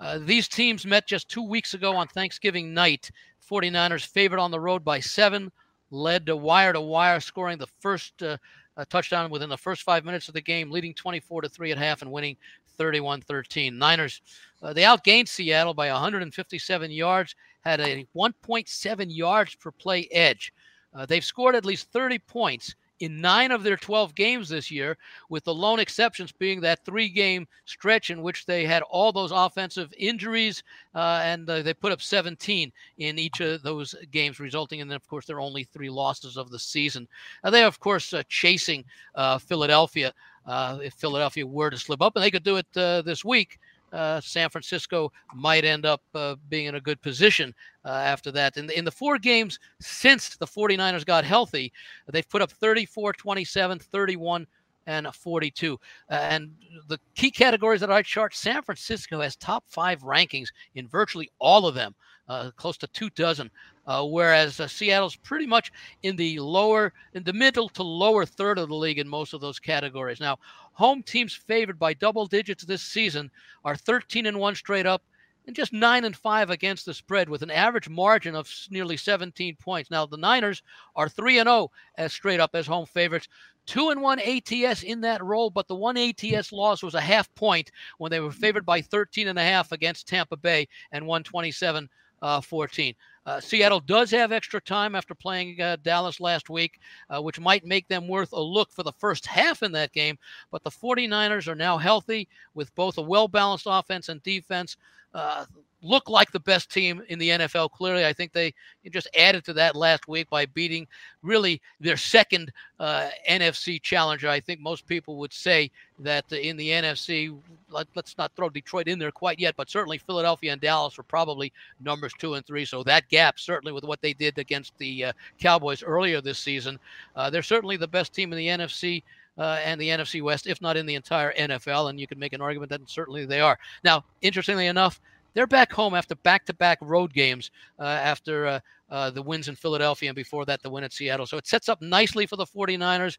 Uh, these teams met just two weeks ago on Thanksgiving night. forty-niners favored on the road by seven, led to wire-to-wire, scoring the first uh, a touchdown within the first five minutes of the game, leading twenty-four to three at half and winning thirty-one thirteen. Niners, uh, they outgained Seattle by one hundred fifty-seven yards, had a one point seven yards per play edge. Uh, they've scored at least thirty points in nine of their twelve games this year, with the lone exceptions being that three-game stretch in which they had all those offensive injuries, uh, and uh, they put up seventeen in each of those games, resulting in, of course, their only three losses of the season. Now, they are, of course, uh, chasing uh, Philadelphia uh, if Philadelphia were to slip up, and they could do it uh, this week. Uh, San Francisco might end up uh, being in a good position uh, after that. In the, in the four games since the forty-niners got healthy, they've put up thirty-four, twenty-seven, thirty-one, and forty-two. Uh, and the key categories that I chart, San Francisco has top five rankings in virtually all of them, uh, close to two dozen. Uh, whereas uh, Seattle's pretty much in the lower, in the middle to lower third of the league in most of those categories. Now, home teams favored by double digits this season are thirteen and one straight up and just nine and five against the spread with an average margin of nearly seventeen points. Now the Niners are three and zero as straight up as home favorites, two and one A T S in that role. But the one A T S loss was a half point when they were favored by thirteen and a half against Tampa Bay and won twenty-seven uh, fourteen. Uh, Seattle does have extra time after playing uh, Dallas last week, uh, which might make them worth a look for the first half in that game. But the 49ers are now healthy with both a well-balanced offense and defense. Uh, look like the best team in the N F L, clearly. I think they just added to that last week by beating really their second uh, N F C challenger. I think most people would say that in the N F C, let, let's not throw Detroit in there quite yet, but certainly Philadelphia and Dallas are probably numbers two and three. So that gap, certainly with what they did against the uh, Cowboys earlier this season, uh, they're certainly the best team in the N F C Uh, and the N F C West, if not in the entire N F L, and you can make an argument that certainly they are. Now, interestingly enough, they're back home after back-to-back road games uh, after uh, uh, the wins in Philadelphia and before that the win at Seattle. So it sets up nicely for the 49ers,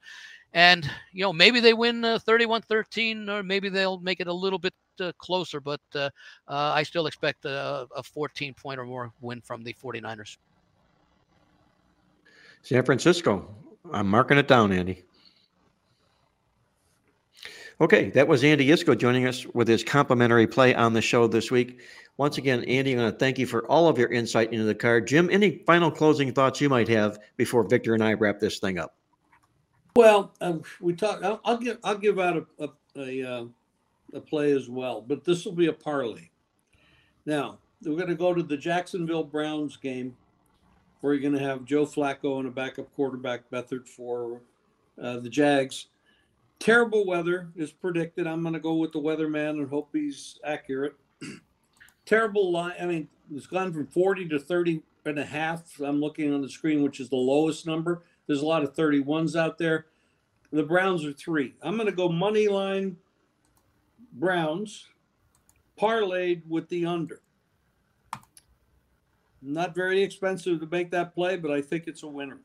and, you know, maybe they win uh, thirty-one thirteen, or maybe they'll make it a little bit uh, closer, but uh, uh, I still expect a fourteen-point or more win from the 49ers. San Francisco, I'm marking it down, Andy. Okay, that was Andy Isco joining us with his complimentary play on the show this week. Once again, Andy, I want to thank you for all of your insight into the card. Jim, any final closing thoughts you might have before Victor and I wrap this thing up? Well, um, we talk. I'll, I'll give. I'll give out a a, a, uh, a play as well, but this will be a parlay. Now we're going to go to the Jacksonville Browns game, where you're going to have Joe Flacco and a backup quarterback, Beathard, for uh, the Jags. Terrible weather is predicted. I'm going to go with the weatherman and hope he's accurate. Terrible line. I mean, it's gone from forty to thirty and a half. I'm looking on the screen, which is the lowest number. There's a lot of thirty-ones out there. The Browns are three. I'm going to go money line Browns, parlayed with the under. Not very expensive to make that play, but I think it's a winner.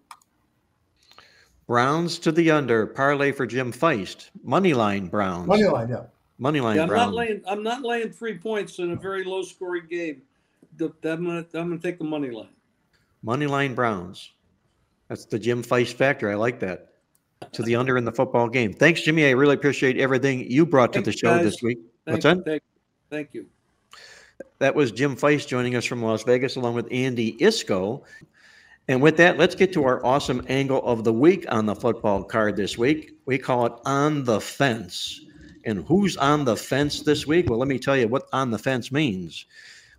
Browns to the under, parlay for Jim Feist. Moneyline Browns. Moneyline, yeah. Moneyline yeah, Browns. Not laying, I'm not laying three points in a very low-scoring game. I'm going to take the money line. Moneyline Browns. That's the Jim Feist factor. I like that. To the under in the football game. Thanks, Jimmy. I really appreciate everything you brought Thanks, to the show guys. this week. Thank What's that? Thank, thank you. That was Jim Feist joining us from Las Vegas along with Andy Isco. And with that, let's get to our awesome angle of the week on the football card this week. We call it On the Fence. And who's on the fence this week? Well, let me tell you what on the fence means.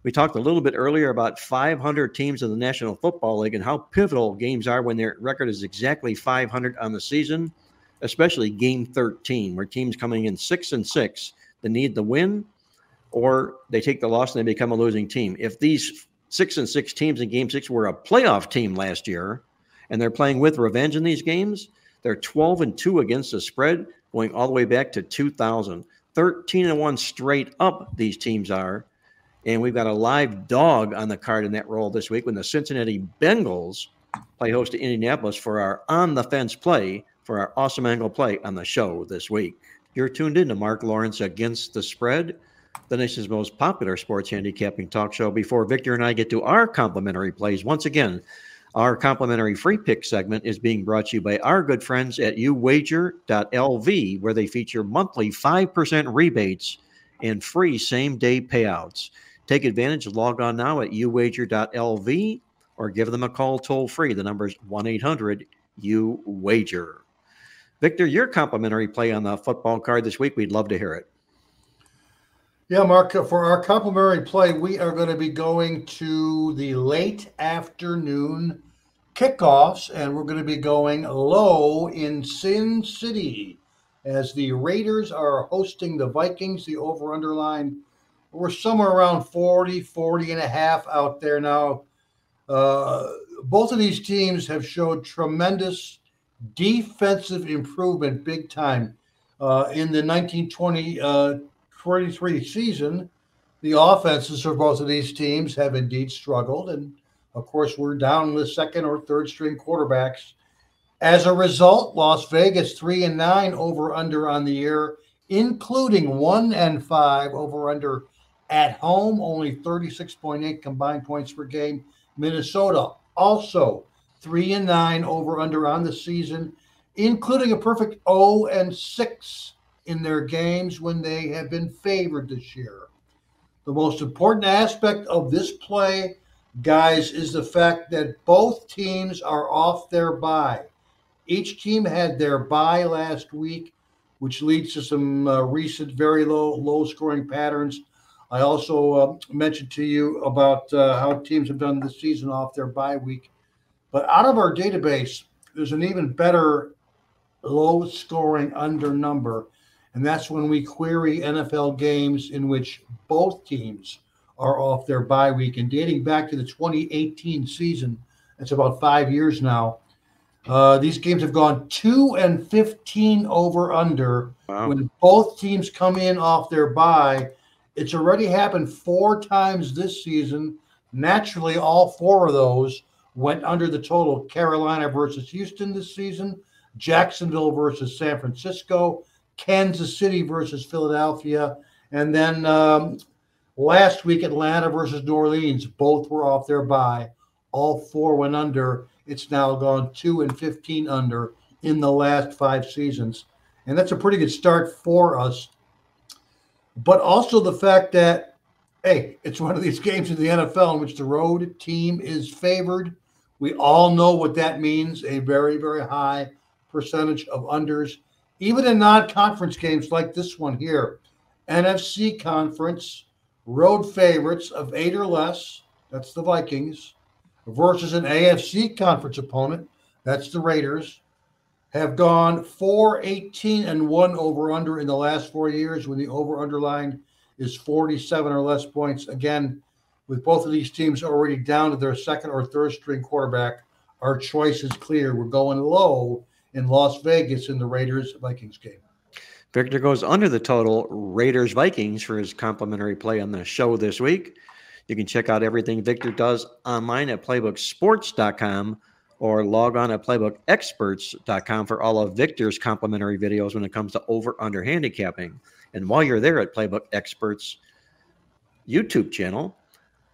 We talked a little bit earlier about five hundred teams in the National Football League and how pivotal games are when their record is exactly five hundred on the season, especially game thirteen, where teams coming in six and six, they need the win or they take the loss and they become a losing team. If these Six and six teams in game six were a playoff team last year, and they're playing with revenge in these games. They're twelve and two against the spread, going all the way back to two thousand. thirteen and one straight up these teams are. And we've got a live dog on the card in that role this week when the Cincinnati Bengals play host to Indianapolis for our on-the-fence play, for our awesome angle play on the show this week. You're tuned in to Mark Lawrence Against the Spread, the nation's most popular sports handicapping talk show. Before Victor and I get to our complimentary plays, once again, our complimentary free pick segment is being brought to you by our good friends at you wager dot L V, where they feature monthly five percent rebates and free same-day payouts. Take advantage. Log on now at you wager dot L V or give them a call toll-free. The number is one eight hundred you wager. Victor, your complimentary play on the football card this week, we'd love to hear it. Yeah, Mark, for our complimentary play, we are going to be going to the late afternoon kickoffs, and we're going to be going low in Sin City as the Raiders are hosting the Vikings. The over-under line, we're somewhere around forty, forty and a half out there now. Uh, both of these teams have showed tremendous defensive improvement big time uh, in the nineteen twenty uh twenty-three season. The offenses for both of these teams have indeed struggled, and of course we're down with second or third string quarterbacks. As a result, Las Vegas three and nine over under on the year, including one and five over under At home, only thirty-six point eight combined points per game. Minnesota also three and nine over under on the season, including a perfect oh and six in their games when they have been favored this year. The most important aspect of this play, guys, is the fact that both teams are off their bye. Each team had their bye last week, which leads to some uh, recent very low, low scoring patterns. I also uh, mentioned to you about uh, how teams have done this season off their bye week. But out of our database, there's an even better low-scoring under number, and that's when we query N F L games in which both teams are off their bye week. And dating back to the twenty eighteen season, that's about five years now, uh, these games have gone two and fifteen over under. Wow. When both teams come in off their bye. It's already happened four times this season. Naturally, all four of those went under the total. Carolina versus Houston this season, Jacksonville versus San Francisco, Kansas City versus Philadelphia, and then um, last week Atlanta versus New Orleans. Both were off their bye. All four went under. It's now gone two and fifteen under in the last five seasons. And that's a pretty good start for us. But also the fact that, hey, it's one of these games in the N F L in which the road team is favored. We all know what that means, a very, very high percentage of unders. Even in non-conference games like this one here, N F C Conference, road favorites of eight or less, that's the Vikings, versus an A F C Conference opponent, that's the Raiders, have gone four eighteen and one over-under in the last four years when the over-under line is forty-seven or less points. Again, with both of these teams already down to their second or third string quarterback, our choice is clear. We're going low in Las Vegas in the Raiders-Vikings game. Victor goes under the total Raiders-Vikings for his complimentary play on the show this week. You can check out everything Victor does online at playbook experts dot com. Or log on at playbook experts dot com for all of Victor's complimentary videos when it comes to over-under handicapping. And while you're there at Playbook Experts YouTube channel,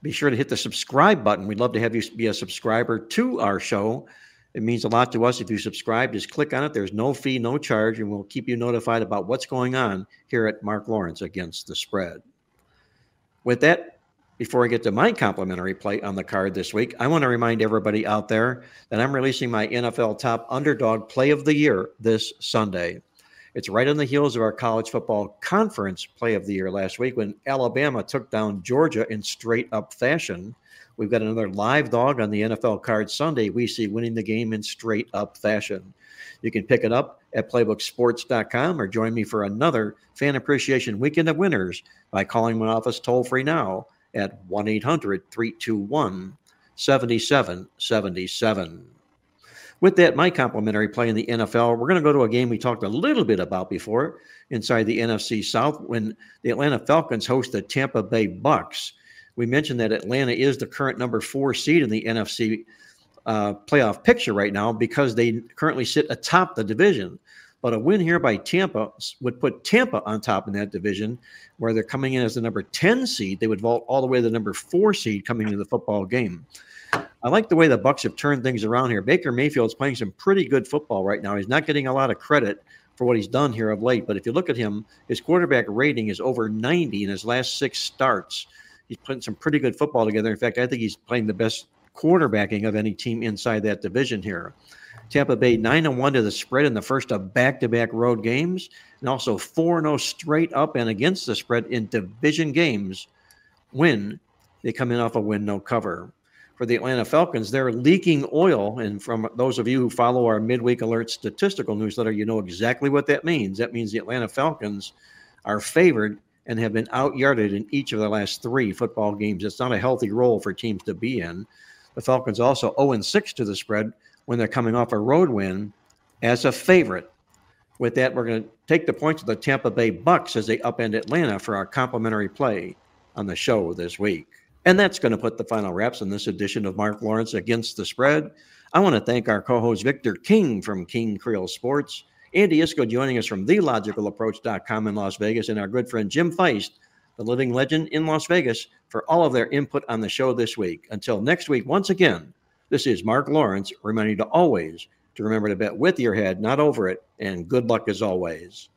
be sure to hit the subscribe button. We'd love to have you be a subscriber to our show. It means a lot to us if you subscribe. Just click on it. There's no fee, no charge, and we'll keep you notified about what's going on here at Mark Lawrence Against the Spread. With that, before I get to my complimentary play on the card this week, I want to remind everybody out there that I'm releasing my N F L Top Underdog Play of the Year this Sunday. It's right on the heels of our College Football Conference Play of the Year last week when Alabama took down Georgia in straight-up fashion. We've got another live dog on the N F L card Sunday we see winning the game in straight-up fashion. You can pick it up at playbook sports dot com or join me for another Fan Appreciation Weekend of Winners by calling my office toll-free now at one eight hundred three two one seven seven seven seven. With that, my complimentary play in the N F L, we're going to go to a game we talked a little bit about before inside the N F C South when the Atlanta Falcons host the Tampa Bay Bucks. We mentioned that Atlanta is the current number four seed in the N F C uh, playoff picture right now because they currently sit atop the division. But a win here by Tampa would put Tampa on top in that division where they're coming in as the number ten seed. They would vault all the way to the number four seed coming into the football game. I like the way the Bucks have turned things around here. Baker Mayfield's playing some pretty good football right now. He's not getting a lot of credit for what he's done here of late. But if you look at him, his quarterback rating is over ninety in his last six starts. He's putting some pretty good football together. In fact, I think he's playing the best quarterbacking of any team inside that division here. Tampa Bay nine and one to the spread in the first of back-to-back road games, and also four and oh straight up and against the spread in division games when they come in off a win, no cover. For the Atlanta Falcons, they're leaking oil, and from those of you who follow our Midweek Alert statistical newsletter, you know exactly what that means. That means the Atlanta Falcons are favored and have been out-yarded in each of the last three football games. It's not a healthy role for teams to be in. The Falcons also oh and six to the spread when they're coming off a road win as a favorite. With that, we're going to take the points of the Tampa Bay Bucks as they upend Atlanta for our complimentary play on the show this week. And that's going to put the final wraps on this edition of Mark Lawrence Against the Spread. I want to thank our co-host Victor King from King Creole Sports, Andy Isco joining us from the logical approach dot com in Las Vegas, and our good friend Jim Feist the living legend in Las Vegas, for all of their input on the show this week. Until next week, once again, this is Mark Lawrence reminding you to always to remember to bet with your head, not over it, and good luck as always.